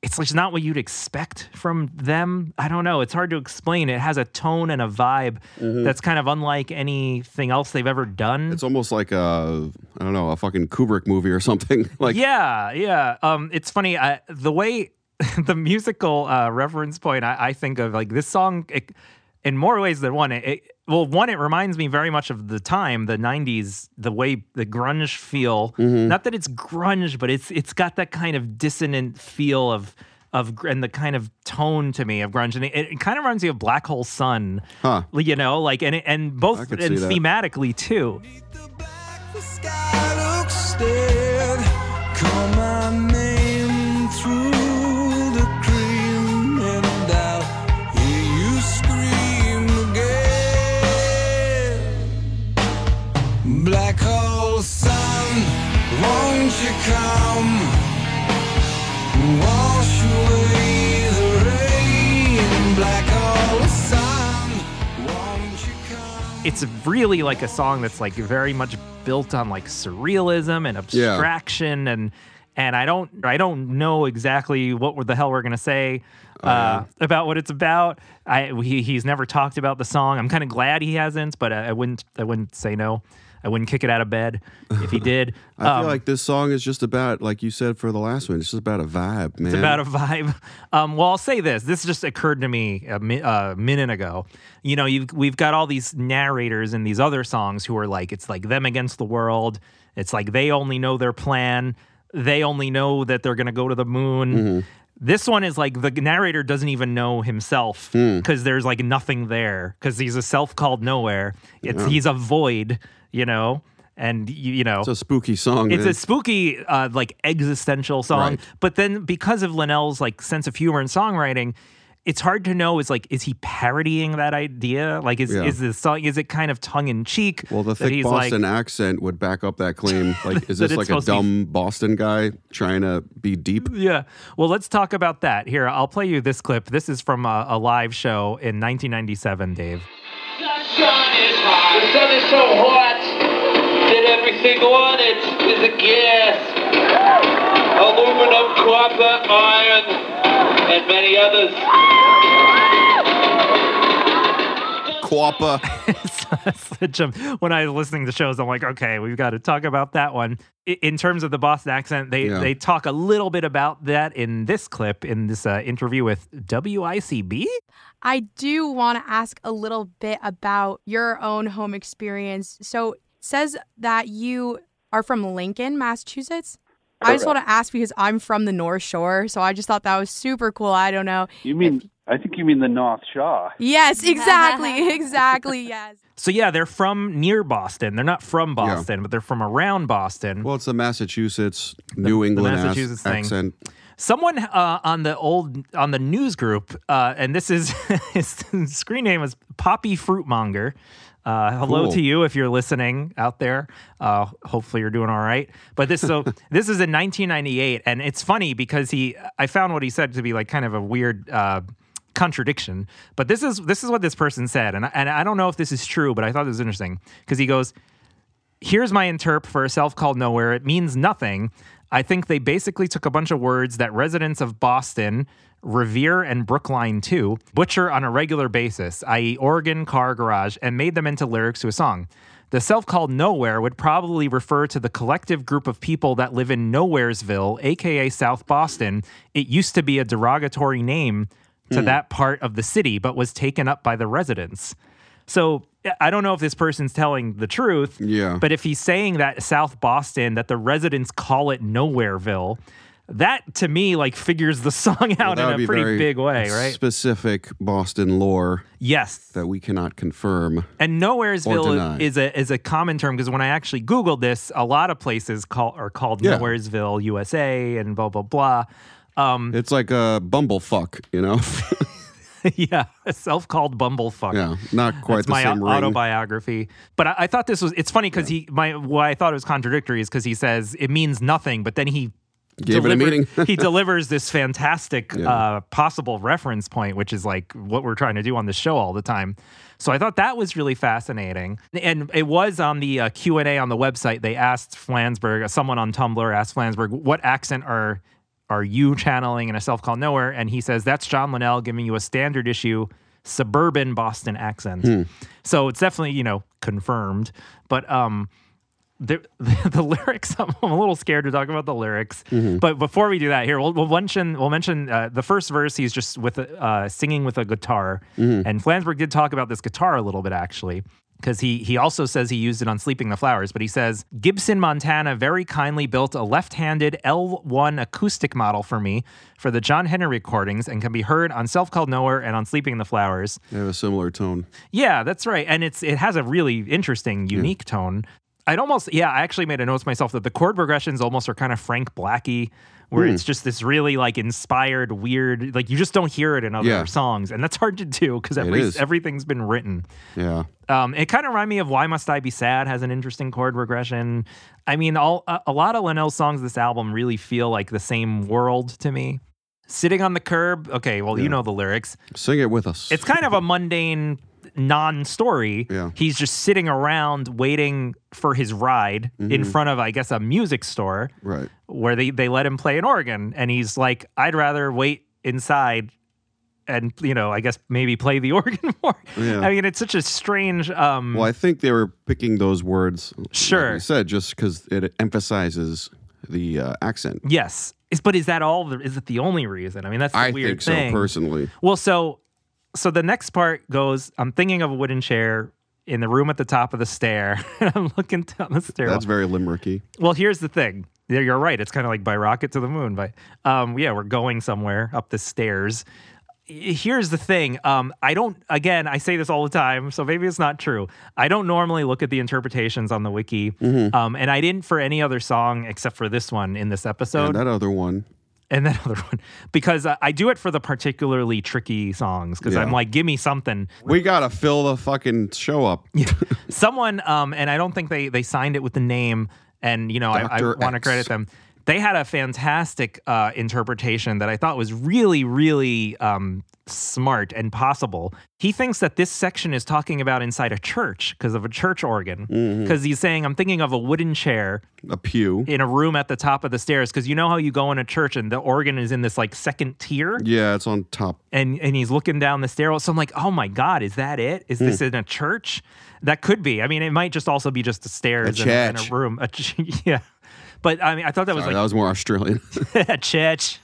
It's like not what you'd expect from them. I don't know. It's hard to explain. It has a tone and a vibe that's kind of unlike anything else they've ever done. It's almost like a fucking Kubrick movie or something. Like yeah. It's funny. The way the musical reference point, I think of like this song in more ways than one. It reminds me very much of the time, the 90s, the way the grunge feel. Not that it's grunge, but it's got that kind of dissonant feel of and the kind of tone to me of grunge, and it kind of reminds me of Black Hole Sun, you know, like and both and thematically too. Call my name through the cream, and I'll hear you scream again. Black hole sun, won't you come? Wash away the rain. Black hole sun, won't you come? It's really like a song that's like very much built on like surrealism and abstraction, and I don't know exactly what the hell we're gonna say about what it's about. He's never talked about the song. I'm kind of glad he hasn't, but I wouldn't say no. I wouldn't kick it out of bed if he did. I feel like this song is just about, like you said for the last one, it's just about a vibe, man. It's about a vibe. Well, I'll say this. This just occurred to me a minute ago. You know, we've got all these narrators in these other songs who are like, it's like them against the world. It's like they only know their plan. They only know that they're going to go to the moon. Mm-hmm. This one is like the narrator doesn't even know himself because there's like nothing there because he's a self-called nowhere. He's a void. You know, and you know, it's a spooky song. It's a spooky, like existential song. Right. But then, because of Linnell's like sense of humor and songwriting, it's hard to know. Is he parodying that idea? Like, is this song? Is it kind of tongue in cheek? Well, the thick Boston accent would back up that claim. Like, is this like a dumb Boston guy trying to be deep? Yeah. Well, let's talk about that. Here, I'll play you this clip. This is from a live show in 1997, Dave. The sun is so hot that everything on it is a gas. Aluminum, copper, iron, and many others. Copper. When I was listening to shows, I'm like, okay, we've got to talk about that one. In terms of the Boston accent, they talk a little bit about that in this clip, in this interview with WICB. I do want to ask a little bit about your own home experience. So it says that you are from Lincoln, Massachusetts. Correct. I just want to ask because I'm from the North Shore, so I just thought that was super cool. I don't know. I think you mean the North Shore. Yes, exactly. Exactly, yes. So, yeah, they're from near Boston. They're not from Boston, but they're from around Boston. Well, it's the Massachusetts, New England Massachusetts accent. Someone on the news group, and this is his screen name is Poppy Fruitmonger. Hello to you if you're listening out there. Hopefully you're doing all right. But this is in 1998, and it's funny because I found what he said to be like kind of a weird contradiction. But this is what this person said, and I don't know if this is true, but I thought it was interesting because he goes, "Here's my interp for A Self Called Nowhere. It means nothing. I think they basically took a bunch of words that residents of Boston, Revere, and Brookline, too, butcher on a regular basis, i.e. organ, car, garage, and made them into lyrics to a song. The self-called nowhere would probably refer to the collective group of people that live in Nowheresville, a.k.a. South Boston. It used to be a derogatory name to that part of the city, but was taken up by the residents." So I don't know if this person's telling the truth, but if he's saying that South Boston, that the residents call it Nowhereville, that to me like figures the song out in a pretty big way, right? Specific Boston lore, yes, that we cannot confirm. And Nowheresville is a common term because when I actually Googled this, a lot of places are called Nowheresville, USA, and blah blah blah. It's like a bumblefuck, you know. Yeah, a self-called bumblefuck. Yeah, not quite the same ring. That's my autobiography. But I thought this was, it's funny because why I thought it was contradictory is because he says it means nothing, but then he he delivers this fantastic possible reference point, which is like what we're trying to do on the show all the time. So I thought that was really fascinating. And it was on the Q&A on the website, they asked Flansburgh, someone on Tumblr asked Flansburgh, what accent are you channeling in A Self-Called Nowhere? And he says, that's John Linnell giving you a standard issue suburban Boston accent. So it's definitely, you know, confirmed. But the lyrics, I'm a little scared to talk about the lyrics. But before we do that here, we'll mention the first verse, he's just with singing with a guitar. And Flansburgh did talk about this guitar a little bit, actually. because he also says he used it on Sleeping in the Flowers, but he says, Gibson, Montana very kindly built a left-handed L1 acoustic model for me for the John Henry recordings and can be heard on Self Called Nowhere and on Sleeping in the Flowers. They have a similar tone. Yeah, that's right. And it has a really interesting, unique tone. I actually made a note to myself that the chord progressions almost are kind of Frank Blackie, where it's just this really like inspired, weird, like you just don't hear it in other songs. And that's hard to do because everything's been written. Yeah. It kind of reminded me of Why Must I Be Sad has an interesting chord regression. I mean, a lot of Linnell's songs this album really feel like the same world to me. Sitting on the Curb. Okay, well, you know the lyrics. Sing it with us. It's kind of a mundane non-story. Yeah. He's just sitting around waiting for his ride in front of, I guess, a music store where they let him play an organ. And he's like, I'd rather wait inside and, I guess maybe play the organ more. Yeah. I mean, it's such a strange... Well, I think they were picking those words, like you said, just because it emphasizes the accent. Yes. But is that all? Is it the only reason? I mean, that's the weird thing. I think so, personally. Well, So the next part goes, I'm thinking of a wooden chair in the room at the top of the stair. And I'm looking down the stairwell. That's very Limericky. Well, here's the thing. You're right. It's kind of like by rocket to the moon. But we're going somewhere up the stairs. Here's the thing. I say this all the time, so maybe it's not true. I don't normally look at the interpretations on the wiki. Mm-hmm. And I didn't for any other song except for this one in this episode. And that other one. Because I do it for the particularly tricky songs, because I'm like, give me something. We got to fill the fucking show up. Someone, and I don't think they signed it with the name, and, I want to credit them. They had a fantastic interpretation that I thought was really, really smart and possible. He thinks that this section is talking about inside a church because of a church organ. Because he's saying, I'm thinking of a wooden chair. A pew. In a room at the top of the stairs. Because you know how you go in a church and the organ is in this like second tier? Yeah, it's on top. And he's looking down the stairwell. So I'm like, oh my God, is that it? Is this in a church? That could be. I mean, it might just also be just the stairs in a room. Yeah. But I mean, I thought that was that was more Australian. Church.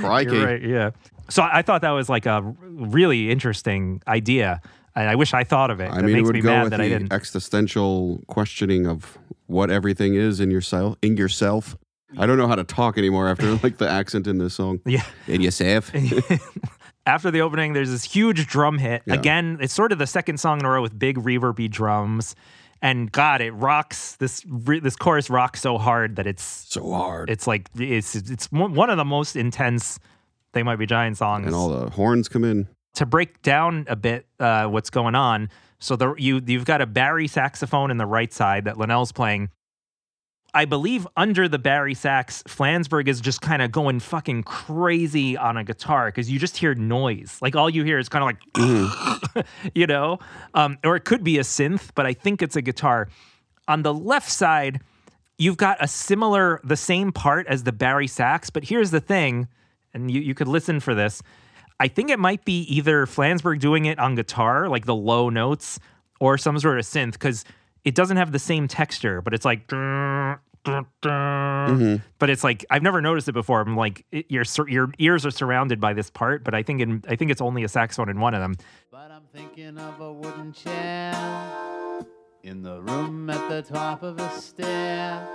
Crikey. You're right, yeah. So I thought that was like a really interesting idea. And I wish I thought of it. I mean, it would go with the existential questioning of what everything is in yourself. I don't know how to talk anymore after like the accent in this song. Yeah. In yourself. After the opening, there's this huge drum hit. Yeah. Again, it's sort of the second song in a row with big reverby drums. And God, it rocks. This chorus rocks so hard that it's so hard. It's like it's one of the most intense They Might Be Giant songs. And all the horns come in to break down a bit what's going on. So you've got a Barry saxophone in the right side that Linnell's playing. I believe under the Barry sax, Flansburgh is just kind of going fucking crazy on a guitar because you just hear noise. Like all you hear is kind of like, or it could be a synth, but I think it's a guitar. On the left side, you've got the same part as the Barry sax, but here's the thing, and you could listen for this. I think it might be either Flansburgh doing it on guitar, like the low notes, or some sort of synth, because it doesn't have the same texture, but it's like, but it's like, I've never noticed it before. I'm like, your ears are surrounded by this part, but I think it's only a saxophone in one of them. But I'm thinking of a wooden chair in the room at the top of a stair,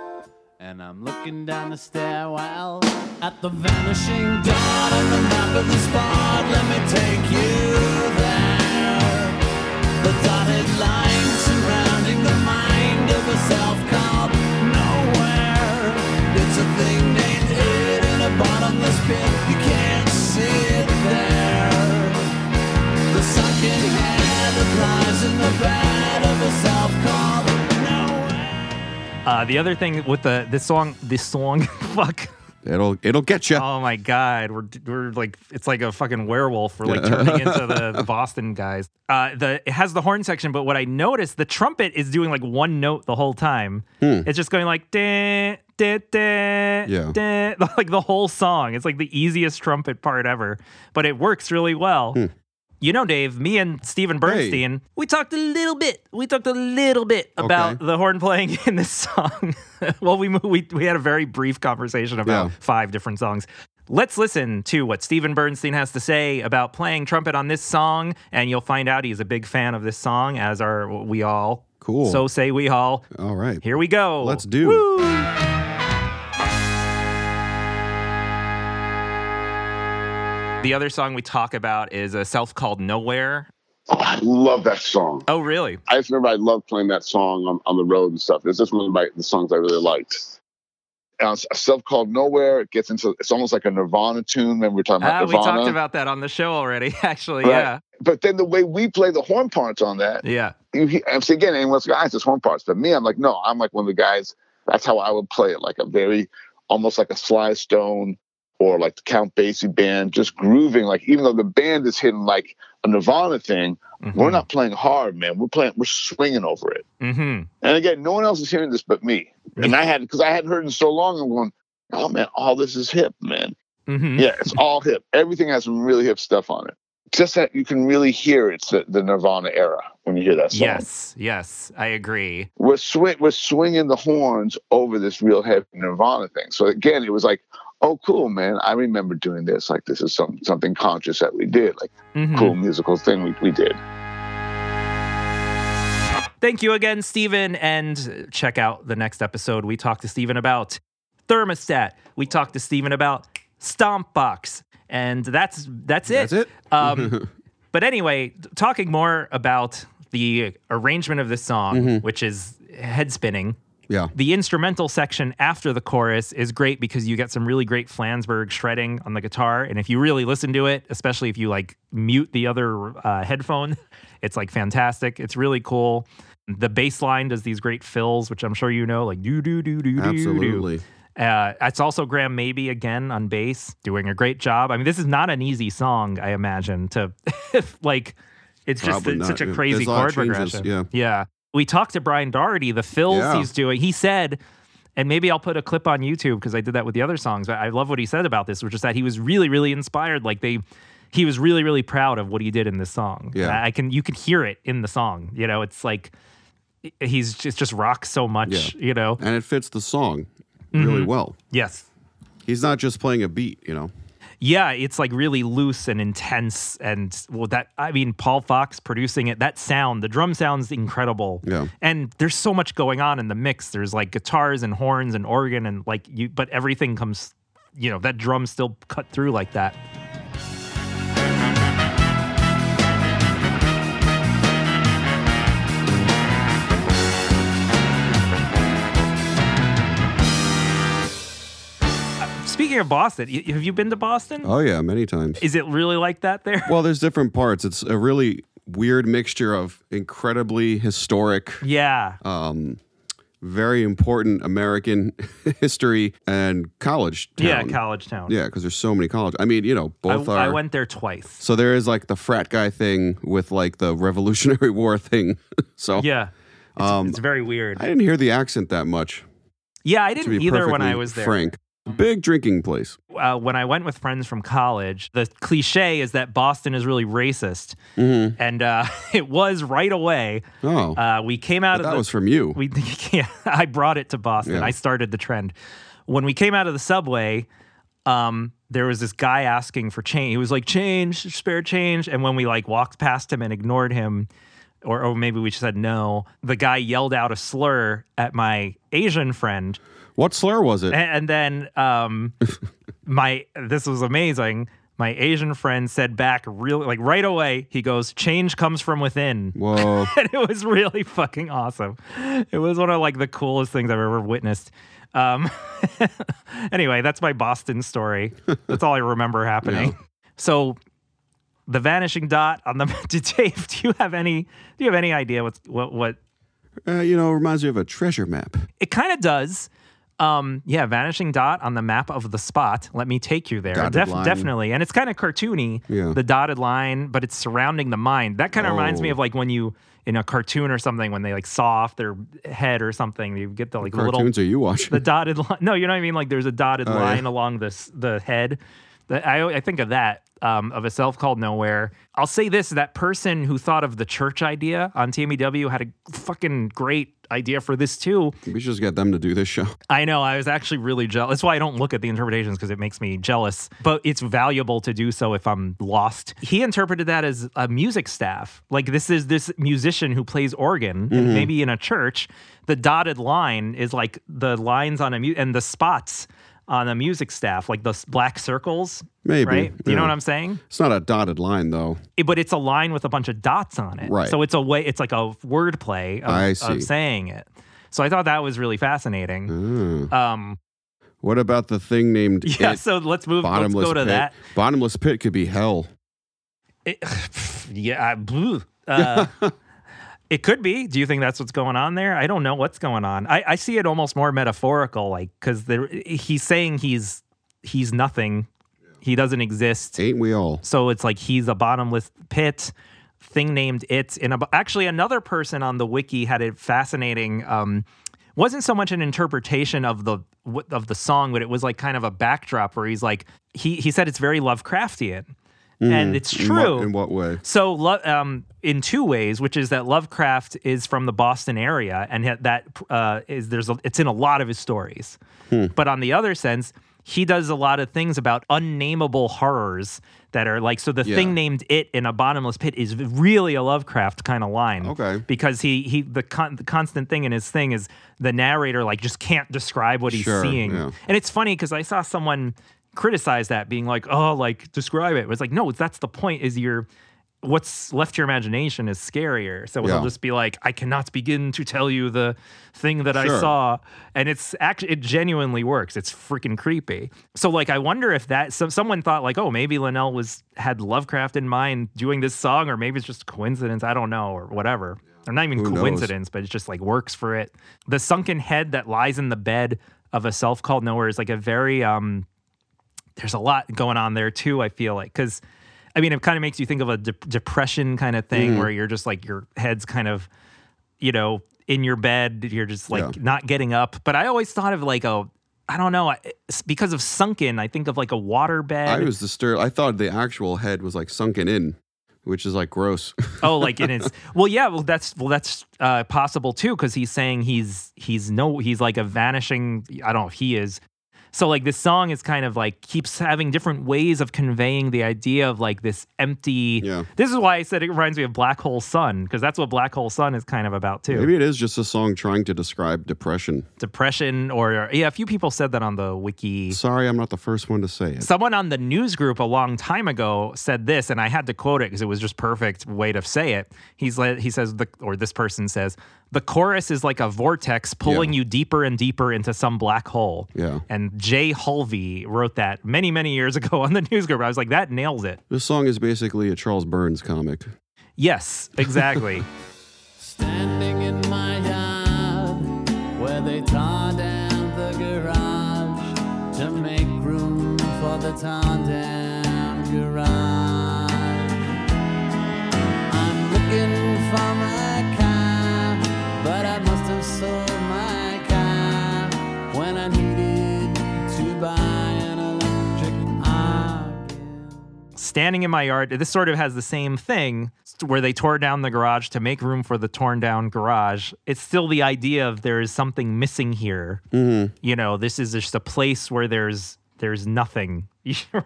and I'm looking down the stairwell at the vanishing dot and the map of the spot. Let me take you there. The dotted line surrounding the mind of a self-called nowhere. It's a thing named it in a bottomless pit. You can't see it there. The sunken head that lies in the bed of a self-called nowhere. The other thing with this song, fuck. It'll get you. Oh my God, we're like, it's like a fucking werewolf. We're like turning into the Boston guys. It has the horn section, but what I noticed, the trumpet is doing like one note the whole time. It's just going like da da da da, like the whole song. It's like the easiest trumpet part ever, but it works really well. Dave, me and Steven Bernstein, we talked a little bit. About the horn playing in this song. Well, we had a very brief conversation about 5 different songs. Let's listen to what Steven Bernstein has to say about playing trumpet on this song, and you'll find out he's a big fan of this song, as are we all. Cool. So say we all. All right. Here we go. Let's do. Woo! The other song we talk about is A Self Called Nowhere. Oh, I love that song. Oh, really? I just remember I loved playing that song on the road and stuff. It's just one of the songs I really liked. A Self Called Nowhere, it gets into, it's almost like a Nirvana tune. Remember we were talking about Nirvana? We talked about that on the show already, actually, right? Yeah. But then the way we play the horn parts on that. Yeah. I'm saying, again, anyone's like, it's just horn parts. But me, I'm like, no, I'm like one of the guys. That's how I would play it, like a very, almost like a Sly Stone, or like the Count Basie band, just grooving. Like, even though the band is hitting like a Nirvana thing, mm-hmm. we're not playing hard, man. We're swinging over it. Mm-hmm. And again, no one else is hearing this but me. And because I hadn't heard it in so long, I'm going, oh man, all this is hip, man. Mm-hmm. Yeah, it's all hip. Everything has some really hip stuff on it. Just that you can really hear it's the Nirvana era when you hear that song. Yes, I agree. We're swinging the horns over this real heavy Nirvana thing. So again, it was like, oh, cool, man. I remember doing this. Like, this is something conscious that we did. Like, mm-hmm. cool musical thing we did. Thank you again, Steven. And check out the next episode. We talked to Steven about thermostat. We talked to Steven about Stompbox. And that's it. That's it. But anyway, talking more about the arrangement of this song, mm-hmm. which is head-spinning. Yeah. The instrumental section after the chorus is great because you get some really great Flansburgh shredding on the guitar. And if you really listen to it, especially if you like mute the other headphone, it's like fantastic. It's really cool. The bass line does these great fills, which I'm sure you know, like do, do, do, do, do. Absolutely. It's also Graham Maby again on bass doing a great job. I mean, this is not an easy song, I imagine, to like, it's just such a crazy chord progression. Yeah. Yeah. We talked to Brian Doherty, the fills he's doing. He said, and maybe I'll put a clip on YouTube because I did that with the other songs, but I love what he said about this, which is that he was really, really inspired. Like he was really, really proud of what he did in this song. Yeah. You can hear it in the song. You know, it's like it just rocks so much, you know. And it fits the song really well. Yes. He's not just playing a beat, you know. Yeah, it's like really loose and intense, and Paul Fox producing it, that sound, the drum sound's incredible. Yeah. And there's so much going on in the mix. There's like guitars and horns and organ and but everything comes, you know, that drum still cut through like that. Speaking of Boston, have you been to Boston? Oh, yeah, many times. Is it really like that there? Well, there's different parts. It's a really weird mixture of incredibly historic, very important American history and college town. Yeah, college town. Yeah, because there's so many college. I mean, you know, both I went there twice. So there is like the frat guy thing with like the Revolutionary War thing. So yeah, it's very weird. I didn't hear the accent that much. Yeah, I didn't either when I was there. Frank. Big drinking place. When I went with friends from college, the cliche is that Boston is really racist. Mm-hmm. And it was right away. Oh. We came out of that was from you. I brought it to Boston. Yeah. I started the trend. When we came out of the subway, there was this guy asking for change. He was like, change, spare change. And when we like walked past him and ignored him, or maybe we just said no, the guy yelled out a slur at my Asian friend. What slur was it? And then this was amazing. My Asian friend said back, really, like right away, he goes, change comes from within. Whoa. And it was really fucking awesome. It was one of like the coolest things I've ever witnessed. Anyway, that's my Boston story. That's all I remember happening. Yeah. So the vanishing dot on the Dave, do you have any idea what you know, reminds me of a treasure map. It kind of does. Vanishing dot on the map of the spot. Let me take you there. Definitely. And it's kind of cartoony, the dotted line, but it's surrounding the mind. That kind of reminds me of like when you, in a cartoon or something, when they like saw off their head or something, you get the like what little... What cartoons are you watching? The dotted line. No, you know what I mean? Like there's a dotted line along the head. I think of that, of A Self Called Nowhere. I'll say this, that person who thought of the church idea on TMEW had a fucking great idea for this too. We should just get them to do this show. I know. I was actually really jealous. That's why I don't look at the interpretations, because it makes me jealous, but it's valuable to do so if I'm lost. He interpreted that as a music staff. Like, this is this musician who plays organ, mm-hmm. and maybe in a church, the dotted line is like the lines on a and the spots on a music staff, like the black circles. Maybe. Right? Yeah. You know what I'm saying? It's not a dotted line, though. But it's a line with a bunch of dots on it. Right. So it's a way, it's like a wordplay of saying it. So I thought that was really fascinating. Mm. What about the thing named It? So let's move, let's go to that. Bottomless pit could be hell. It could be. Do you think that's what's going on there? I don't know what's going on. I see it almost more metaphorical, like, because he's saying he's nothing. He doesn't exist. Ain't we all? So it's like he's a bottomless pit, thing named It. Actually, another person on the wiki had a fascinating, wasn't so much an interpretation of the song, but it was like kind of a backdrop where he's like, he said it's very Lovecraftian. And it's true. In what way? So in two ways, which is that Lovecraft is from the Boston area, and that it's in a lot of his stories. But on the other sense, he does a lot of things about unnameable horrors that are like, so the thing named It in a bottomless pit is really a Lovecraft kind of line. Okay. Because the constant thing in his thing is the narrator like just can't describe what he's seeing. Yeah. And it's funny because I saw someone criticize that, being like, oh, like, describe it. It's like, no, that's the point, is what's left to your imagination is scarier. So he'll just be like, I cannot begin to tell you the thing that I saw. And it's actually, it genuinely works. It's freaking creepy. So like, I wonder if that, so someone thought like, oh, maybe Linnell had Lovecraft in mind doing this song, or maybe it's just coincidence. I don't know, or whatever. Or not even coincidence, but it's just like works for it. The sunken head that lies in the bed of A Self Called Nowhere is like a very, there's a lot going on there too, I feel like. Because, I mean, it kind of makes you think of a depression kind of thing where you're just like, your head's kind of, you know, in your bed. You're just like not getting up. But I always thought of like I don't know, because of sunken, I think of like a water bed. I was disturbed. I thought the actual head was like sunken in, which is like gross. Oh, like it is. Well, yeah, that's possible too. Because he's saying he's like a vanishing, I don't know if he is. So like this song is kind of like keeps having different ways of conveying the idea of like this empty. Yeah. This is why I said it reminds me of Black Hole Sun, because that's what Black Hole Sun is kind of about too. Maybe it is just a song trying to describe depression. Depression or a few people said that on the wiki. Sorry, I'm not the first one to say it. Someone on the news group a long time ago said this, and I had to quote it because it was just perfect way to say it. This person says, the chorus is like a vortex pulling you deeper and deeper into some black hole. Yeah. And Jay Hulvey wrote that many, many years ago on the news group. I was like, that nails it. This song is basically a Charles Burns comic. Yes, exactly. Standing in my yard where they tore down the garage to make room for the torn down garage. I'm looking for my car, but I must have sold my car when I needed to buy an electric arc. Standing in my yard, this sort of has the same thing where they tore down the garage to make room for the torn down garage. It's still the idea of there is something missing here. Mm-hmm. You know, this is just a place where there's nothing. Am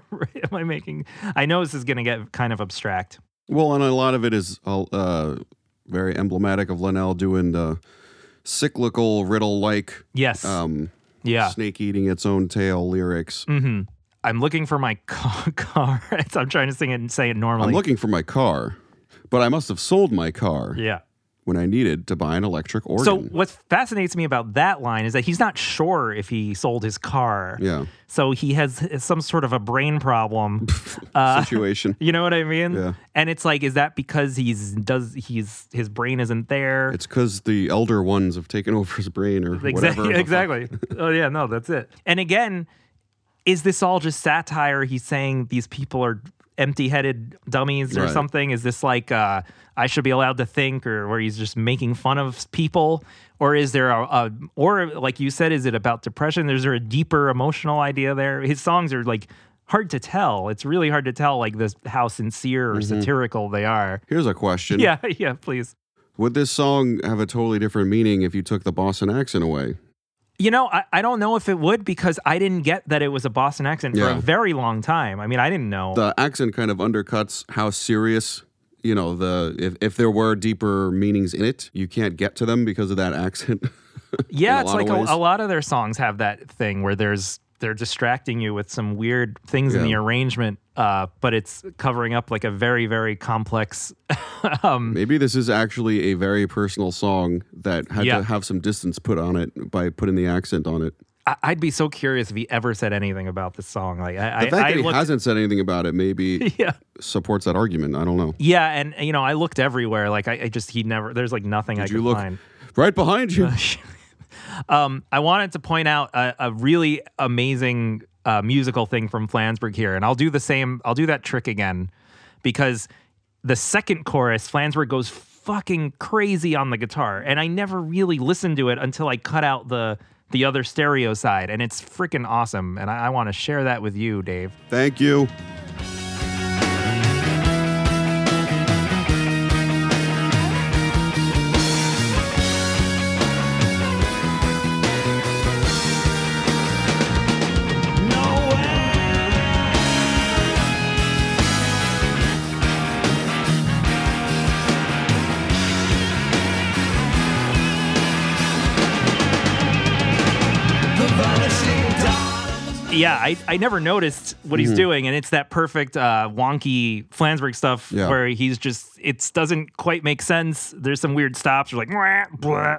I making? I know this is going to get kind of abstract. Well, and a lot of it is very emblematic of Linnell doing the cyclical riddle-like, snake eating its own tail lyrics. Mm-hmm. I'm looking for my car. I'm trying to sing it and say it normally. I'm looking for my car, but I must have sold my car. Yeah. When I needed to buy an electric organ. So what fascinates me about that line is that he's not sure if he sold his car. Yeah. So he has some sort of a brain problem situation. You know what I mean? Yeah. And it's like, is that because his brain isn't there? It's because the elder ones have taken over his brain or whatever. Exactly. Oh yeah, no, that's it. And again, is this all just satire? He's saying these people are empty-headed dummies or something? Is this like I Should Be Allowed to Think, or where he's just making fun of people? Or is there or like you said, is it about depression? Is there a deeper emotional idea there? His songs are like hard to tell. It's really hard to tell, like, this, how sincere or satirical they are. Here's a question. Yeah, please. Would this song have a totally different meaning if you took the Boston accent away? You know, I don't know if it would, because I didn't get that it was a Boston accent for a very long time. I mean, I didn't know. The accent kind of undercuts how serious, you know, if there were deeper meanings in it, you can't get to them because of that accent. Yeah, it's like a lot of their songs have that thing where they're distracting you with some weird things in the arrangement, but it's covering up like a very, very complex... maybe this is actually a very personal song that had to have some distance put on it by putting the accent on it. I'd be so curious if he ever said anything about this song. Like, the fact that he hasn't said anything about it maybe supports that argument. I don't know. Yeah, and you know, I looked everywhere. Like, he never... There's like nothing I could find. Right behind you. I wanted to point out a really amazing musical thing from Flansburgh here, and I'll do the same. I'll do that trick again, because the second chorus, Flansburgh goes fucking crazy on the guitar, and I never really listened to it until I cut out the other stereo side, and it's freaking awesome, and I want to share that with you, Dave. Thank you. Yeah, I never noticed what he's doing, and it's that perfect wonky Flansburgh stuff where he's just, it doesn't quite make sense. There's some weird stops, you're like, blah, blah,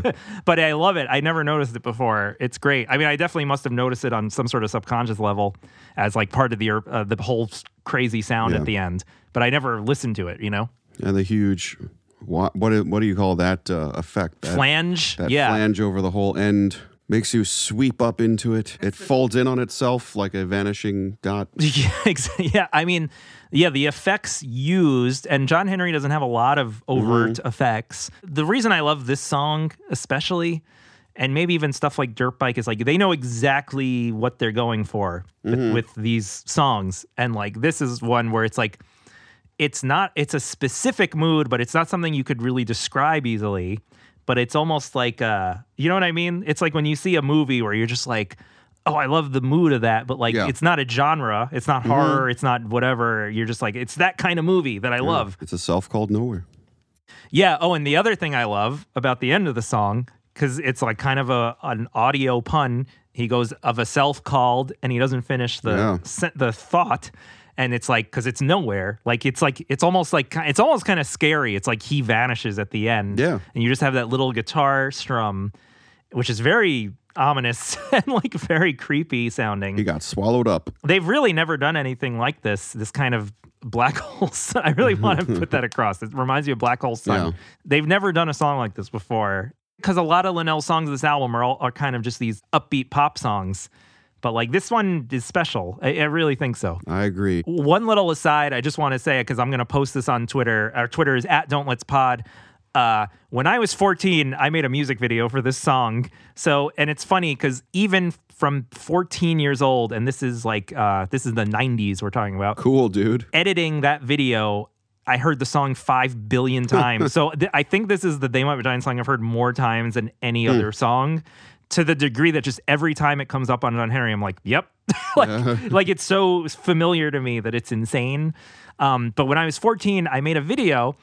blah. But I love it. I never noticed it before. It's great. I mean, I definitely must have noticed it on some sort of subconscious level as like part of the whole crazy sound at the end, but I never listened to it, you know? And the huge, what do you call that effect? That flange? That flange over the whole end. Makes you sweep up into it. It folds in on itself like a vanishing dot. Yeah, I mean, the effects used, and John Henry doesn't have a lot of overt effects. The reason I love this song especially, and maybe even stuff like Dirt Bike, is like they know exactly what they're going for with these songs. And like this is one where it's like, it's a specific mood, but it's not something you could really describe easily. But it's almost like, you know what I mean? It's like when you see a movie where you're just like, oh, I love the mood of that. But like, it's not a genre. It's not horror. It's not whatever. You're just like, it's that kind of movie that I love. It's A Self Called Nowhere. Yeah. Oh, and the other thing I love about the end of the song, because it's like kind of an audio pun. He goes, of a self called, and he doesn't finish the thought. And it's like, because it's nowhere. Like, it's almost like, it's almost kind of scary. It's like he vanishes at the end. Yeah. And you just have that little guitar strum, which is very ominous and like very creepy sounding. He got swallowed up. They've really never done anything like this kind of Black Hole Sun. I really want to put that across. It reminds me of Black Hole Sun. Yeah. They've never done a song like this before. Because a lot of Linnell's songs this album are kind of just these upbeat pop songs. But like this one is special. I really think so. I agree. One little aside, I just want to say it because I'm going to post this on Twitter. Our Twitter is @Don'tLet'sPod. When I was 14, I made a music video for this song. So, and it's funny because even from 14 years old, and this is like, this is the 90s we're talking about. Cool, dude. Editing that video, I heard the song 5 billion times. So I think this is the They Might Be Giants song I've heard more times than any other song. To the degree that just every time it comes up on John Henry, I'm like, yep. like it's so familiar to me that it's insane. But when I was 14, I made a video,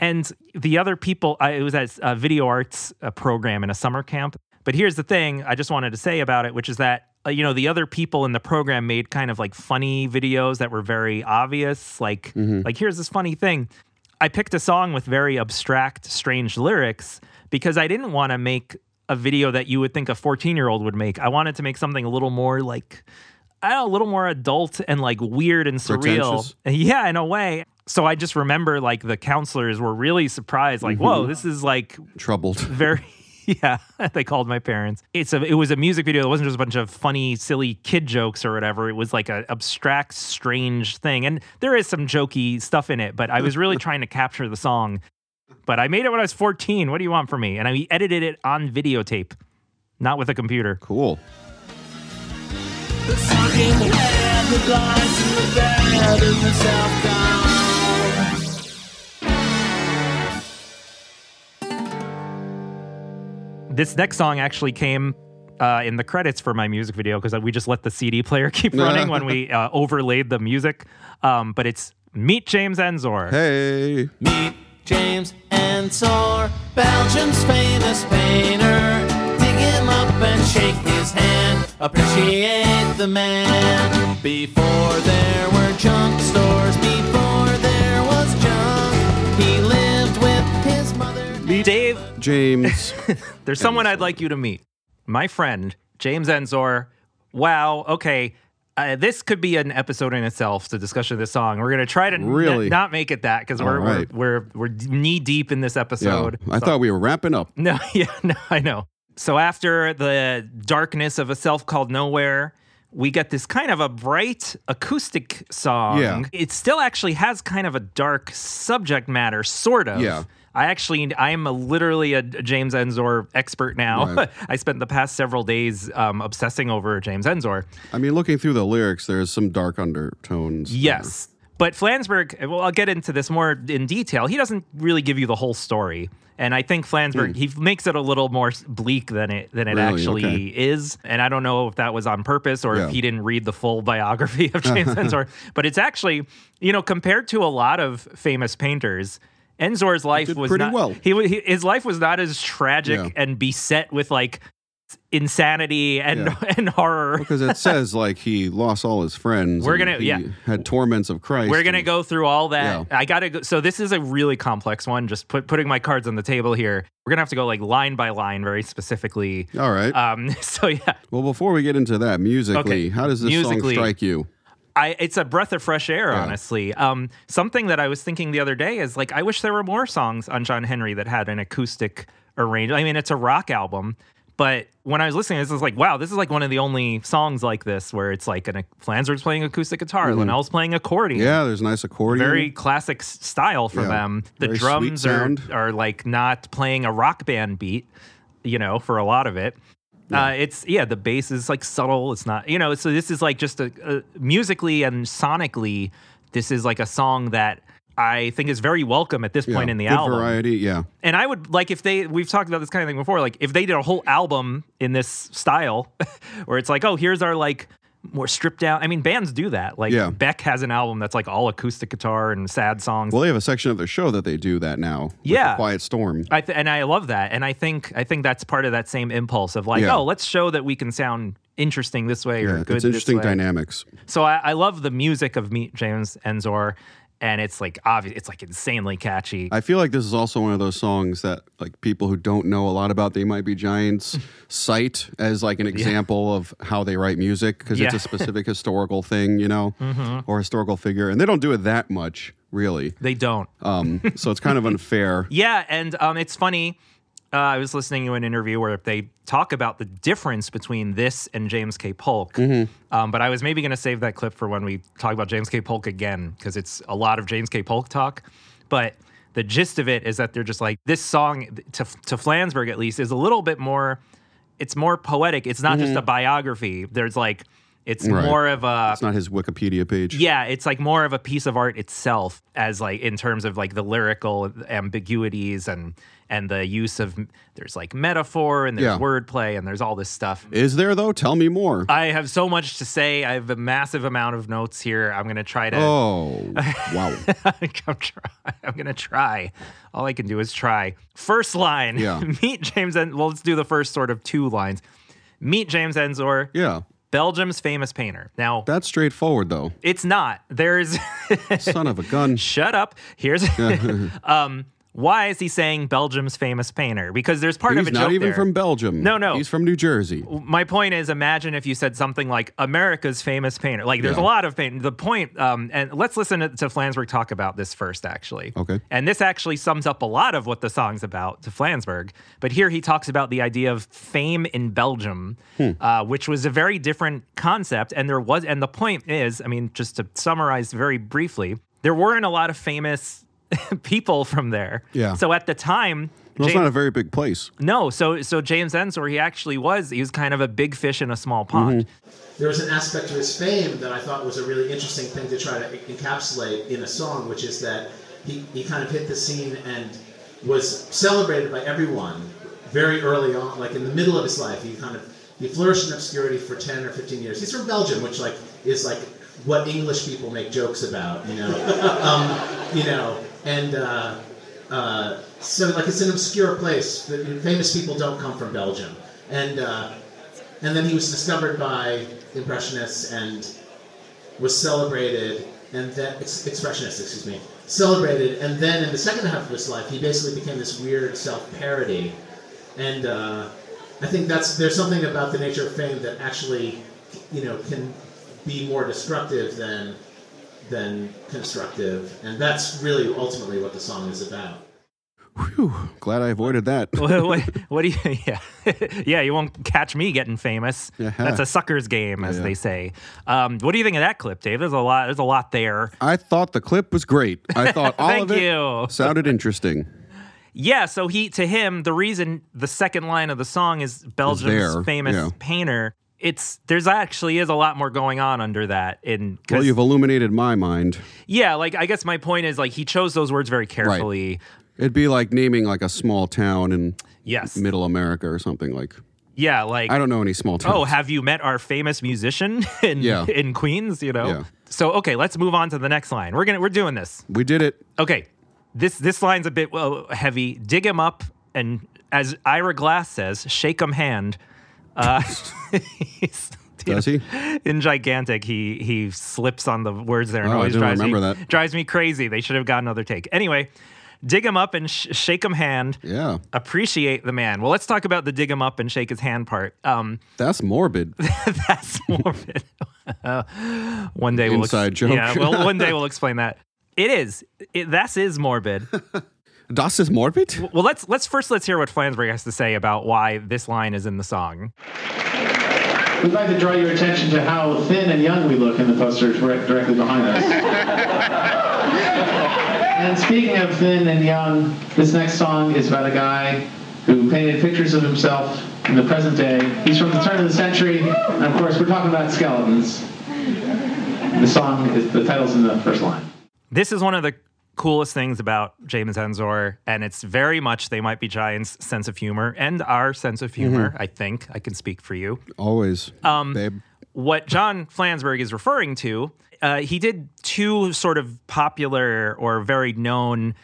and the other people, it was at a video arts program in a summer camp. But here's the thing I just wanted to say about it, which is that, you know, the other people in the program made kind of like funny videos that were very obvious. Like, like here's this funny thing. I picked a song with very abstract, strange lyrics because I didn't want to make a video that you would think a 14-year-old would make. I wanted to make something a little more like, I don't know, a little more adult and like weird and surreal. Yeah, in a way. So I just remember like the counselors were really surprised, like, whoa, this is like... Troubled. Very... Yeah, they called my parents. It was a music video. It wasn't just a bunch of funny, silly kid jokes or whatever. It was like an abstract, strange thing. And there is some jokey stuff in it, but I was really trying to capture the song. But I made it when I was 14. What do you want from me? And I edited it on videotape, not with a computer. Cool. The fucking head the blinds and the bed in the South Down. This next song actually came in the credits for my music video because we just let the CD player keep running when we overlaid the music. But it's Meet James Ensor. Hey. Meet James Ensor, Belgium's famous painter. Dig him up and shake his hand. Appreciate the man. Before there were junk stores, before there was junk, he lived with his mother. Dave James. There's someone I'd like you to meet. My friend, James Ensor. Wow, okay. This could be an episode in itself, the discussion of this song. We're going to try to not make it that because we're knee-deep in this episode. Yeah, I thought we were wrapping up. No, I know. So after the darkness of A Self Called Nowhere, we get this kind of a bright acoustic song. Yeah. It still actually has kind of a dark subject matter, sort of. Yeah. I am literally a James Ensor expert now. Right. I spent the past several days obsessing over James Ensor. I mean, looking through the lyrics, there's some dark undertones. Yes. There. But Flansburgh, well, I'll get into this more in detail. He doesn't really give you the whole story. And I think Flansburgh, he makes it a little more bleak than it actually is. And I don't know if that was on purpose or if he didn't read the full biography of James Ensor. But it's actually, compared to a lot of famous painters, Ensor's life was not. Well. His life was not as tragic and beset with insanity and horror. Because it says he lost all his friends. He had torments of Christ. We're gonna go through all that. Yeah. I gotta go. So this is a really complex one. Just putting my cards on the table here. We're gonna have to go line by line, very specifically. All right. So yeah. Well, before we get into that musically, how does this song strike you? It's a breath of fresh air, honestly. Something that I was thinking the other day is I wish there were more songs on John Henry that had an acoustic arrangement. I mean, it's a rock album, but when I was listening, this was wow, this is one of the only songs like this where it's Flansburgh's playing acoustic guitar, Linnell's playing accordion. Yeah, there's a nice accordion. Very classic style for them. The very drums are not playing a rock band beat, for a lot of it. Yeah. The bass is subtle. It's not, so this is just a musically and sonically, this is a song that I think is very welcome at this point in the album. Variety, yeah. And I would if we've talked about this kind of thing before, if they did a whole album in this style where it's here's our more stripped down. I mean, bands do that. Beck has an album that's all acoustic guitar and sad songs. Well, they have a section of their show that they do that now. Yeah, Quiet Storm. And I love that. And I think that's part of that same impulse of let's show that we can sound interesting this way or good. It's interesting this way. Dynamics. So I love the music of Meet James Ensor, and it's obvious. It's insanely catchy. I feel this is also one of those songs that people who don't know a lot about They Might Be Giants cite as an example of how they write music because it's a specific historical thing, or historical figure, and they don't do it that much really. They don't. So it's kind of unfair. Yeah, and it's funny. I was listening to an interview where they talk about the difference between this and James K. Polk. Mm-hmm. But I was maybe going to save that clip for when we talk about James K. Polk again, because it's a lot of James K. Polk talk. But the gist of it is that they're just this song, to Flansburgh at least, is a little bit more, it's more poetic. It's not just a biography. There's it's more of a... It's not his Wikipedia page. Yeah, it's more of a piece of art itself as in terms of the lyrical ambiguities and the use of there's metaphor and there's wordplay and there's all this stuff. Is there though? Tell me more. I have so much to say. I have a massive amount of notes here. I'm gonna try to. Oh wow! I'm gonna try. All I can do is try. First line. Yeah. Meet James Ensor. Well, let's do the first sort of two lines. Meet James Ensor. Yeah. Belgium's famous painter. Now that's straightforward, though. It's not. There's son of a gun. Shut up. Here's why is he saying Belgium's famous painter? Because there's part of a joke there. He's not even from Belgium. No. He's from New Jersey. My point is, imagine if you said something like America's famous painter. There's a lot of paint. The point, and let's listen to Flansburgh talk about this first, actually. Okay. And this actually sums up a lot of what the song's about to Flansburgh. But here he talks about the idea of fame in Belgium, which was a very different concept. And and the point is, I mean, just to summarize very briefly, there weren't a lot of famous people from there. Yeah. So at the time, Well, it's not a very big place. No, so James Ensor, he was kind of a big fish in a small pond. Mm-hmm. There was an aspect to his fame that I thought was a really interesting thing to try to encapsulate in a song, which is that he kind of hit the scene and was celebrated by everyone very early on, like in the middle of his life. He flourished in obscurity for 10 or 15 years. He's from Belgium, which is what English people make jokes about, So it's an obscure place. Famous people don't come from Belgium, and then he was discovered by Impressionists and was celebrated, and then Expressionists, celebrated, and then in the second half of his life, he basically became this weird self-parody, and I think there's something about the nature of fame that actually, can be more destructive than constructive, and that's really ultimately what the song is about. Whew, glad I avoided that. What do you... Yeah. Yeah, you won't catch me getting famous. Uh-huh. That's a sucker's game, as they say. What do you think of that clip, Dave? There's a lot there. I thought the clip was great. I thought all of it sounded interesting. Yeah, so to him, the reason the second line of the song is Belgium's famous painter... There actually is a lot more going on under that. Well, you've illuminated my mind. Yeah, I guess my point is, he chose those words very carefully. Right. It'd be like naming, a small town in middle America or something . Yeah, I don't know any small towns. Oh, have you met our famous musician in Queens, Yeah. So, okay, let's move on to the next line. We're doing this. We did it. Okay, this line's a bit heavy. Dig him up, and as Ira Glass says, shake him hand. Does he? In Gigantic, he slips on the words there and always drives me crazy. They should have got another take. Anyway, dig him up and shake him hand. Yeah. Appreciate the man. Well, let's talk about the dig him up and shake his hand part. That's morbid. That's morbid. One day Inside joke. Yeah, well, one day we'll explain that. It is. That is morbid. Das ist morbid? Well, let's hear what Flansburgh has to say about why this line is in the song. We'd like to draw your attention to how thin and young we look in the poster directly behind us. And speaking of thin and young, this next song is about a guy who painted pictures of himself in the present day. He's from the turn of the century, and of course, we're talking about skeletons. The title's in the first line. This is one of the coolest things about James Ensor, and it's very much They Might Be Giants' sense of humor and our sense of humor. Mm-hmm. I think I can speak for you. Always, babe. What John Flansburgh is referring to, he did two sort of popular or very known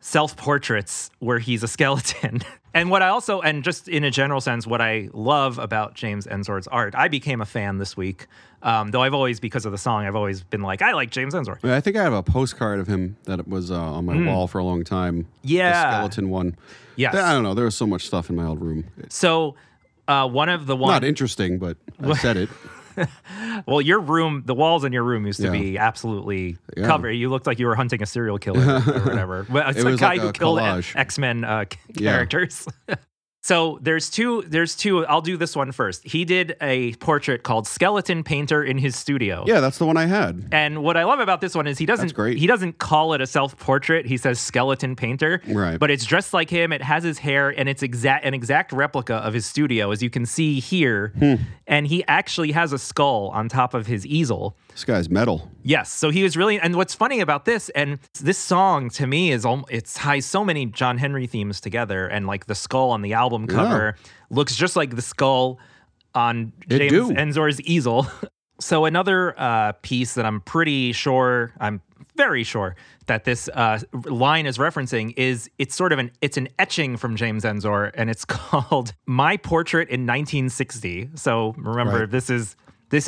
self-portraits where he's a skeleton. And what I also, and just in a general sense, what I love about James Ensor's art, I became a fan this week, though because of the song, I've always been I like James Ensor. I think I have a postcard of him that was on my wall for a long time. Yeah. The skeleton one. Yes. I don't know. There was so much stuff in my old room. So not interesting, but I said it. Well, your room, the walls in your room used to be absolutely covered. You looked like you were hunting a serial killer or whatever. Well, it's a guy who killed X-Men characters. So there's two. I'll do this one first. He did a portrait called Skeleton Painter in his studio. Yeah, that's the one I had. And what I love about this one is he doesn't call it a self-portrait. He says Skeleton Painter. Right. But it's dressed like him. It has his hair, and it's an exact replica of his studio, as you can see here. And he actually has a skull on top of his easel. This guy's metal. Yes. So he was really, and what's funny about this, and this song to me it ties so many John Henry themes together, and the skull on the album cover looks just like the skull on James Ensor's easel. So another piece that I'm very sure that this line is referencing is it's an etching from James Ensor, and it's called My Portrait in 1960. So remember, that's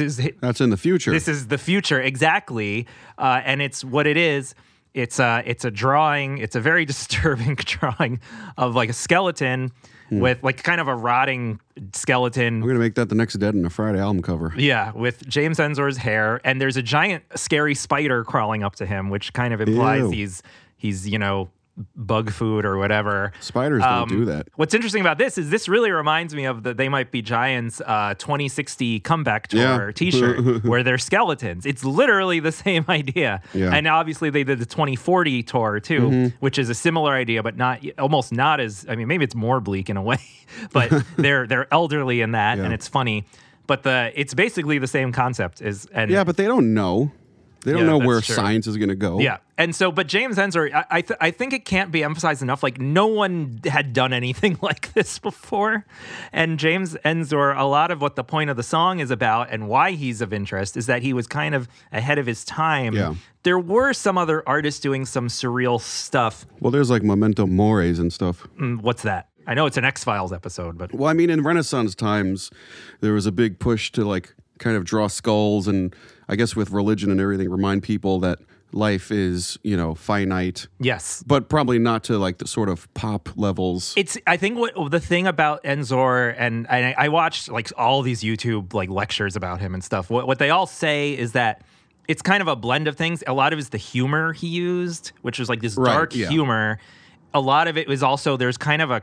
in the future. This is the future, exactly. And it's what it is. It's a drawing. It's a very disturbing drawing of a skeleton with kind of a rotting skeleton. We're going to make that the next Dead and a Friday album cover. Yeah, with James Ensor's hair. And there's a giant scary spider crawling up to him, which kind of implies he's bug food or whatever. Spiders don't do that. What's interesting about this is this really reminds me of the They Might Be Giants 2060 comeback tour t-shirt where they're skeletons. It's literally the same idea. Yeah. And obviously they did the 2040 tour too, which is a similar idea, but not almost not as, I mean, maybe it's more bleak in a way, but they're elderly in that and it's funny. But it's basically the same concept. But they don't know. They don't know where science is going to go. Yeah. And so, but James Ensor, I think it can't be emphasized enough. Like, no one had done anything like this before. And James Ensor, a lot of what the point of the song is about and why he's of interest is that he was kind of ahead of his time. Yeah. There were some other artists doing some surreal stuff. Well, there's like Memento Mori's and stuff. What's that? I know it's an X-Files episode, but... Well, I mean, in Renaissance times, there was a big push to, like, kind of draw skulls and, I guess with religion and everything, remind people that life is, you know, finite. Yes. But probably not to, like, the sort of pop levels. It's, I think what the thing about Ensor, and I watched, like, all these YouTube, like, lectures about him and stuff. What they all say is that it's kind of a blend of things. A lot of it is the humor he used, which was, like, this dark humor. A lot of it was also, there's kind of a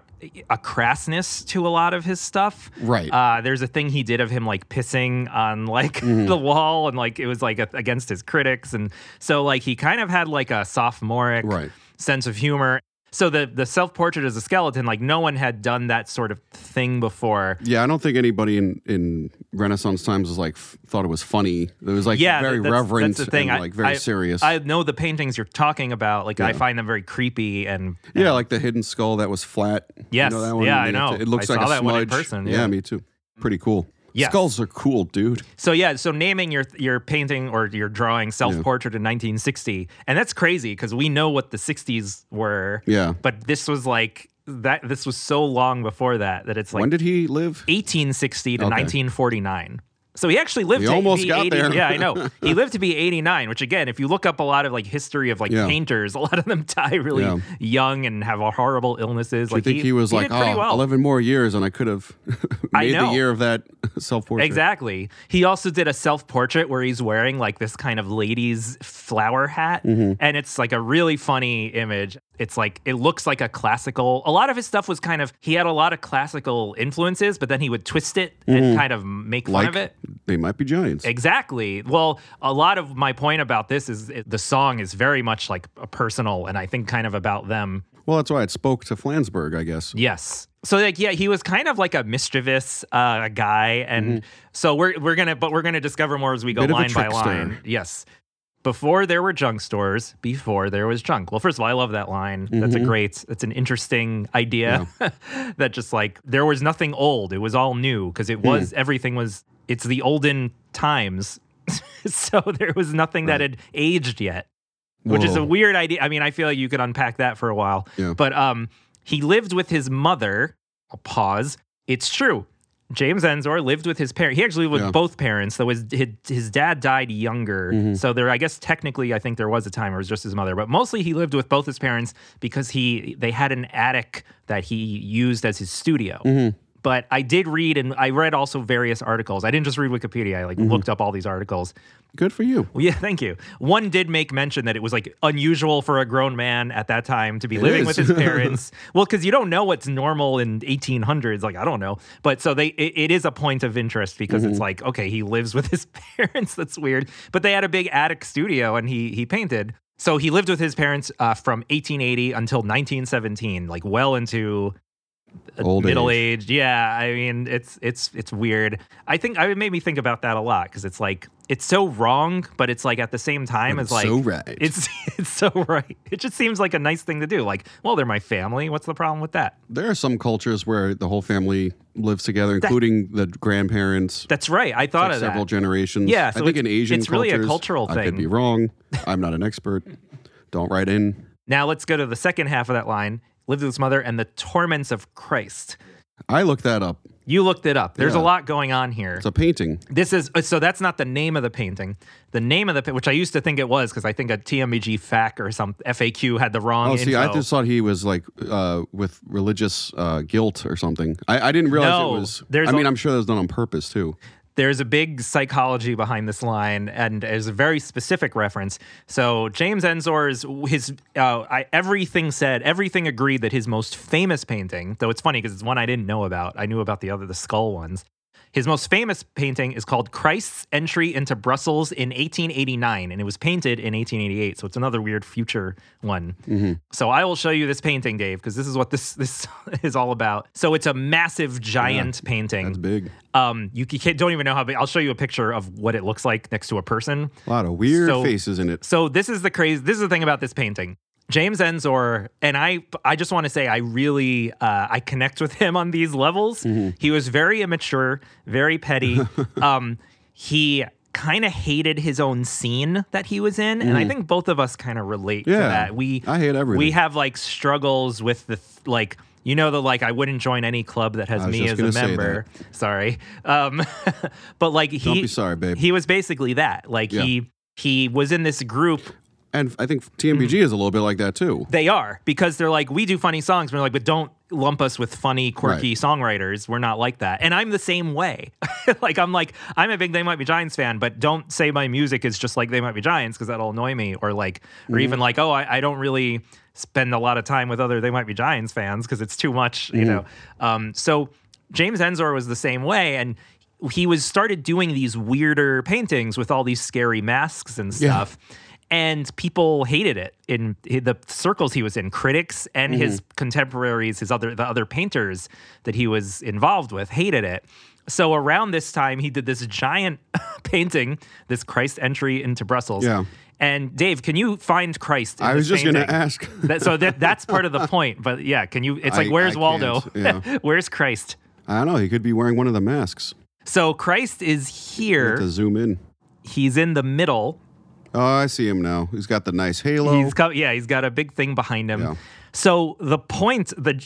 crassness to a lot of his stuff. Right. There's a thing he did of him, like, pissing on, like, the wall, and, like, it was, like, against his critics. And so, like, he kind of had, like, a sophomoric sense of humor. So the self-portrait as a skeleton, like, no one had done that sort of thing before. Yeah, I don't think anybody in Renaissance times was like thought it was funny. It was like reverent that's the thing. And like very serious. I know the paintings you're talking about. Like I find them very creepy and like the hidden skull that was flat. Yes, you know that one? I know. It looks like a smudge. One in person. Yeah, me too. Pretty cool. Yes. Skulls are cool, dude. So so naming your painting or your drawing self-portrait in 1960, and that's crazy because we know what the 60s were. Yeah. But this was like that. This was so long before that it's like. When did he live? 1860 to 1949. So he actually lived. He almost got there. Yeah, I know. He lived to be 89, which again, if you look up a lot of like history of like painters, a lot of them die really young and have horrible illnesses. Like, I think he was like, 11 more years, and I could have made the year of that self-portrait. Exactly. He also did a self-portrait where he's wearing like this kind of lady's flower hat, and it's like a really funny image. It's like, it looks like a lot of his stuff was kind of, he had a lot of classical influences, but then he would twist it and kind of make fun of it. They Might Be Giants. Exactly. Well, a lot of my point about this is the song is very much like a personal and I think kind of about them. Well, that's why it spoke to Flansburgh, I guess. Yes. So like, yeah, he was kind of like a mischievous guy. And so we're going to discover more as we go line by line. Yes. Before there were junk stores, before there was junk. Well, first of all, I love that line. That's it's an interesting idea that just like, there was nothing old. It was all new because it was, everything was, it's the olden times. So there was nothing that had aged yet, which is a weird idea. I mean, I feel like you could unpack that for a while. Yeah. But he lived with his mother. I'll pause. It's true. James Ensor lived with his parents. He actually lived with both parents, though his dad died younger. So there, I guess technically, I think there was a time where it was just his mother. But mostly he lived with both his parents because they had an attic that he used as his studio. But I did read, and I read also various articles. I didn't just read Wikipedia. I looked up all these articles. Good for you. Well, yeah, thank you. One did make mention that it was like unusual for a grown man at that time to be living with his parents. Well, because you don't know what's normal in 1800s. Like, I don't know. But so it is a point of interest because it's like, okay, he lives with his parents. That's weird. But they had a big attic studio and he painted. So he lived with his parents from 1880 until 1917, like well into... middle age. Yeah, I mean, it's weird. I think it made me think about that a lot because it's like it's so wrong, but it's like at the same time it's like so right. It's so right. It just seems like a nice thing to do. Like, well, they're my family. What's the problem with that? There are some cultures where the whole family lives together, including the grandparents. That's right. I thought of that. Several generations. Yeah, so I think in Asian it's cultures, really a cultural thing. I could be wrong. I'm not an expert. Don't write in. Now let's go to the second half of that line. Lived with his mother and the torments of Christ. I looked that up. You looked it up. There's a lot going on here. It's a painting. So that's not the name of the painting. The name of which I used to think it was because I think a TMBG FAQ or some FAQ had the wrong info. See, I just thought he was like with religious guilt or something. I didn't realize it was. I mean, I'm sure that was done on purpose too. There's a big psychology behind this line, and there's a very specific reference. So James Ensor's, everything agreed that his most famous painting, though it's funny because it's one I didn't know about. I knew about the skull ones. His most famous painting is called Christ's Entry into Brussels in 1889, and it was painted in 1888, so it's another weird future one. Mm-hmm. So I will show you this painting, Dave, because this is what this is all about. So it's a massive, giant painting. That's big. You don't even know how big. I'll show you a picture of what it looks like next to a person. A lot of weird faces in it. So this is the thing about this painting. James Ensor, and I just want to say I really I connect with him on these levels. Mm-hmm. He was very immature, very petty. He kind of hated his own scene that he was in, and I think both of us kind of relate to that. I hate everything. We have struggles with I wouldn't join any club that has me as a member. Sorry, but don't be sorry, babe. He was basically that. He was in this group. And I think TMBG is a little bit like that, too. They are, because they're we do funny songs. We're but don't lump us with funny, quirky songwriters. We're not like that. And I'm the same way. I'm a big They Might Be Giants fan, but don't say my music is just like They Might Be Giants, because that'll annoy me. I don't really spend a lot of time with other They Might Be Giants fans, because it's too much, you know. So James Ensor was the same way, and he started doing these weirder paintings with all these scary masks and stuff. Yeah. And people hated it in the circles he was in. Critics and his contemporaries, the other painters that he was involved with, hated it. So around this time, he did this giant painting, this Christ Entry into Brussels. Yeah. And Dave, can you find Christ in this painting? Just going to ask. That's part of the point. But yeah, can you? It's where's Waldo? Yeah. Where's Christ? I don't know. He could be wearing one of the masks. So Christ is here. You have to zoom in. He's in the middle. Oh, I see him now. He's got the nice halo. He's got a big thing behind him. Yeah. So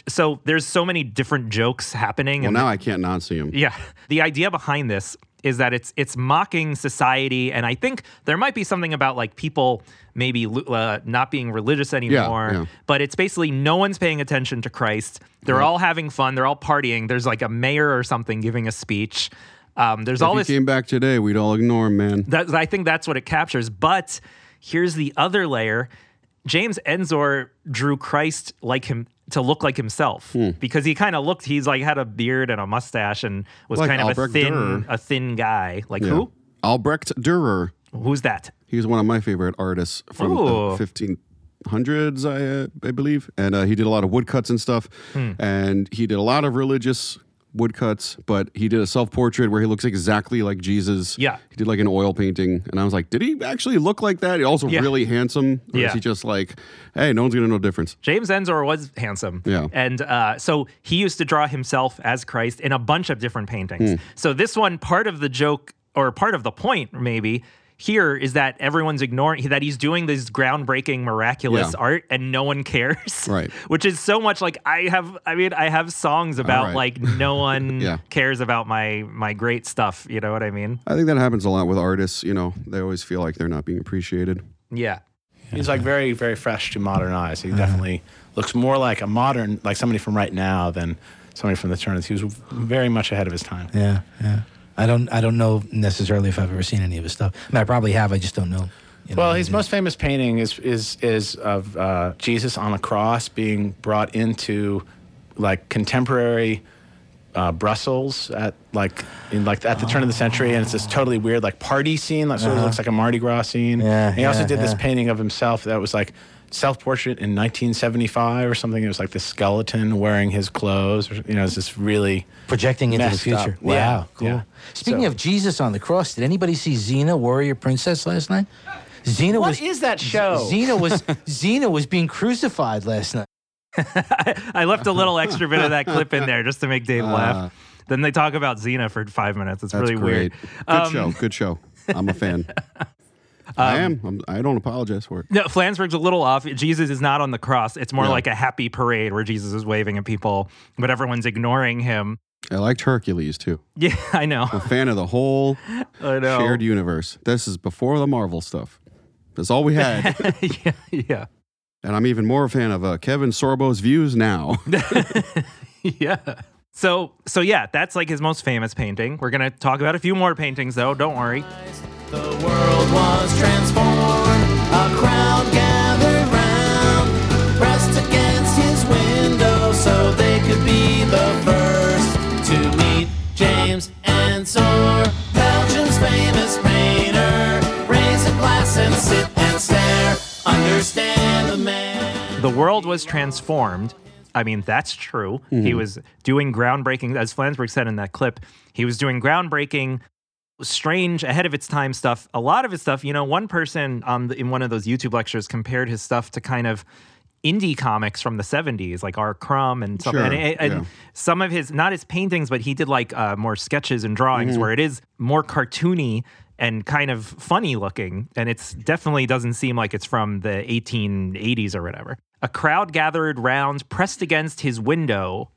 so there's so many different jokes happening. Well, now I can't not see him. Yeah. The idea behind this is that it's mocking society, and I think there might be something about people maybe not being religious anymore, but it's basically no one's paying attention to Christ. They're all having fun. They're all partying. There's a mayor or something giving a speech. If he came back today, we'd all ignore him, man. I think that's what it captures. But here's the other layer. James Ensor drew Christ to look like himself because he kind of looked. He's had a beard and a mustache and was kind of Albrecht a thin guy. Who? Albrecht Dürer. Who's that? He's one of my favorite artists from the 1500s, I believe, and he did a lot of woodcuts and stuff, and he did a lot of religious woodcuts, but he did a self-portrait where he looks exactly like Jesus. Yeah. He did an oil painting, and I was did he actually look like that? He also really handsome? Or is he just hey, no one's going to know the difference? James Ensor was handsome. Yeah. And so he used to draw himself as Christ in a bunch of different paintings. So this one, part of the joke, or part of the point maybe, here is that everyone's ignoring that he's doing this groundbreaking, miraculous art, and no one cares. Right, which is so much I have songs about no one cares about my great stuff. You know what I mean? I think that happens a lot with artists. You know, they always feel like they're not being appreciated. Yeah, he's very very fresh to modern eyes. He definitely looks more like a modern, somebody from right now than somebody from the turn. He was very much ahead of his time. Yeah, yeah. I don't know necessarily if I've ever seen any of his stuff. I mean, I probably have. I just don't know. His most famous painting is of Jesus on a cross being brought into contemporary Brussels at at the turn of the century, and it's this totally weird party scene that sort of looks like a Mardi Gras scene. Yeah, and he also did this painting of himself that was self-portrait in 1975 or something. It was this skeleton wearing his clothes. Or, it's just really projecting into the future. Up. Wow, yeah, cool. Yeah. Speaking of Jesus on the cross, did anybody see Xena, Warrior Princess last night? Xena is that show? Xena was being crucified last night. I left a little extra bit of that clip in there just to make Dave laugh. Then they talk about Xena for 5 minutes. It's really great. Weird. Good show. I'm a fan. I am. I don't apologize for it. No, Flansburgh's a little off. Jesus is not on the cross. It's more like a happy parade where Jesus is waving at people, but everyone's ignoring him. I liked Hercules, too. Yeah, I know. I'm a fan of the whole shared universe. This is before the Marvel stuff. That's all we had. Yeah. And I'm even more a fan of Kevin Sorbo's views now. Yeah. So yeah, that's like his most famous painting. We're going to talk about a few more paintings, though. Don't worry. The world was transformed. A crowd gathered round, pressed against his window so they could be the first to meet James Ensor, Belgium's famous painter. Raise a glass and sit and stare. Understand the man. The world was transformed. I mean, that's true. Mm-hmm. He was doing groundbreaking, as Flansburgh said in that clip, he was doing groundbreaking, strange, ahead of its time stuff. A lot of his stuff, you know, one person in one of those YouTube lectures compared his stuff to kind of indie comics from the 70s, like R. Crumb and something. Sure, and some of his, not his paintings, but he did like more sketches and drawings where it is more cartoony and kind of funny looking. And it's definitely doesn't seem like it's from the 1880s or whatever. A crowd gathered round, pressed against his window.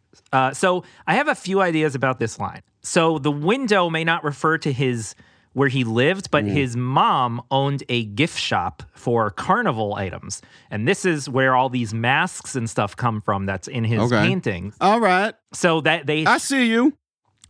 So I have a few ideas about this line. So the window may not refer to his where he lived, but his mom owned a gift shop for carnival items. And this is where all these masks and stuff come from that's in his paintings. All right. So that they... I see you.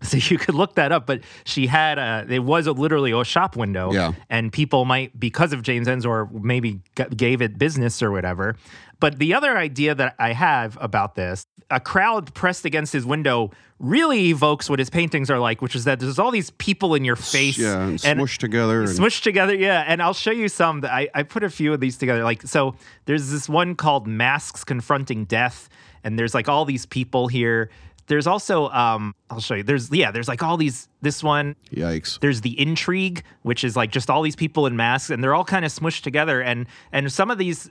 So you could look that up, but she had it was literally a shop window. Yeah. And people might, because of James Ensor, maybe gave it business or whatever. But the other idea that I have about this, a crowd pressed against his window really evokes what his paintings are like, which is that there's all these people in your face. Yeah, and smushed together, yeah. And I'll show you some. I put a few of these together. Like, so there's this one called Masks Confronting Death, and there's like all these people here. There's also, I'll show you, there's like all these, this one. Yikes. There's The Intrigue, which is like just all these people in masks, and they're all kind of smushed together. And some of these,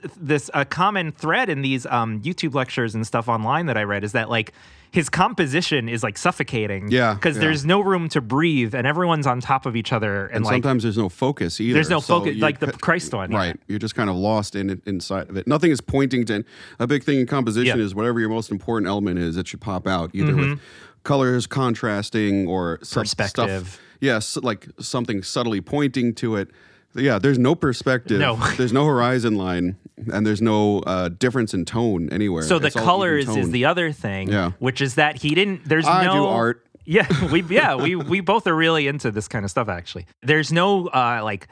a common thread in these YouTube lectures and stuff online that I read is that like his composition is like suffocating. Yeah. Because there's no room to breathe, and everyone's on top of each other. And like, sometimes there's no focus either. There's no focus, like the Christ one. Right. Yeah. You're just kind of lost inside of it. Nothing is pointing to, a big thing in composition is whatever your most important element is, it should pop out either with colors contrasting or perspective stuff. Yes, like something subtly pointing to it. Yeah, there's no perspective. No. There's no horizon line, and there's no difference in tone anywhere. So it's the colors is the other thing, which is that he didn't... I do art. Yeah, we both are really into this kind of stuff, actually. There's no, like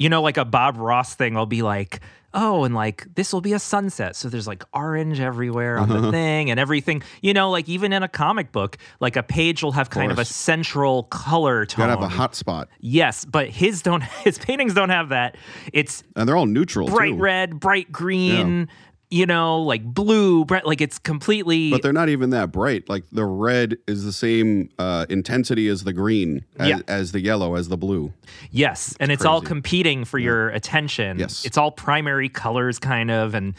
a Bob Ross thing will be like, oh, and like this will be a sunset. So there's like orange everywhere on the thing and everything. You know, like even in a comic book, like a page will have kind of a central color tone. You gotta have a hot spot. Yes, but his paintings don't have that. And they're all neutral. Bright red, bright green, you know, like blue, bright, like it's completely. But they're not even that bright. Like the red is the same intensity as the green, as the yellow, as the blue. Yes, it's all competing for your attention. Yes. It's all primary colors kind of, and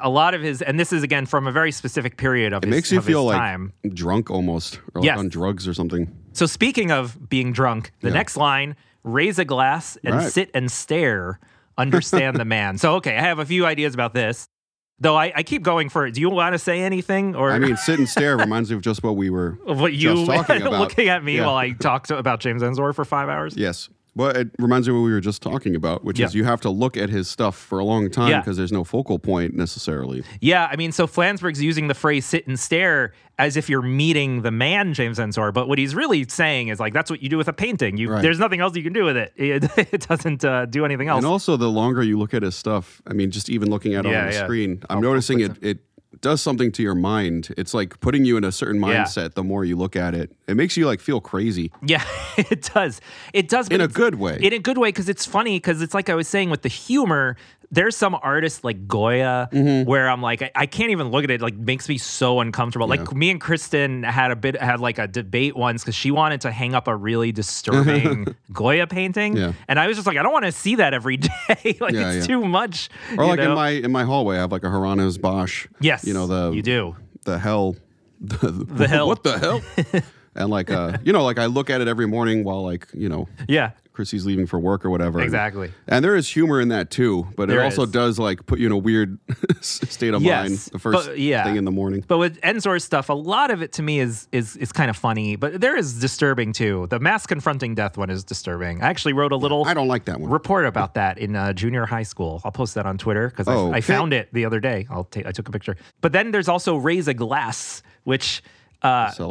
a lot of his, and this is again from a very specific period of his time. It makes you feel like drunk almost, or like on drugs or something. So speaking of being drunk, the next line, raise a glass and sit and stare, understand the man. So okay, I have a few ideas about this. Though I keep going for it. Do you want to say anything? Or I mean, sit and stare reminds me of just what we were just talking about. Looking at me while I talked about James Ensor for 5 hours? Yes. Well, it reminds me of what we were just talking about, which is you have to look at his stuff for a long time because there's no focal point necessarily. Yeah, I mean, so Flansburgh's using the phrase sit and stare as if you're meeting the man, James Ensor, but what he's really saying is like, that's what you do with a painting. There's nothing else you can do with it. It doesn't do anything else. And also the longer you look at his stuff, I mean, just even looking at it on the screen, I'm noticing it does something to your mind. It's like putting you in a certain mindset the more you look at it. It makes you like feel crazy. Yeah, it does. It does. In a good way. In a good way, because it's funny, because it's like I was saying with the humor, there's some artists like Goya where I'm like, I can't even look at it. Like makes me so uncomfortable. Yeah. Like me and Kristen had like a debate once because she wanted to hang up a really disturbing Goya painting. Yeah. And I was just like, I don't want to see that every day. Like it's too much. Or like in my hallway, I have like a Hieronymus Bosch. Yes. You know, the hell. The hell. What the hell? And like, like I look at it every morning while like, you know. Yeah. Chrissy's leaving for work or whatever. Exactly. And there is humor in that too, but it also does like put you in a weird state of mind the first thing in the morning. But with Ensor's stuff, a lot of it to me is kind of funny, but there is disturbing too. The Mask Confronting Death one is disturbing. I actually wrote a little I don't like that one. Report about that in junior high school. I'll post that on Twitter because I found it the other day. I took a picture. But then there's also Raise a Glass, which...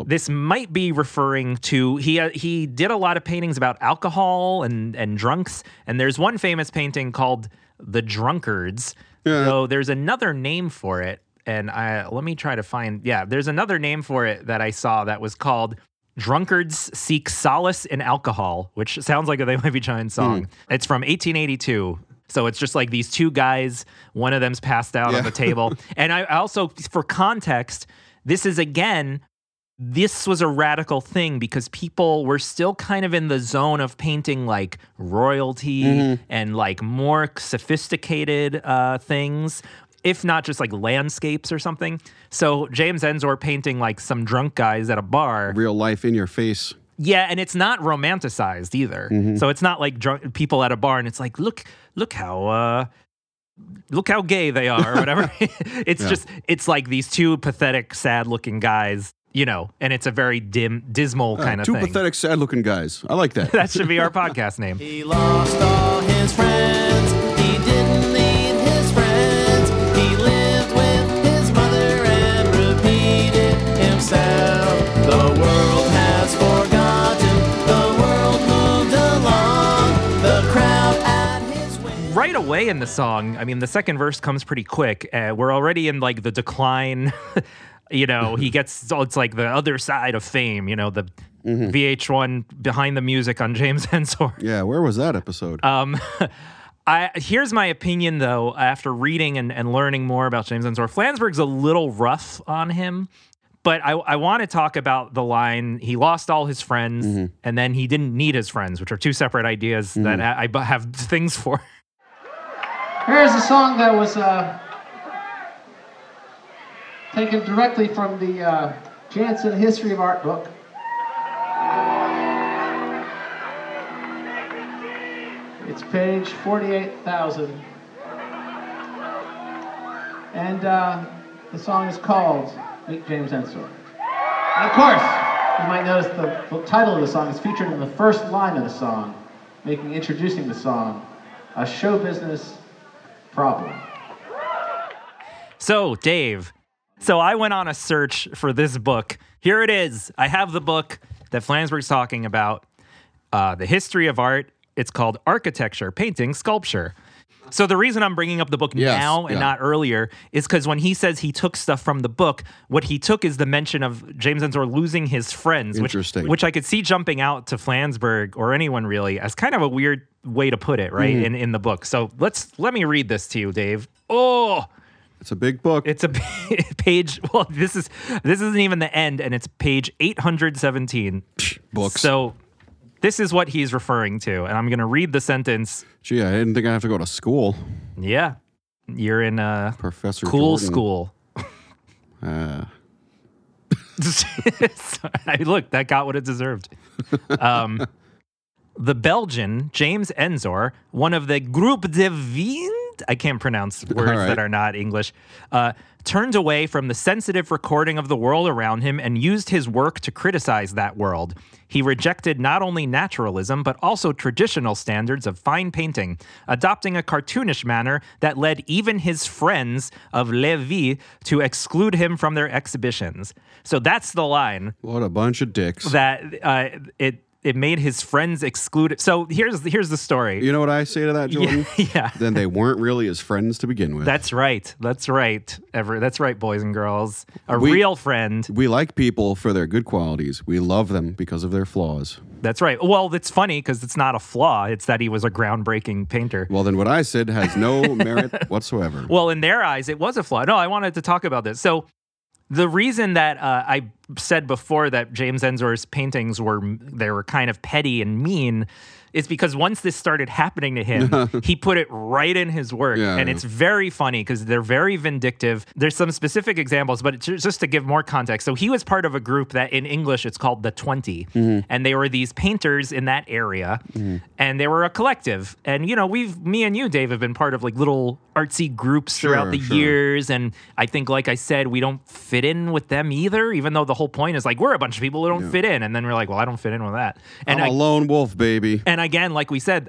This might be referring to, he did a lot of paintings about alcohol and drunks, and there's one famous painting called The Drunkards. Yeah. So there's another name for it, and let me try to find, there's another name for it that I saw that was called Drunkards Seek Solace in Alcohol, which sounds like a They Might Be Giants song. Mm. It's from 1882. So it's just like these two guys, one of them's passed out on the table. And I also, for context, this was a radical thing because people were still kind of in the zone of painting like royalty and like more sophisticated things, if not just like landscapes or something. So James Ensor painting like some drunk guys at a bar. Real life in your face. Yeah, and it's not romanticized either. Mm-hmm. So it's not like drunk people at a bar and it's like, look how gay they are or whatever. It's like these two pathetic, sad-looking guys. You know, and it's a very dismal kind of thing. Two pathetic, sad-looking guys. I like that. That should be our podcast name. He lost all his friends. He didn't need his friends. He lived with his mother and repeated himself. The world has forgotten. The world moved along. The crowd at his way. Right away in the song, I mean, the second verse comes pretty quick. We're already in, like, the decline. You know, he gets, it's like the other side of fame, you know, the VH1 Behind the Music on James Ensor. Yeah, where was that episode? Here's my opinion, though, after reading and learning more about James Ensor. Flansburgh's a little rough on him, but I want to talk about the line, he lost all his friends, and then he didn't need his friends, which are two separate ideas that I have things for. Here's a song that was... taken directly from the Jansen History of Art book. It's page 48,000. And the song is called Meet James Ensor. And of course, you might notice the title of the song is featured in the first line of the song, introducing the song, a show business problem. So, Dave... So I went on a search for this book. Here it is. I have the book that Flansburgh's talking about, The History of Art. It's called Architecture, Painting, Sculpture. So the reason I'm bringing up the book now and not earlier is because when he says he took stuff from the book, what he took is the mention of James Ensor losing his friends, which I could see jumping out to Flansburgh or anyone really as kind of a weird way to put it, right, in the book. So let me read this to you, Dave. Oh! It's a big book. It's a page. Well, this isn't even the end, and it's page 817. Books. So this is what he's referring to, and I'm going to read the sentence. Gee, I didn't think I have to go to school. Yeah, you're in a Professor cool Jordan. School. Look, that got what it deserved. The Belgian James Ensor, one of the Groupe de Vins. I can't pronounce words that are not English, turned away from the sensitive recording of the world around him and used his work to criticize that world. He rejected not only naturalism, but also traditional standards of fine painting, adopting a cartoonish manner that led even his friends of Levi to exclude him from their exhibitions. So that's the line. What a bunch of dicks. That it made his friends exclude it. So here's the story. You know what I say to that, Jordan? Yeah. Then they weren't really his friends to begin with. That's right. That's right, boys and girls. Real friend. We like people for their good qualities. We love them because of their flaws. That's right. Well, it's funny because it's not a flaw. It's that he was a groundbreaking painter. Well, then what I said has no merit whatsoever. Well, in their eyes, it was a flaw. No, I wanted to talk about this. So the reason that I said before that James Ensor's paintings were kind of petty and mean is because once this started happening to him, he put it right in his work. Yeah. And it's very funny because they're very vindictive. There's some specific examples, but just to give more context. So he was part of a group that in English, it's called the 20. Mm-hmm. And they were these painters in that area. Mm-hmm. And they were a collective. And, you know, me and you, Dave, have been part of like little artsy groups throughout the years. And I think, like I said, we don't fit in with them either, even though the whole point is like, we're a bunch of people who don't fit in. And then we're like, well, I don't fit in with that. And I'm a lone wolf, baby. And again, like we said,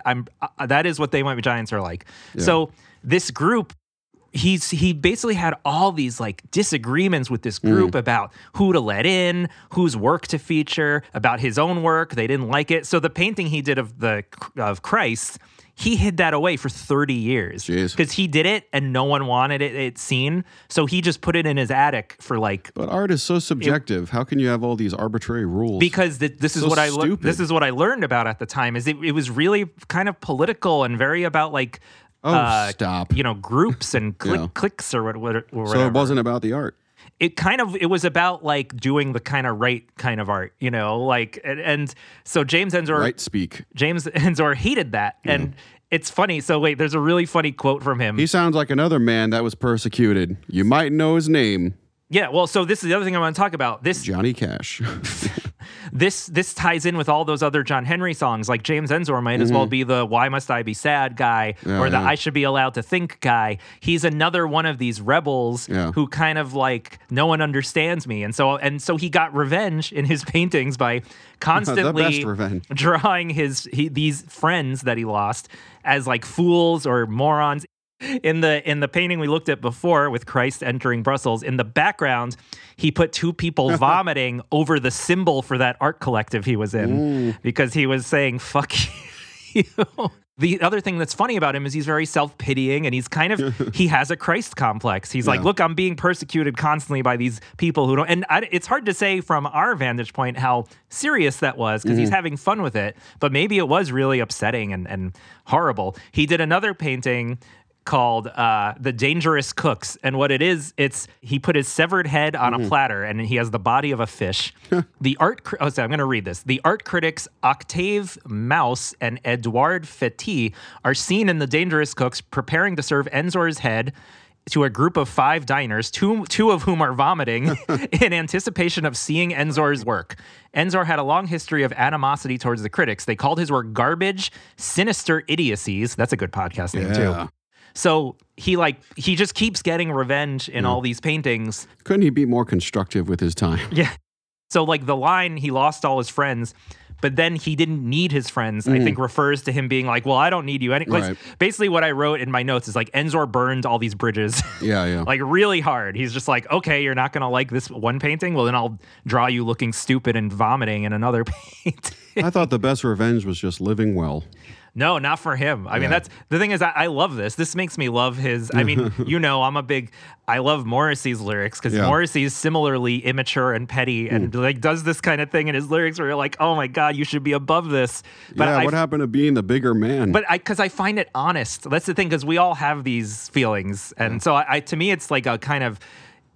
that is what They Might Be Giants are like. Yeah. So this group he basically had all these like disagreements with this group about who to let in, whose work to feature, about his own work. They didn't like it. So the painting he did of Christ, he hid that away for 30 years because he did it and no one wanted it seen. So he just put it in his attic for like. But art is so subjective. How can you have all these arbitrary rules? Because this is what I learned about at the time. Is it was really kind of political and very about like. Stop! You know, groups and cliques or whatever. So it wasn't about the art. It was about like doing the kind of right kind of art, you know, like and so James Ensor James Ensor hated that, and it's funny. So wait, there's a really funny quote from him. He sounds like another man that was persecuted. You might know his name. Yeah, well, so this is the other thing I want to talk about. This Johnny Cash. This ties in with all those other John Henry songs. Like James Ensor might as well be the Why Must I Be Sad guy or the I Should Be Allowed to Think guy. He's another one of these rebels who kind of like no one understands me. And so he got revenge in his paintings by constantly drawing these friends that he lost as like fools or morons. In the painting we looked at before with Christ entering Brussels, in the background, he put two people vomiting over the symbol for that art collective he was in because he was saying, fuck you. The other thing that's funny about him is he's very self-pitying and he has a Christ complex. He's like, look, I'm being persecuted constantly by these people who don't. And it's hard to say from our vantage point how serious that was because he's having fun with it. But maybe it was really upsetting and horrible. He did another painting called The Dangerous Cooks. And what it is, he put his severed head on a platter and he has the body of a fish. I'm going to read this. The art critics Octave Maus and Edouard Fetti are seen in The Dangerous Cooks preparing to serve Ensor's head to a group of 5 diners, two of whom are vomiting in anticipation of seeing Ensor's work. Ensor had a long history of animosity towards the critics. They called his work garbage, sinister idiocies. That's a good podcast name too. So he just keeps getting revenge in all these paintings. Couldn't he be more constructive with his time? Yeah. So like the line, he lost all his friends, but then he didn't need his friends, I think refers to him being like, well, I don't need you. Right. Basically what I wrote in my notes is like Ensor burned all these bridges. Yeah. Like really hard. He's just like, okay, you're not going to like this one painting? Well, then I'll draw you looking stupid and vomiting in another painting. I thought the best revenge was just living well. No, not for him. I mean, that's the thing is I love this. This makes me love his. I mean, I love Morrissey's lyrics because Morrissey's similarly immature and petty and like does this kind of thing in his lyrics where you're like, oh my God, you should be above this. But what happened to being the bigger man? But because I find it honest. That's the thing because we all have these feelings. And so I to me, it's like a kind of.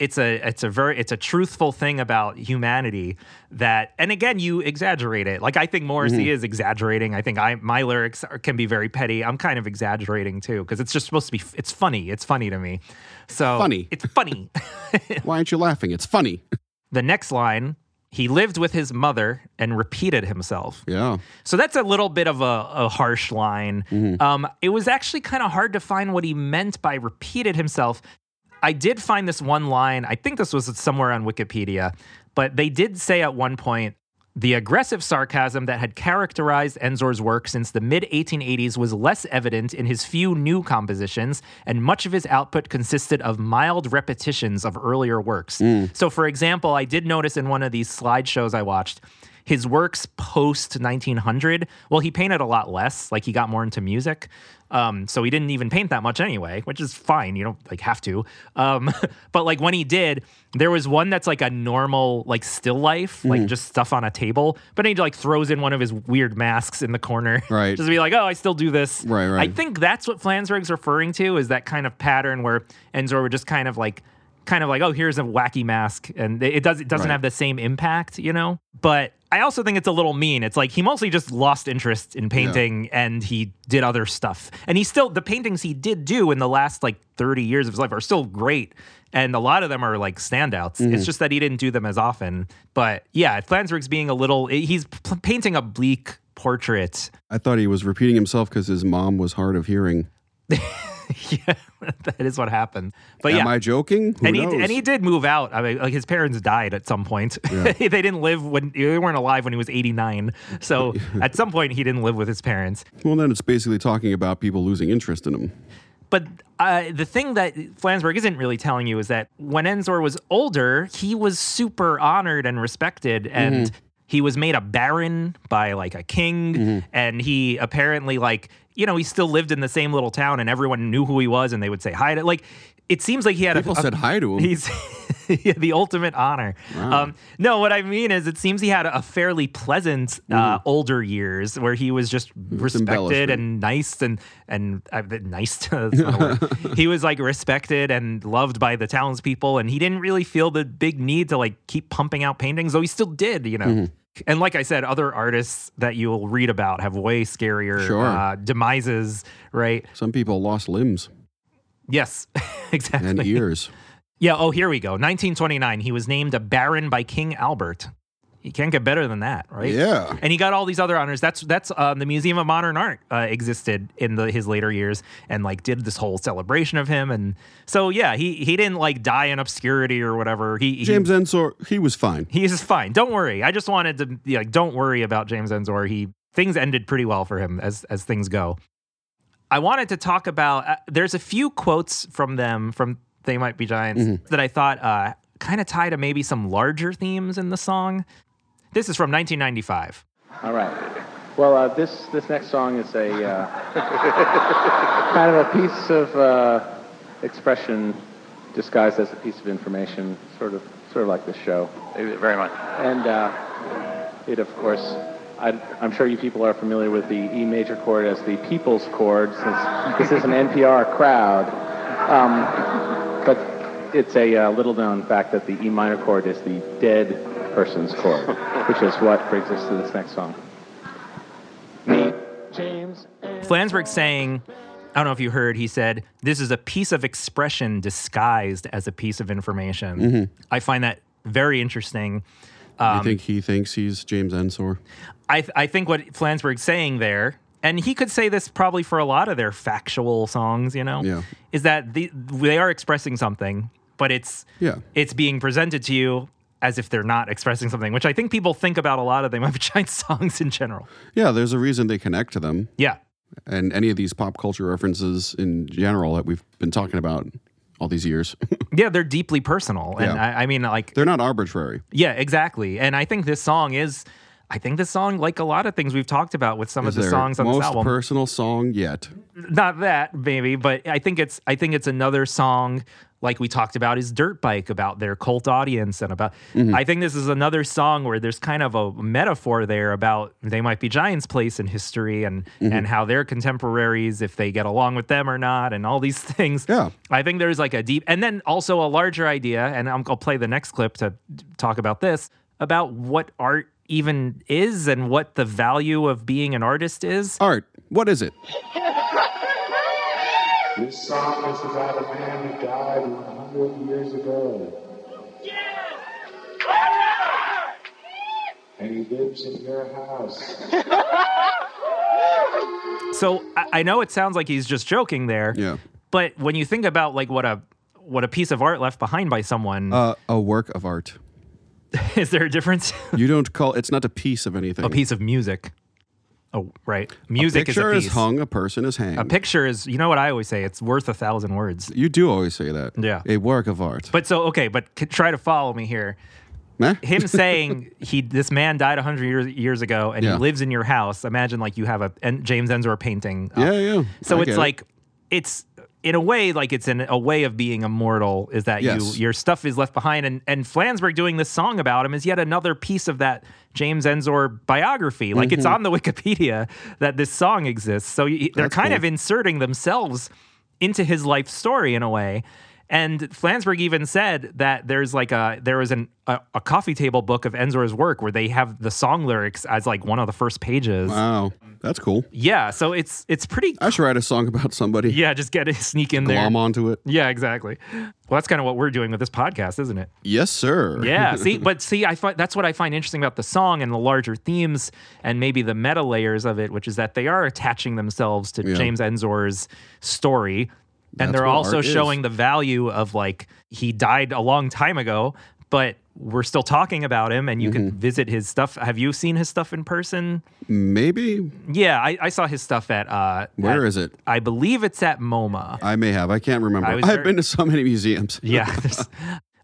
It's a truthful thing about humanity that, and again, you exaggerate it. Like I think Morrissey is exaggerating. I think my lyrics can be very petty. I'm kind of exaggerating too because it's just supposed to be. It's funny. It's funny to me. So funny. It's funny. Why aren't you laughing? It's funny. The next line. He lived with his mother and repeated himself. Yeah. So that's a little bit of a harsh line. Mm-hmm. It was actually kind of hard to find what he meant by repeated himself. I did find this one line, I think this was somewhere on Wikipedia, but they did say at one point, the aggressive sarcasm that had characterized Ensor's work since the mid-1880s was less evident in his few new compositions, and much of his output consisted of mild repetitions of earlier works. So for example, I did notice in one of these slideshows I watched, his works post-1900, well, he painted a lot less, like he got more into music. So he didn't even paint that much anyway, which is fine. You don't like have to. But like when he did, there was one that's like a normal like still life, like just stuff on a table. But then he like throws in one of his weird masks in the corner, right? Just to be like, oh, I still do this. Right. I think that's what Flansburgh's referring to is that kind of pattern where Ensor would just kind of like, oh, here's a wacky mask, and it doesn't have the same impact, you know. But I also think it's a little mean. It's like he mostly just lost interest in painting and he did other stuff. And the paintings he did do in the last like 30 years of his life are still great. And a lot of them are like standouts. It's just that he didn't do them as often. But yeah, Flansburgh's being he's painting a bleak portrait. I thought he was repeating himself because his mom was hard of hearing. Yeah, that is what happened. But am I joking? Who knows? He did move out. I mean, like his parents died at some point. Yeah. They weren't alive when he was 89. So at some point he didn't live with his parents. Well, then it's basically talking about people losing interest in him. But the thing that Flansburgh isn't really telling you is that when Ensor was older, he was super honored and respected, and he was made a baron by, like, a king, and he apparently, like, you know, he still lived in the same little town, and everyone knew who he was, and they would say hi to, like, it seems like he had people said hi to him. He's the ultimate honor. Wow. No, what I mean is it seems he had a fairly pleasant older years where he was just respected and nice he was, like, respected and loved by the townspeople, and he didn't really feel the big need to, like, keep pumping out paintings, though he still did, you know. And like I said, other artists that you'll read about have way scarier demises, right? Some people lost limbs. Yes, exactly. And ears. Yeah, oh, here we go. 1929, he was named a baron by King Albert. You can't get better than that, right? Yeah. And he got all these other honors. That's the Museum of Modern Art existed in his later years and, like, did this whole celebration of him. And so, yeah, he didn't, like, die in obscurity or whatever. James Ensor, he was fine. He is fine. Don't worry. I just wanted to, like, don't worry about James Ensor. Things ended pretty well for him as things go. I wanted to talk about, there's a few quotes from them, from They Might Be Giants, that I thought kind of tie to maybe some larger themes in the song. This is from 1995. All right. Well, this next song is a kind of a piece of expression disguised as a piece of information, sort of like this show. Very much. And it, of course... I'm sure you people are familiar with the E major chord as the people's chord, since this is an NPR crowd. But it's a little-known fact that the E minor chord is the dead person's chord, which is what brings us to this next song. Meet James. Flansburgh saying, I don't know if you heard, he said, this is a piece of expression disguised as a piece of information. I find that very interesting. You think he thinks he's James Ensor? I think what Flansburgh's saying there, and he could say this probably for a lot of their factual songs, you know, is that they are expressing something, but it's being presented to you as if they're not expressing something, which I think people think about a lot of They Might Be Giants songs in general. Yeah, there's a reason they connect to them. Yeah. And any of these pop culture references in general that we've been talking about all these years. Yeah, they're deeply personal. And I mean, like... They're not arbitrary. Yeah, exactly. And I think this song is... I think this song, like a lot of things we've talked about with some of the songs on this album... Most personal song yet. Not that, maybe, but I think it's another song, like we talked about, is Dirt Bike, about their cult audience and about... I think this is another song where there's kind of a metaphor there about They Might Be Giants' place in history and how their contemporaries, if they get along with them or not, and all these things. Yeah. I think there's like a deep... And then also a larger idea, and I'll play the next clip to talk about this, about what art even is and what the value of being an artist is. Art, what is it? This song is about a man who died 100 years ago. Yes! And he lives in your house. So I know it sounds like he's just joking there. Yeah. But when you think about like what a piece of art left behind by someone, a work of art. Is there a difference? You don't call... It's not a piece of anything. A piece of music. Oh, right. Music is a piece. A picture is hung, a person is hanged. A picture is... You know what I always say? It's worth 1,000 words. You do always say that. Yeah. A work of art. But so, okay, but try to follow me here. Nah? Him saying this man died 100 years ago and he lives in your house. Imagine like you have a James Ensor painting. Yeah. So it's like... It's... In a way, like it's a way of being immortal is that your stuff is left behind. And Flansburgh doing this song about him is yet another piece of that James Ensor biography. Like it's on the Wikipedia that this song exists. So they're kind of inserting themselves into his life story in a way. And Flansburgh even said that there's like there was a coffee table book of Ensor's work where they have the song lyrics as like one of the first pages. Wow, that's cool. Yeah, so it's pretty. I should write a song about somebody. Yeah, just get it, sneak in there, glom onto it. Yeah, exactly. Well, that's kind of what we're doing with this podcast, isn't it? Yes, sir. Yeah. See, I find that's what I find interesting about the song and the larger themes and maybe the meta layers of it, which is that they are attaching themselves to James Ensor's story. And they're also showing the value of like he died a long time ago, but we're still talking about him, and you can visit his stuff. Have you seen his stuff in person? Maybe. Yeah, I saw his stuff at... Where is it? I believe it's at MoMA. I may have. I can't remember. I've been to so many museums. Yeah.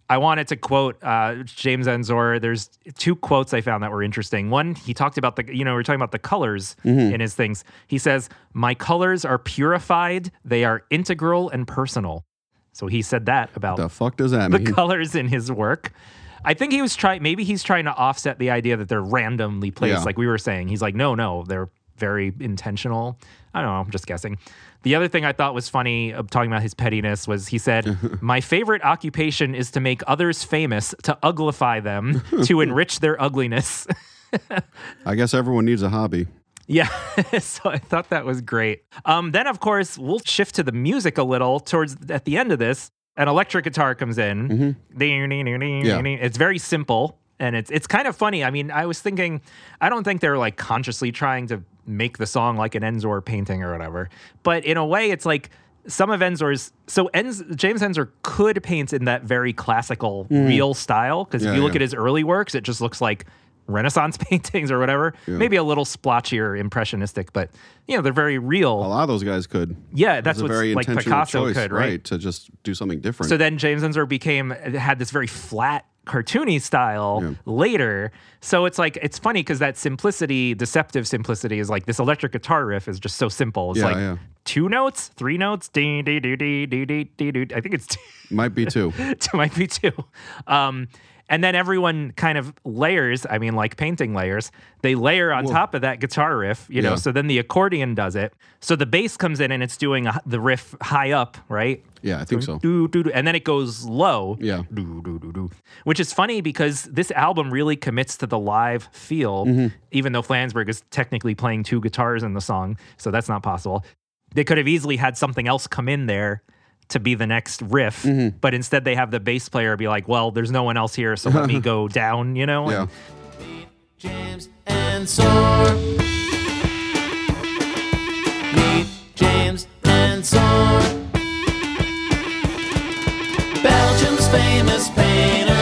I wanted to quote James Ensor. There's two quotes I found that were interesting. One, he talked about the, you know, we're talking about the colors in his things. He says, "My colors are purified. They are integral and personal." So he said that about the fuck does that mean? The colors in his work. I think he was maybe he's trying to offset the idea that they're randomly placed, like we were saying. He's like, no, they're very intentional. I don't know, I'm just guessing. The other thing I thought was funny, talking about his pettiness, was he said, "My favorite occupation is to make others famous, to uglify them, to enrich their ugliness." I guess everyone needs a hobby. Yeah, so I thought that was great. Then, of course, we'll shift to the music a little at the end of this. An electric guitar comes in. It's very simple, and it's kind of funny. I mean, I was thinking, I don't think they're like consciously trying to make the song like an Ensor painting or whatever, but in a way, it's like some of Ensor's. So James Ensor could paint in that very classical, real style, because if you look at his early works, it just looks like Renaissance paintings or whatever, maybe a little splotchier, impressionistic, but you know, they're very real. A lot of those guys could. Yeah, that's what's like Picasso could, right? To just do something different. So then James Ensor had this very flat, cartoony style later. So it's like, it's funny because that simplicity, deceptive simplicity, is like this electric guitar riff is just so simple. It's two notes, three notes, dee dee dee dee dee dee dee dee. I think it's two. Might be two. Might be two. And then everyone kind of layers, I mean, like painting layers, they layer on top of that guitar riff, you know, so then the accordion does it. So the bass comes in and it's doing the riff high up, right? Yeah, I think so. Do, do, do, and then it goes low. Yeah. Do, do, do, do. Which is funny because this album really commits to the live feel, even though Flansburgh is technically playing two guitars in the song, so that's not possible. They could have easily had something else come in there to be the next riff, but instead they have the bass player be like, "Well, there's no one else here, so let me go down," you know? Yeah. Meet James Ensor. Meet James Ensor. Belgium's famous painter.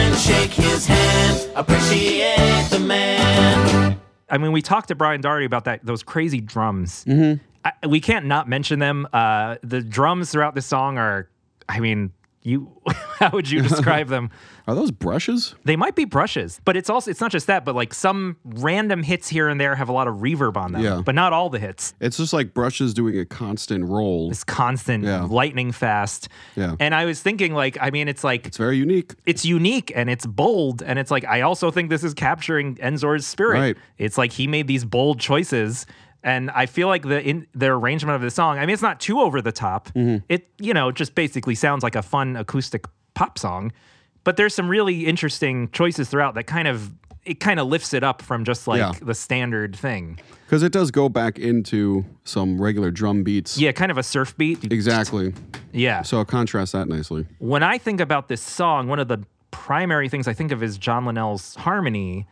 And shake his hand, appreciate the man. I mean, we talked to Brian Doherty about those crazy drums. We can't not mention them. The drums throughout this song are, I mean, how would you describe them? Are those brushes? They might be brushes, but it's not just that, but like some random hits here and there have a lot of reverb on them, but not all the hits. It's just like brushes doing a constant roll. It's constant, lightning fast. Yeah. And I was thinking, like, I mean, it's like... It's very unique. It's unique, and it's bold, and it's like, I also think this is capturing Ensor's spirit. Right. It's like he made these bold choices. And I feel like the arrangement of the song, I mean, it's not too over the top. It, you know, just basically sounds like a fun acoustic pop song. But there's some really interesting choices throughout that kind of lifts it up from just like the standard thing. Because it does go back into some regular drum beats. Yeah, kind of a surf beat. Exactly. Yeah. So I'll contrast that nicely. When I think about this song, one of the primary things I think of is John Linnell's harmony.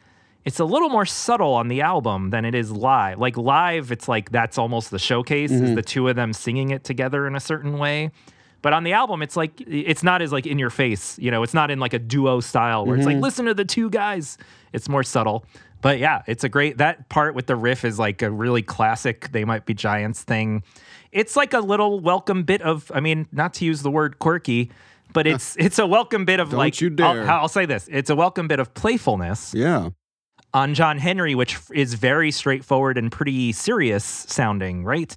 It's a little more subtle on the album than it is live. Like live, it's like that's almost the showcase, is the two of them singing it together in a certain way. But on the album, it's like, it's not as like in your face, you know, it's not in like a duo style where it's like, listen to the two guys. It's more subtle. But yeah, it's that part with the riff is like a really classic They Might Be Giants thing. It's like a little welcome bit of, I mean, not to use the word quirky, but it's a welcome bit of I'll say this. It's a welcome bit of playfulness. Yeah. On John Henry, which is very straightforward and pretty serious sounding, right?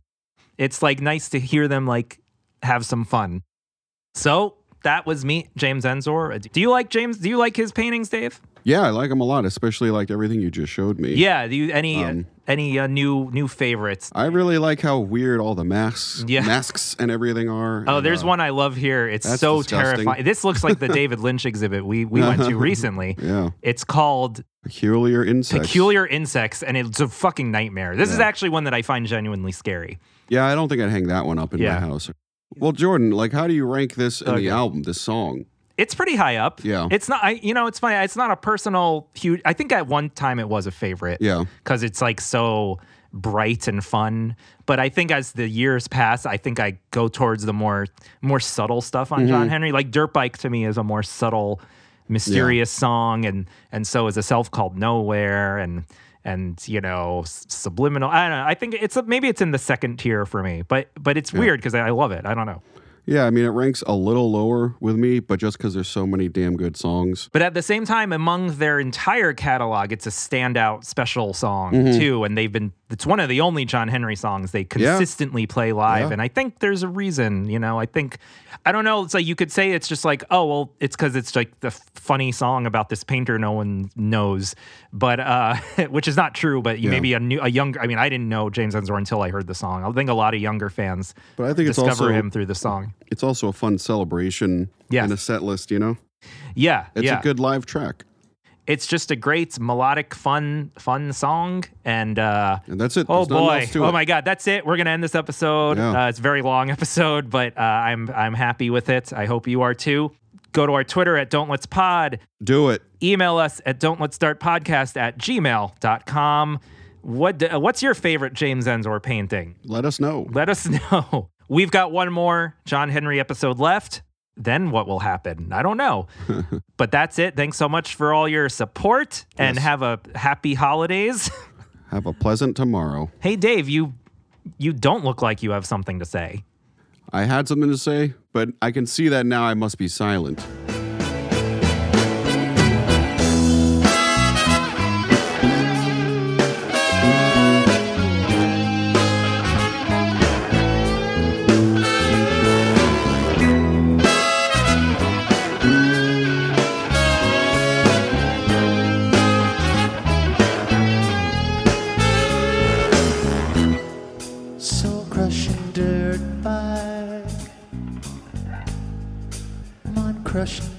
It's like nice to hear them like have some fun. So that was Meet James Ensor. Do you like James? Do you like his paintings, Dave? Yeah, I like him a lot, especially like everything you just showed me. Yeah, do you any new favorites? I really like how weird all the masks and everything are. Oh, there's one I love here. It's so disgusting. Terrifying. This looks like the David Lynch exhibit we went to recently. Yeah. It's called Peculiar Insects, and it's a fucking nightmare. This is actually one that I find genuinely scary. Yeah, I don't think I'd hang that one up in my house. Well, Jordan, like, how do you rank this in the album, this song? It's pretty high up. Yeah. It's not, it's funny. It's not a personal huge, I think at one time it was a favorite. Yeah. Because it's like so bright and fun. But I think as the years pass, I think I go towards the more subtle stuff on John Henry. Like Dirt Bike to me is a more subtle, mysterious song. And so is A Self Called Nowhere and Subliminal. I don't know. I think maybe it's in the second tier for me, but it's weird because I love it. I don't know. Yeah, I mean, it ranks a little lower with me, but just because there's so many damn good songs. But at the same time, among their entire catalog, it's a standout special song, too. And it's one of the only John Henry songs they consistently play live. Yeah. And I think there's a reason, I don't know. It's like you could say it's just like, oh, well, it's because it's like the funny song about this painter no one knows. But, which is not true, but maybe a younger, I mean, I didn't know James Ensor until I heard the song. I think a lot of younger fans discover him through the song. It's also a fun celebration in a set list, Yeah. It's a good live track. It's just a great melodic, fun song. And that's it. Oh, boy. Oh, my God. That's it. We're going to end this episode. Yeah. It's a very long episode, but I'm happy with it. I hope you are, too. Go to our Twitter at Don't Let's Pod. Do it. Email us at don'tletsdartpodcast@gmail.com. What's your favorite James Ensor painting? Let us know. We've got one more John Henry episode left. Then what will happen? I don't know. But that's it. Thanks so much for all your support and have a happy holidays. Have a pleasant tomorrow. Hey, Dave, you don't look like you have something to say. I had something to say, but I can see that now I must be silent. Crushing